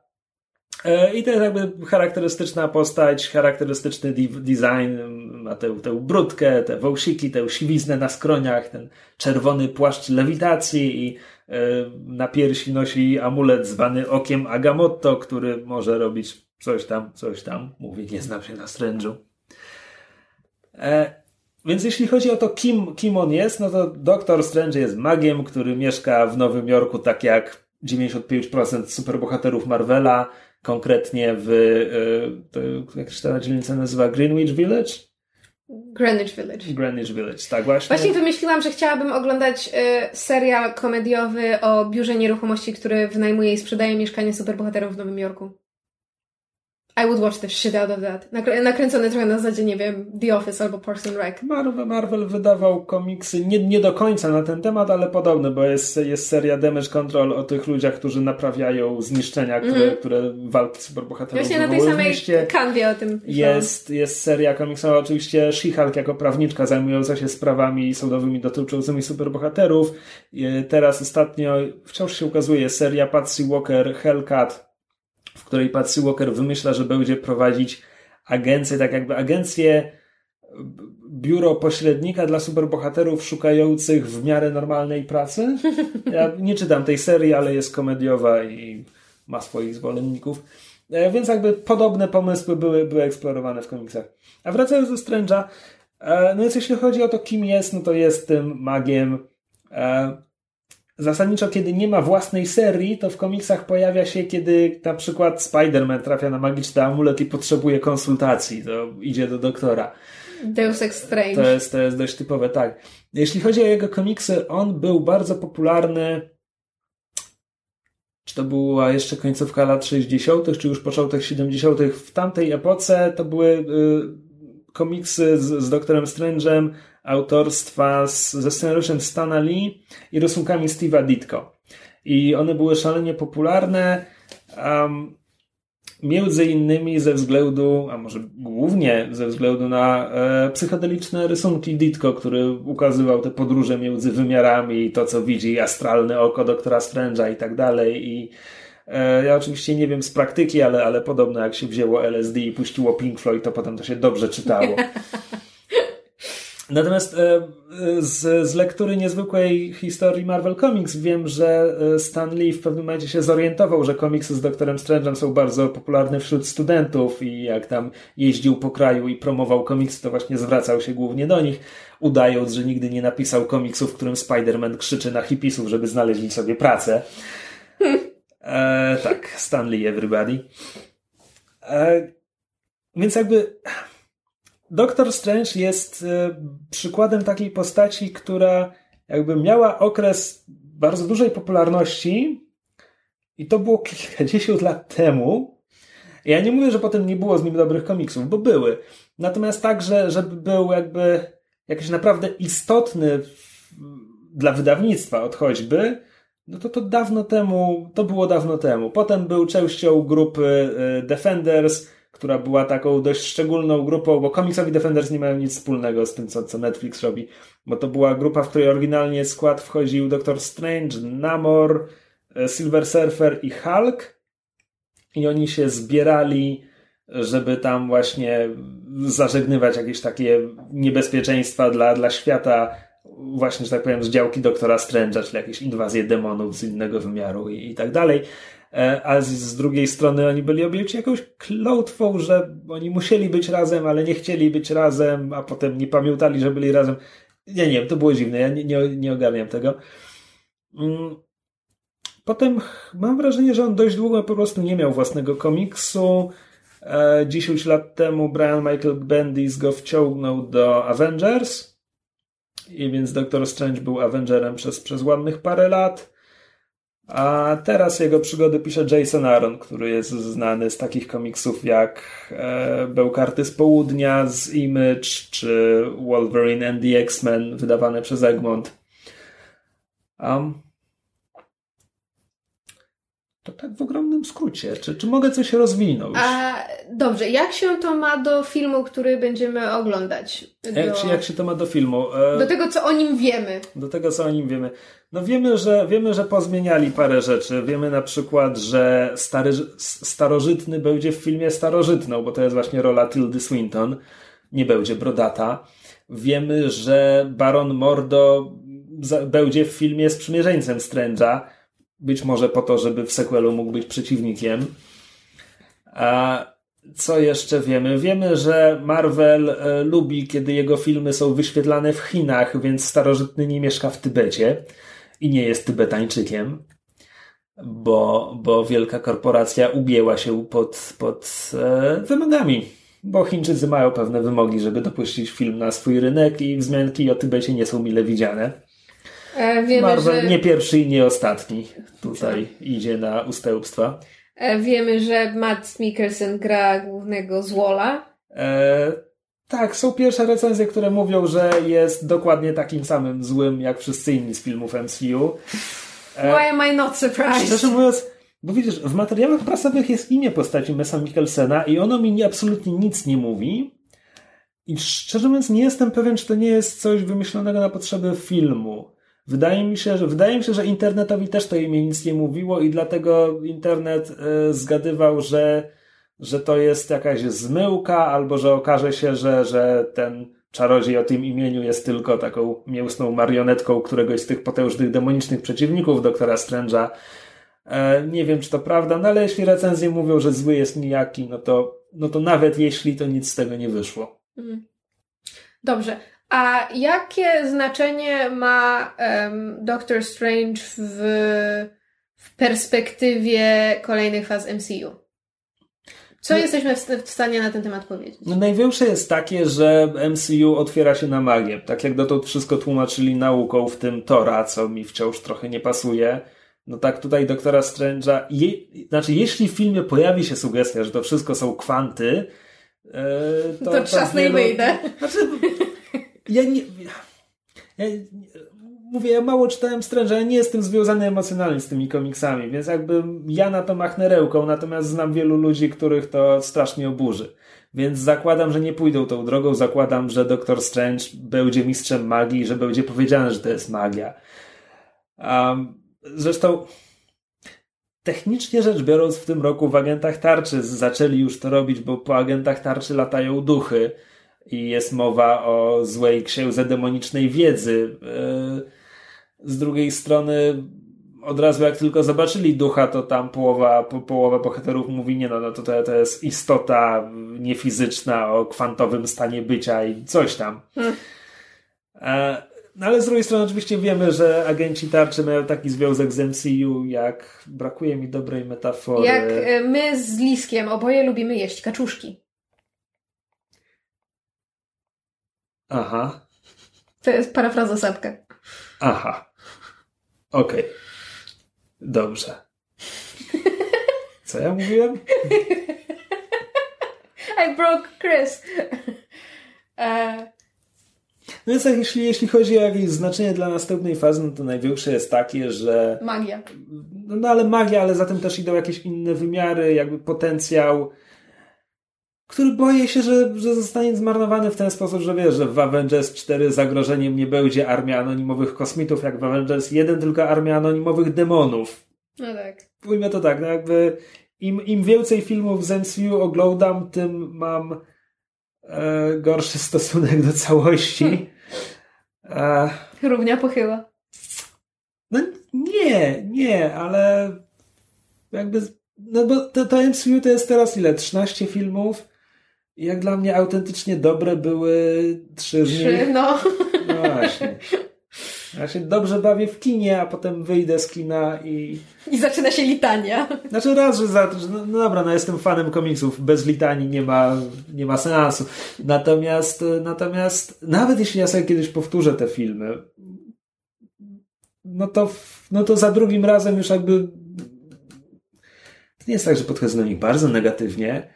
I to jest jakby charakterystyczna postać, charakterystyczny design, ma tę, tę brudkę, te wąsiki, tę siwiznę na skroniach, ten czerwony płaszcz lewitacji i na piersi nosi amulet zwany okiem Agamotto, który może robić coś tam, coś tam. Mówię, nie znam się na Strange'u. Więc jeśli chodzi o to, kim, kim on jest, no to doktor Strange jest magiem, który mieszka w Nowym Jorku tak jak dziewięćdziesiąt pięć procent superbohaterów Marvela, konkretnie w, to, jak się ta dzielnica nazywa, Greenwich Village? Greenwich Village. Greenwich Village, tak właśnie. Właśnie wymyśliłam, że chciałabym oglądać y, serial komediowy o biurze nieruchomości, który wynajmuje i sprzedaje mieszkanie superbohaterów w Nowym Jorku. I would watch the shit out of that. Nakr- nakręcone trochę na zasadzie, nie wiem, The Office albo Parks and Rec. Marvel, Marvel wydawał komiksy nie, nie do końca na ten temat, ale podobny, bo jest, jest seria Damage Control o tych ludziach, którzy naprawiają zniszczenia, które, mm. które walki superbohaterów wywołują. Właśnie na tej samej kanwie o tym. Jest, jest seria komiksowa, oczywiście She-Hulk jako prawniczka zajmująca się sprawami sądowymi dotyczącymi superbohaterów. Teraz ostatnio wciąż się ukazuje seria Patsy Walker Hellcat, w której Patsy Walker wymyśla, że będzie prowadzić agencję, tak jakby agencję, biuro pośrednika dla superbohaterów szukających w miarę normalnej pracy. Ja nie czytam tej serii, ale jest komediowa i ma swoich zwolenników. Więc jakby podobne pomysły były, były eksplorowane w komiksach. A wracając do Strange'a, no więc jeśli chodzi o to, kim jest, no to jest tym magiem. Zasadniczo, kiedy nie ma własnej serii, to w komiksach pojawia się, kiedy na przykład Spider-Man trafia na magiczny amulet i potrzebuje konsultacji, to idzie do doktora. Deus Ex Strange. To jest, to jest dość typowe, tak. Jeśli chodzi o jego komiksy, on był bardzo popularny, czy to była jeszcze końcówka lat sześćdziesiątych, czy już początek siedemdziesiątych. W tamtej epoce to były y, komiksy z, z doktorem Strange'em, autorstwa z, ze scenariuszem Stana Lee i rysunkami Steve'a Ditko. I one były szalenie popularne, um, między innymi ze względu, a może głównie ze względu na e, psychodeliczne rysunki Ditko, który ukazywał te podróże między wymiarami i to, co widzi astralne oko doktora Strange'a i tak dalej. I e, ja oczywiście nie wiem z praktyki, ale, ale podobno jak się wzięło L S D i puściło Pink Floyd, to potem to się dobrze czytało. Natomiast z, z lektury niezwykłej historii Marvel Comics wiem, że Stan Lee w pewnym momencie się zorientował, że komiksy z doktorem Strange'em są bardzo popularne wśród studentów i jak tam jeździł po kraju i promował komiksy, to właśnie zwracał się głównie do nich, udając, że nigdy nie napisał komiksu, w którym Spider-Man krzyczy na hipisów, żeby znaleźli sobie pracę. E, tak, Stan Lee everybody. E, więc jakby... Doktor Strange jest y, przykładem takiej postaci, która jakby miała okres bardzo dużej popularności i to było kilkadziesiąt lat temu. Ja nie mówię, że potem nie było z nim dobrych komiksów, bo były. Natomiast tak, że, żeby był jakby jakiś naprawdę istotny w, dla wydawnictwa od choćby, no to to dawno temu, to było dawno temu. Potem był częścią grupy y, Defenders, która była taką dość szczególną grupą, bo komiksowi Defenders nie mają nic wspólnego z tym, co, co Netflix robi, bo to była grupa, w której oryginalnie skład wchodził Doctor Strange, Namor, Silver Surfer i Hulk i oni się zbierali, żeby tam właśnie zażegnywać jakieś takie niebezpieczeństwa dla, dla świata, właśnie, że tak powiem, z działki Doktora Strange'a, czyli jakieś inwazje demonów z innego wymiaru i, i tak dalej. A z, z drugiej strony oni byli objęci jakąś klątwą, że oni musieli być razem, ale nie chcieli być razem, a potem nie pamiętali, że byli razem. Ja nie wiem, to było dziwne, ja nie, nie, nie ogarniam tego. Potem mam wrażenie, że on dość długo po prostu nie miał własnego komiksu. dziesięć lat temu Brian Michael Bendis go wciągnął do Avengers i więc Doctor Strange był Avengerem przez, przez ładnych parę lat. A teraz jego przygody pisze Jason Aaron, który jest znany z takich komiksów jak e, Bełkarty z Południa, z Image, czy Wolverine and the X-Men wydawane przez Egmont. Um, to tak w ogromnym skrócie. Czy, czy mogę coś rozwinąć? A, dobrze, jak się to ma do filmu, który będziemy oglądać? Do... Jak, się, jak się to ma do filmu? E, do tego, co o nim wiemy. Do tego, co o nim wiemy. No wiemy, że wiemy, że pozmieniali parę rzeczy. Wiemy na przykład, że stary, starożytny będzie w filmie starożytną, bo to jest właśnie rola Tildy Swinton. Nie będzie brodata. Wiemy, że Baron Mordo będzie w filmie z sprzymierzeńcem Strange'a. Być może po to, żeby w sequelu mógł być przeciwnikiem. A co jeszcze wiemy? Wiemy, że Marvel lubi, kiedy jego filmy są wyświetlane w Chinach, więc starożytny nie mieszka w Tybecie. I nie jest Tybetańczykiem, bo, bo wielka korporacja ugięła się pod, pod e, wymogami, bo Chińczycy mają pewne wymogi, żeby dopuścić film na swój rynek i wzmianki o Tybecie nie są mile widziane. E, wiemy, Marvel że... nie pierwszy i nie ostatni tutaj tak. Idzie na ustępstwa. E, wiemy, że Mads Mikkelsen gra głównego złola. E... Tak, są pierwsze recenzje, które mówią, że jest dokładnie takim samym złym, jak wszyscy inni z filmów M C U. Why am I not surprised? Szczerze mówiąc, bo widzisz, w materiałach prasowych jest imię postaci Mysa Mikkelsena i ono mi absolutnie nic nie mówi. I szczerze mówiąc nie jestem pewien, czy to nie jest coś wymyślonego na potrzeby filmu. Wydaje mi się, że, wydaje mi się, że internetowi też to imię nic nie mówiło i dlatego internet y, zgadywał, że że to jest jakaś zmyłka, albo że okaże się, że, że ten czarodziej o tym imieniu jest tylko taką mięsną marionetką któregoś z tych potężnych demonicznych przeciwników Doktora Strange'a. E, nie wiem, czy to prawda, no ale jeśli recenzje mówią, że zły jest nijaki, no to, no to nawet jeśli, to nic z tego nie wyszło. Dobrze. A jakie znaczenie ma um, Doctor Strange w, w perspektywie kolejnych faz M C U? Co no, jesteśmy w stanie na ten temat powiedzieć? No największe jest takie, że M C U otwiera się na magię. Tak jak dotąd wszystko tłumaczyli nauką, w tym Tora, co mi wciąż trochę nie pasuje. No tak tutaj Doktora Strange'a... Je, znaczy, jeśli w filmie pojawi się sugestia, że to wszystko są kwanty... Yy, to to trzasnę i wyjdę. Znaczy, ja nie... Ja, ja, Mówię, ja mało czytałem Strange'a, ja nie jestem związany emocjonalnie z tymi komiksami, więc jakby ja na to machnę ręką, natomiast znam wielu ludzi, których to strasznie oburzy. Więc zakładam, że nie pójdą tą drogą, zakładam, że Doktor Strange będzie mistrzem magii, że będzie powiedziane, że to jest magia. Um, zresztą technicznie rzecz biorąc w tym roku w Agentach Tarczy zaczęli już to robić, bo po Agentach Tarczy latają duchy i jest mowa o złej księdze demonicznej wiedzy. Yy, Z drugiej strony od razu jak tylko zobaczyli ducha, to tam połowa, po, połowa bohaterów mówi, nie no, no to, to, to jest istota niefizyczna o kwantowym stanie bycia i coś tam. Hmm. E, no ale z drugiej strony oczywiście wiemy, że agenci tarczy mają taki związek z M C U, jak brakuje mi dobrej metafory. Jak my z Liskiem oboje lubimy jeść kaczuszki. Aha. To jest parafraza Sapka. Aha. Okej. Okay. Dobrze. Co ja mówiłem? I broke Chris. Uh... No więc tak, jeśli, jeśli chodzi o jakieś znaczenie dla następnej fazy, no to największe jest takie, że... Magia. No ale magia, ale za tym też idą jakieś inne wymiary, jakby potencjał który boję się, że, że zostanie zmarnowany w ten sposób, że wiesz, że w Avengers cztery zagrożeniem nie będzie armia anonimowych kosmitów, jak w Avengers jeden tylko armia anonimowych demonów. No tak. Pójmę to tak, no jakby im, im więcej filmów z M C U oglądam, tym mam e, gorszy stosunek do całości. Hmm. E, Równia pochyła. No nie, nie, ale jakby, no bo to, to M C U to jest teraz ile? trzynaście filmów? Jak dla mnie autentycznie dobre były trzy z nich. Trzy, no. No właśnie. Ja się dobrze bawię w kinie, a potem wyjdę z kina i... I zaczyna się litania. Znaczy raz, że... Za... No dobra, no jestem fanem komiksów. Bez litanii nie ma, nie ma sensu. Natomiast, natomiast nawet jeśli ja sobie kiedyś powtórzę te filmy, no to, no to za drugim razem już jakby... To nie jest tak, że podchodzę do nich bardzo negatywnie,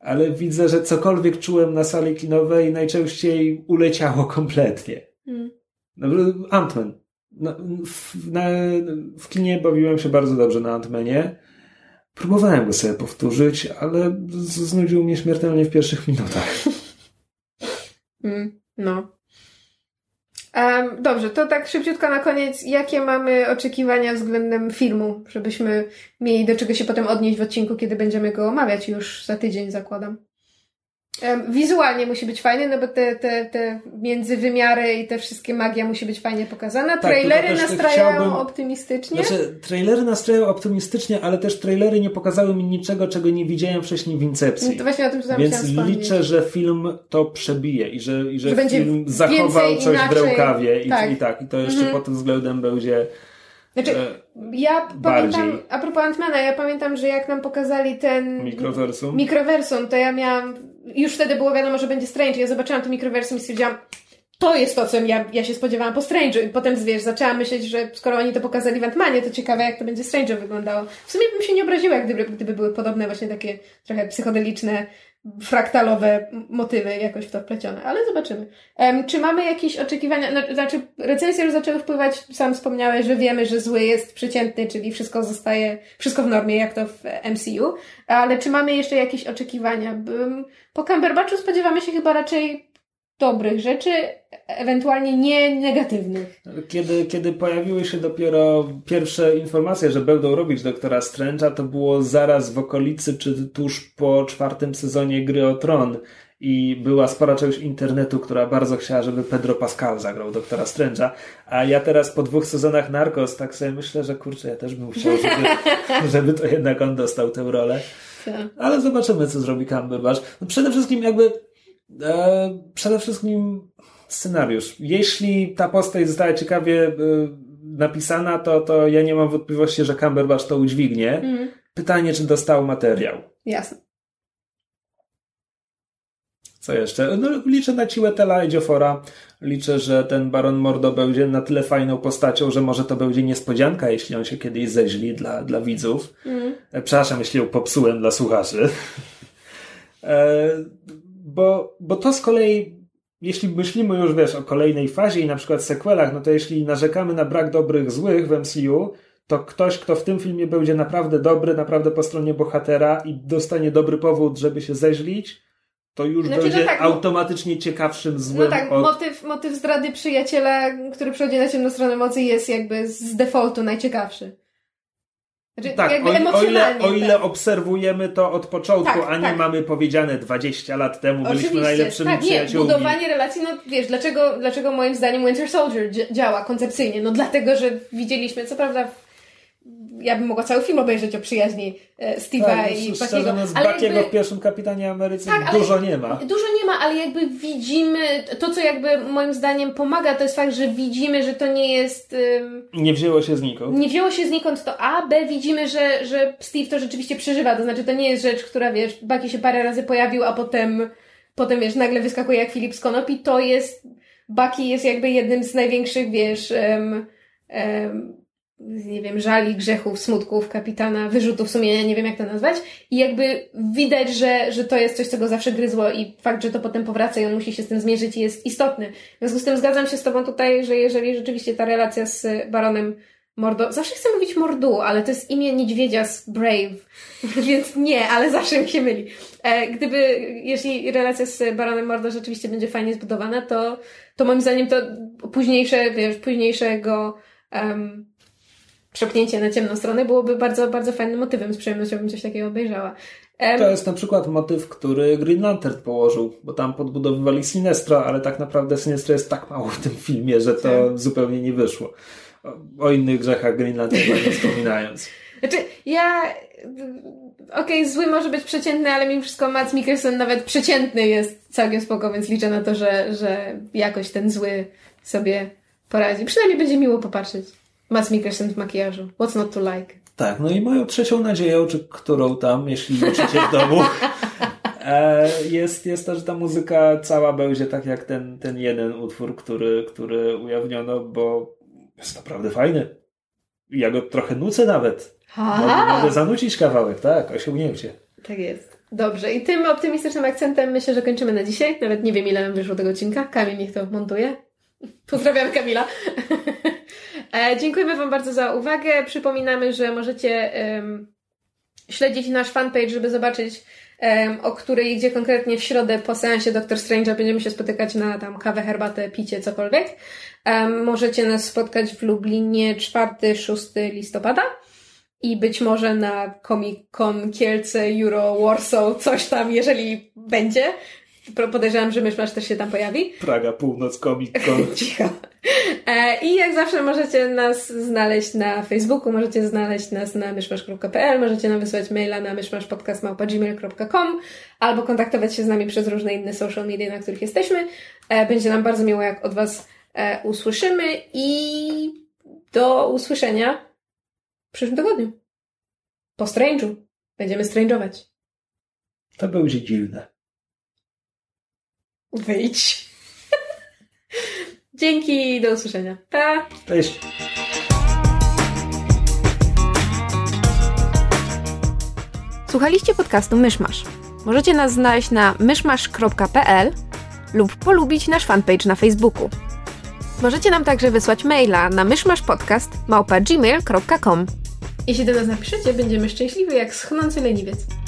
ale widzę, że cokolwiek czułem na sali kinowej najczęściej uleciało kompletnie. Mm. No, Ant-Man. No, w, na, w kinie bawiłem się bardzo dobrze na Ant-Manie. Próbowałem go sobie powtórzyć, ale znudził mnie śmiertelnie w pierwszych minutach. Mm, no. Um, dobrze, to tak szybciutko na koniec. Jakie mamy oczekiwania względem filmu, żebyśmy mieli do czego się potem odnieść w odcinku, kiedy będziemy go omawiać już za tydzień, zakładam. Um, wizualnie musi być fajny, no bo te, te, te międzywymiary i te wszystkie magia musi być fajnie pokazana. Tak, trailery nastrajają chciałbym... optymistycznie. Znaczy, trailery nastrajają optymistycznie, ale też trailery nie pokazały mi niczego, czego nie widziałem wcześniej w Incepcji. No to właśnie o tym chciałam wspomnieć. Więc liczę, że film to przebije i że, i że, że film zachował coś inaczej w rękawie i tak, i, tak, i to jeszcze mhm. pod tym względem będzie... Znaczy, ja bardziej. pamiętam, a propos Ant-Mana, ja pamiętam, że jak nam pokazali ten mikrowersum, mikrowersum to ja miałam, już wtedy było wiadomo, że będzie Strange. Ja zobaczyłam to mikrowersum i stwierdziłam, to jest to, co ja, ja się spodziewałam po Strange'u. I potem, wiesz, zaczęłam myśleć, że skoro oni to pokazali w Ant-Manie, to ciekawe, jak to będzie Strange'u wyglądało. W sumie bym się nie obraziła, gdyby, gdyby były podobne właśnie takie trochę psychodeliczne, fraktalowe motywy jakoś w to wplecione, ale zobaczymy. Um, czy mamy jakieś oczekiwania, znaczy recenzje już zaczęły wpływać, sam wspomniałeś, że wiemy, że zły jest przeciętny, czyli wszystko zostaje, wszystko w normie, jak to w M C U, ale czy mamy jeszcze jakieś oczekiwania? Po Cumberbatchu spodziewamy się chyba raczej dobrych rzeczy, ewentualnie nie negatywnych. Kiedy, kiedy pojawiły się dopiero pierwsze informacje, że będą robić Doktora Strange'a, to było zaraz w okolicy, czy tuż po czwartym sezonie Gry o Tron i była spora część internetu, która bardzo chciała, żeby Pedro Pascal zagrał Doktora Strange'a, a ja teraz po dwóch sezonach Narcos tak sobie myślę, że kurczę, ja też bym chciał, żeby, żeby to jednak on dostał tę rolę. Ale zobaczymy, co zrobi Cumberbatch. No przede wszystkim jakby E, przede wszystkim scenariusz. Jeśli ta postać została ciekawie e, napisana, to, to ja nie mam wątpliwości, że Cumberbatch to udźwignie. Mm. Pytanie, czy dostał materiał. Jasne. Co jeszcze? No, liczę na Chiwetel'a Ejiophora. Liczę, że ten Baron Mordo będzie na tyle fajną postacią, że może to będzie niespodzianka, jeśli on się kiedyś zeźli dla, dla widzów. Mm. E, przepraszam, jeśli ją popsułem dla słuchaczy. e, Bo, bo to z kolei, jeśli myślimy już, wiesz, o kolejnej fazie i na przykład sequelach, no to jeśli narzekamy na brak dobrych złych w M C U, to ktoś, kto w tym filmie będzie naprawdę dobry, naprawdę po stronie bohatera i dostanie dobry powód, żeby się zeźlić, to już znaczy, będzie no tak, automatycznie ciekawszym złym. No tak, od... motyw, motyw zdrady przyjaciela, który przychodzi na ciemną stronę mocy, jest jakby z defaultu najciekawszy. Znaczy, tak, jakby o, o, ile, o ile obserwujemy to od początku, tak, a nie tak. mamy powiedziane dwadzieścia lat temu byliśmy Oczywiście. najlepszymi tak, przyjaciółmi. Nie, budowanie relacji, no wiesz, dlaczego, dlaczego moim zdaniem Winter Soldier działa koncepcyjnie? No dlatego, że widzieliśmy, co prawda ja bym mogła cały film obejrzeć o przyjaźni Steve'a tak, i Buckiego. Buckiego w pierwszym Kapitanie Ameryce tak, dużo nie ma. Dużo nie ma, ale jakby widzimy, to co jakby moim zdaniem pomaga, to jest fakt, że widzimy, że to nie jest... Um, nie wzięło się znikąd. Nie wzięło się znikąd to A, B widzimy, że, że Steve to rzeczywiście przeżywa, to znaczy to nie jest rzecz, która wiesz, Bucky się parę razy pojawił, a potem, potem wiesz, nagle wyskakuje jak Filip z konopi, to jest... Bucky jest jakby jednym z największych, wiesz... Um, um, nie wiem, żali, grzechów, smutków kapitana, wyrzutów sumienia, nie wiem jak to nazwać i jakby widać, że, że to jest coś, co go zawsze gryzło i fakt, że to potem powraca i on musi się z tym zmierzyć i jest istotny. W związku z tym zgadzam się z tobą tutaj, że jeżeli rzeczywiście ta relacja z Baronem Mordo... Zawsze chcę mówić Mordu, ale to jest imię niedźwiedzia z Brave, więc nie, ale zawsze mi się myli. E, gdyby, jeśli relacja z Baronem Mordo rzeczywiście będzie fajnie zbudowana, to, to moim zdaniem to późniejsze, wiesz, późniejszego um, przepchnięcie na ciemną stronę byłoby bardzo, bardzo fajnym motywem. Z przyjemnością bym coś takiego obejrzała. Um, to jest na przykład motyw, który Green Lantern położył, bo tam podbudowywali Sinestra, ale tak naprawdę Sinestra jest tak mało w tym filmie, że to tak. zupełnie nie wyszło. O innych grzechach Green Lanterna nie wspominając. Znaczy, ja... Okej, okay, zły może być przeciętny, ale mimo wszystko Mads Mikkelsen nawet przeciętny jest całkiem spoko, więc liczę na to, że, że jakoś ten zły sobie poradzi. Przynajmniej będzie miło popatrzeć. Mads Mikkelsen w makijażu. What's not to like? Tak, no i moją trzecią nadzieją, czy którą tam, jeśli liczycie w domu, jest, jest to, że ta muzyka cała będzie tak jak ten, ten jeden utwór, który, który ujawniono, bo jest naprawdę fajny. Ja go trochę nucę nawet. Mogę, mogę zanucić kawałek, tak? Osiągnięcie. Tak jest. Dobrze. I tym optymistycznym akcentem myślę, że kończymy na dzisiaj. Nawet nie wiem, ile nam wyszło tego odcinka. Kamil niech to montuje. Pozdrawiam Kamila. e, dziękujemy Wam bardzo za uwagę. Przypominamy, że możecie um, śledzić nasz fanpage, żeby zobaczyć, um, o której i gdzie konkretnie w środę po seansie Doctor Strange'a będziemy się spotykać na tam kawę, herbatę, picie, cokolwiek. Um, możecie nas spotkać w Lublinie czwartego do szóstego listopada i być może na Comic Con Kielce, Euro, Warsaw, coś tam, jeżeli będzie. Podejrzewam, że Myszmasz też się tam pojawi. Praga, Północ, Comic Con. Cicho. E, I jak zawsze możecie nas znaleźć na Facebooku, możecie znaleźć nas na myszmasz kropka p l, możecie nam wysłać maila na myszmaszpodcast małpa gmail kropka com albo kontaktować się z nami przez różne inne social media, na których jesteśmy. E, będzie nam bardzo miło, jak od Was E, usłyszymy i do usłyszenia w przyszłym tygodniu. Po Strange'u. Będziemy strange'ować. To będzie dziwne. Wyjdź. Dzięki i do usłyszenia. Pa! Cześć. Słuchaliście podcastu Myszmasz. Możecie nas znaleźć na myszmasz kropka p l lub polubić nasz fanpage na Facebooku. Możecie nam także wysłać maila na myszmaszpodcast małpa gmail kropka com. Jeśli do nas napiszecie, będziemy szczęśliwi jak schnący leniwiec.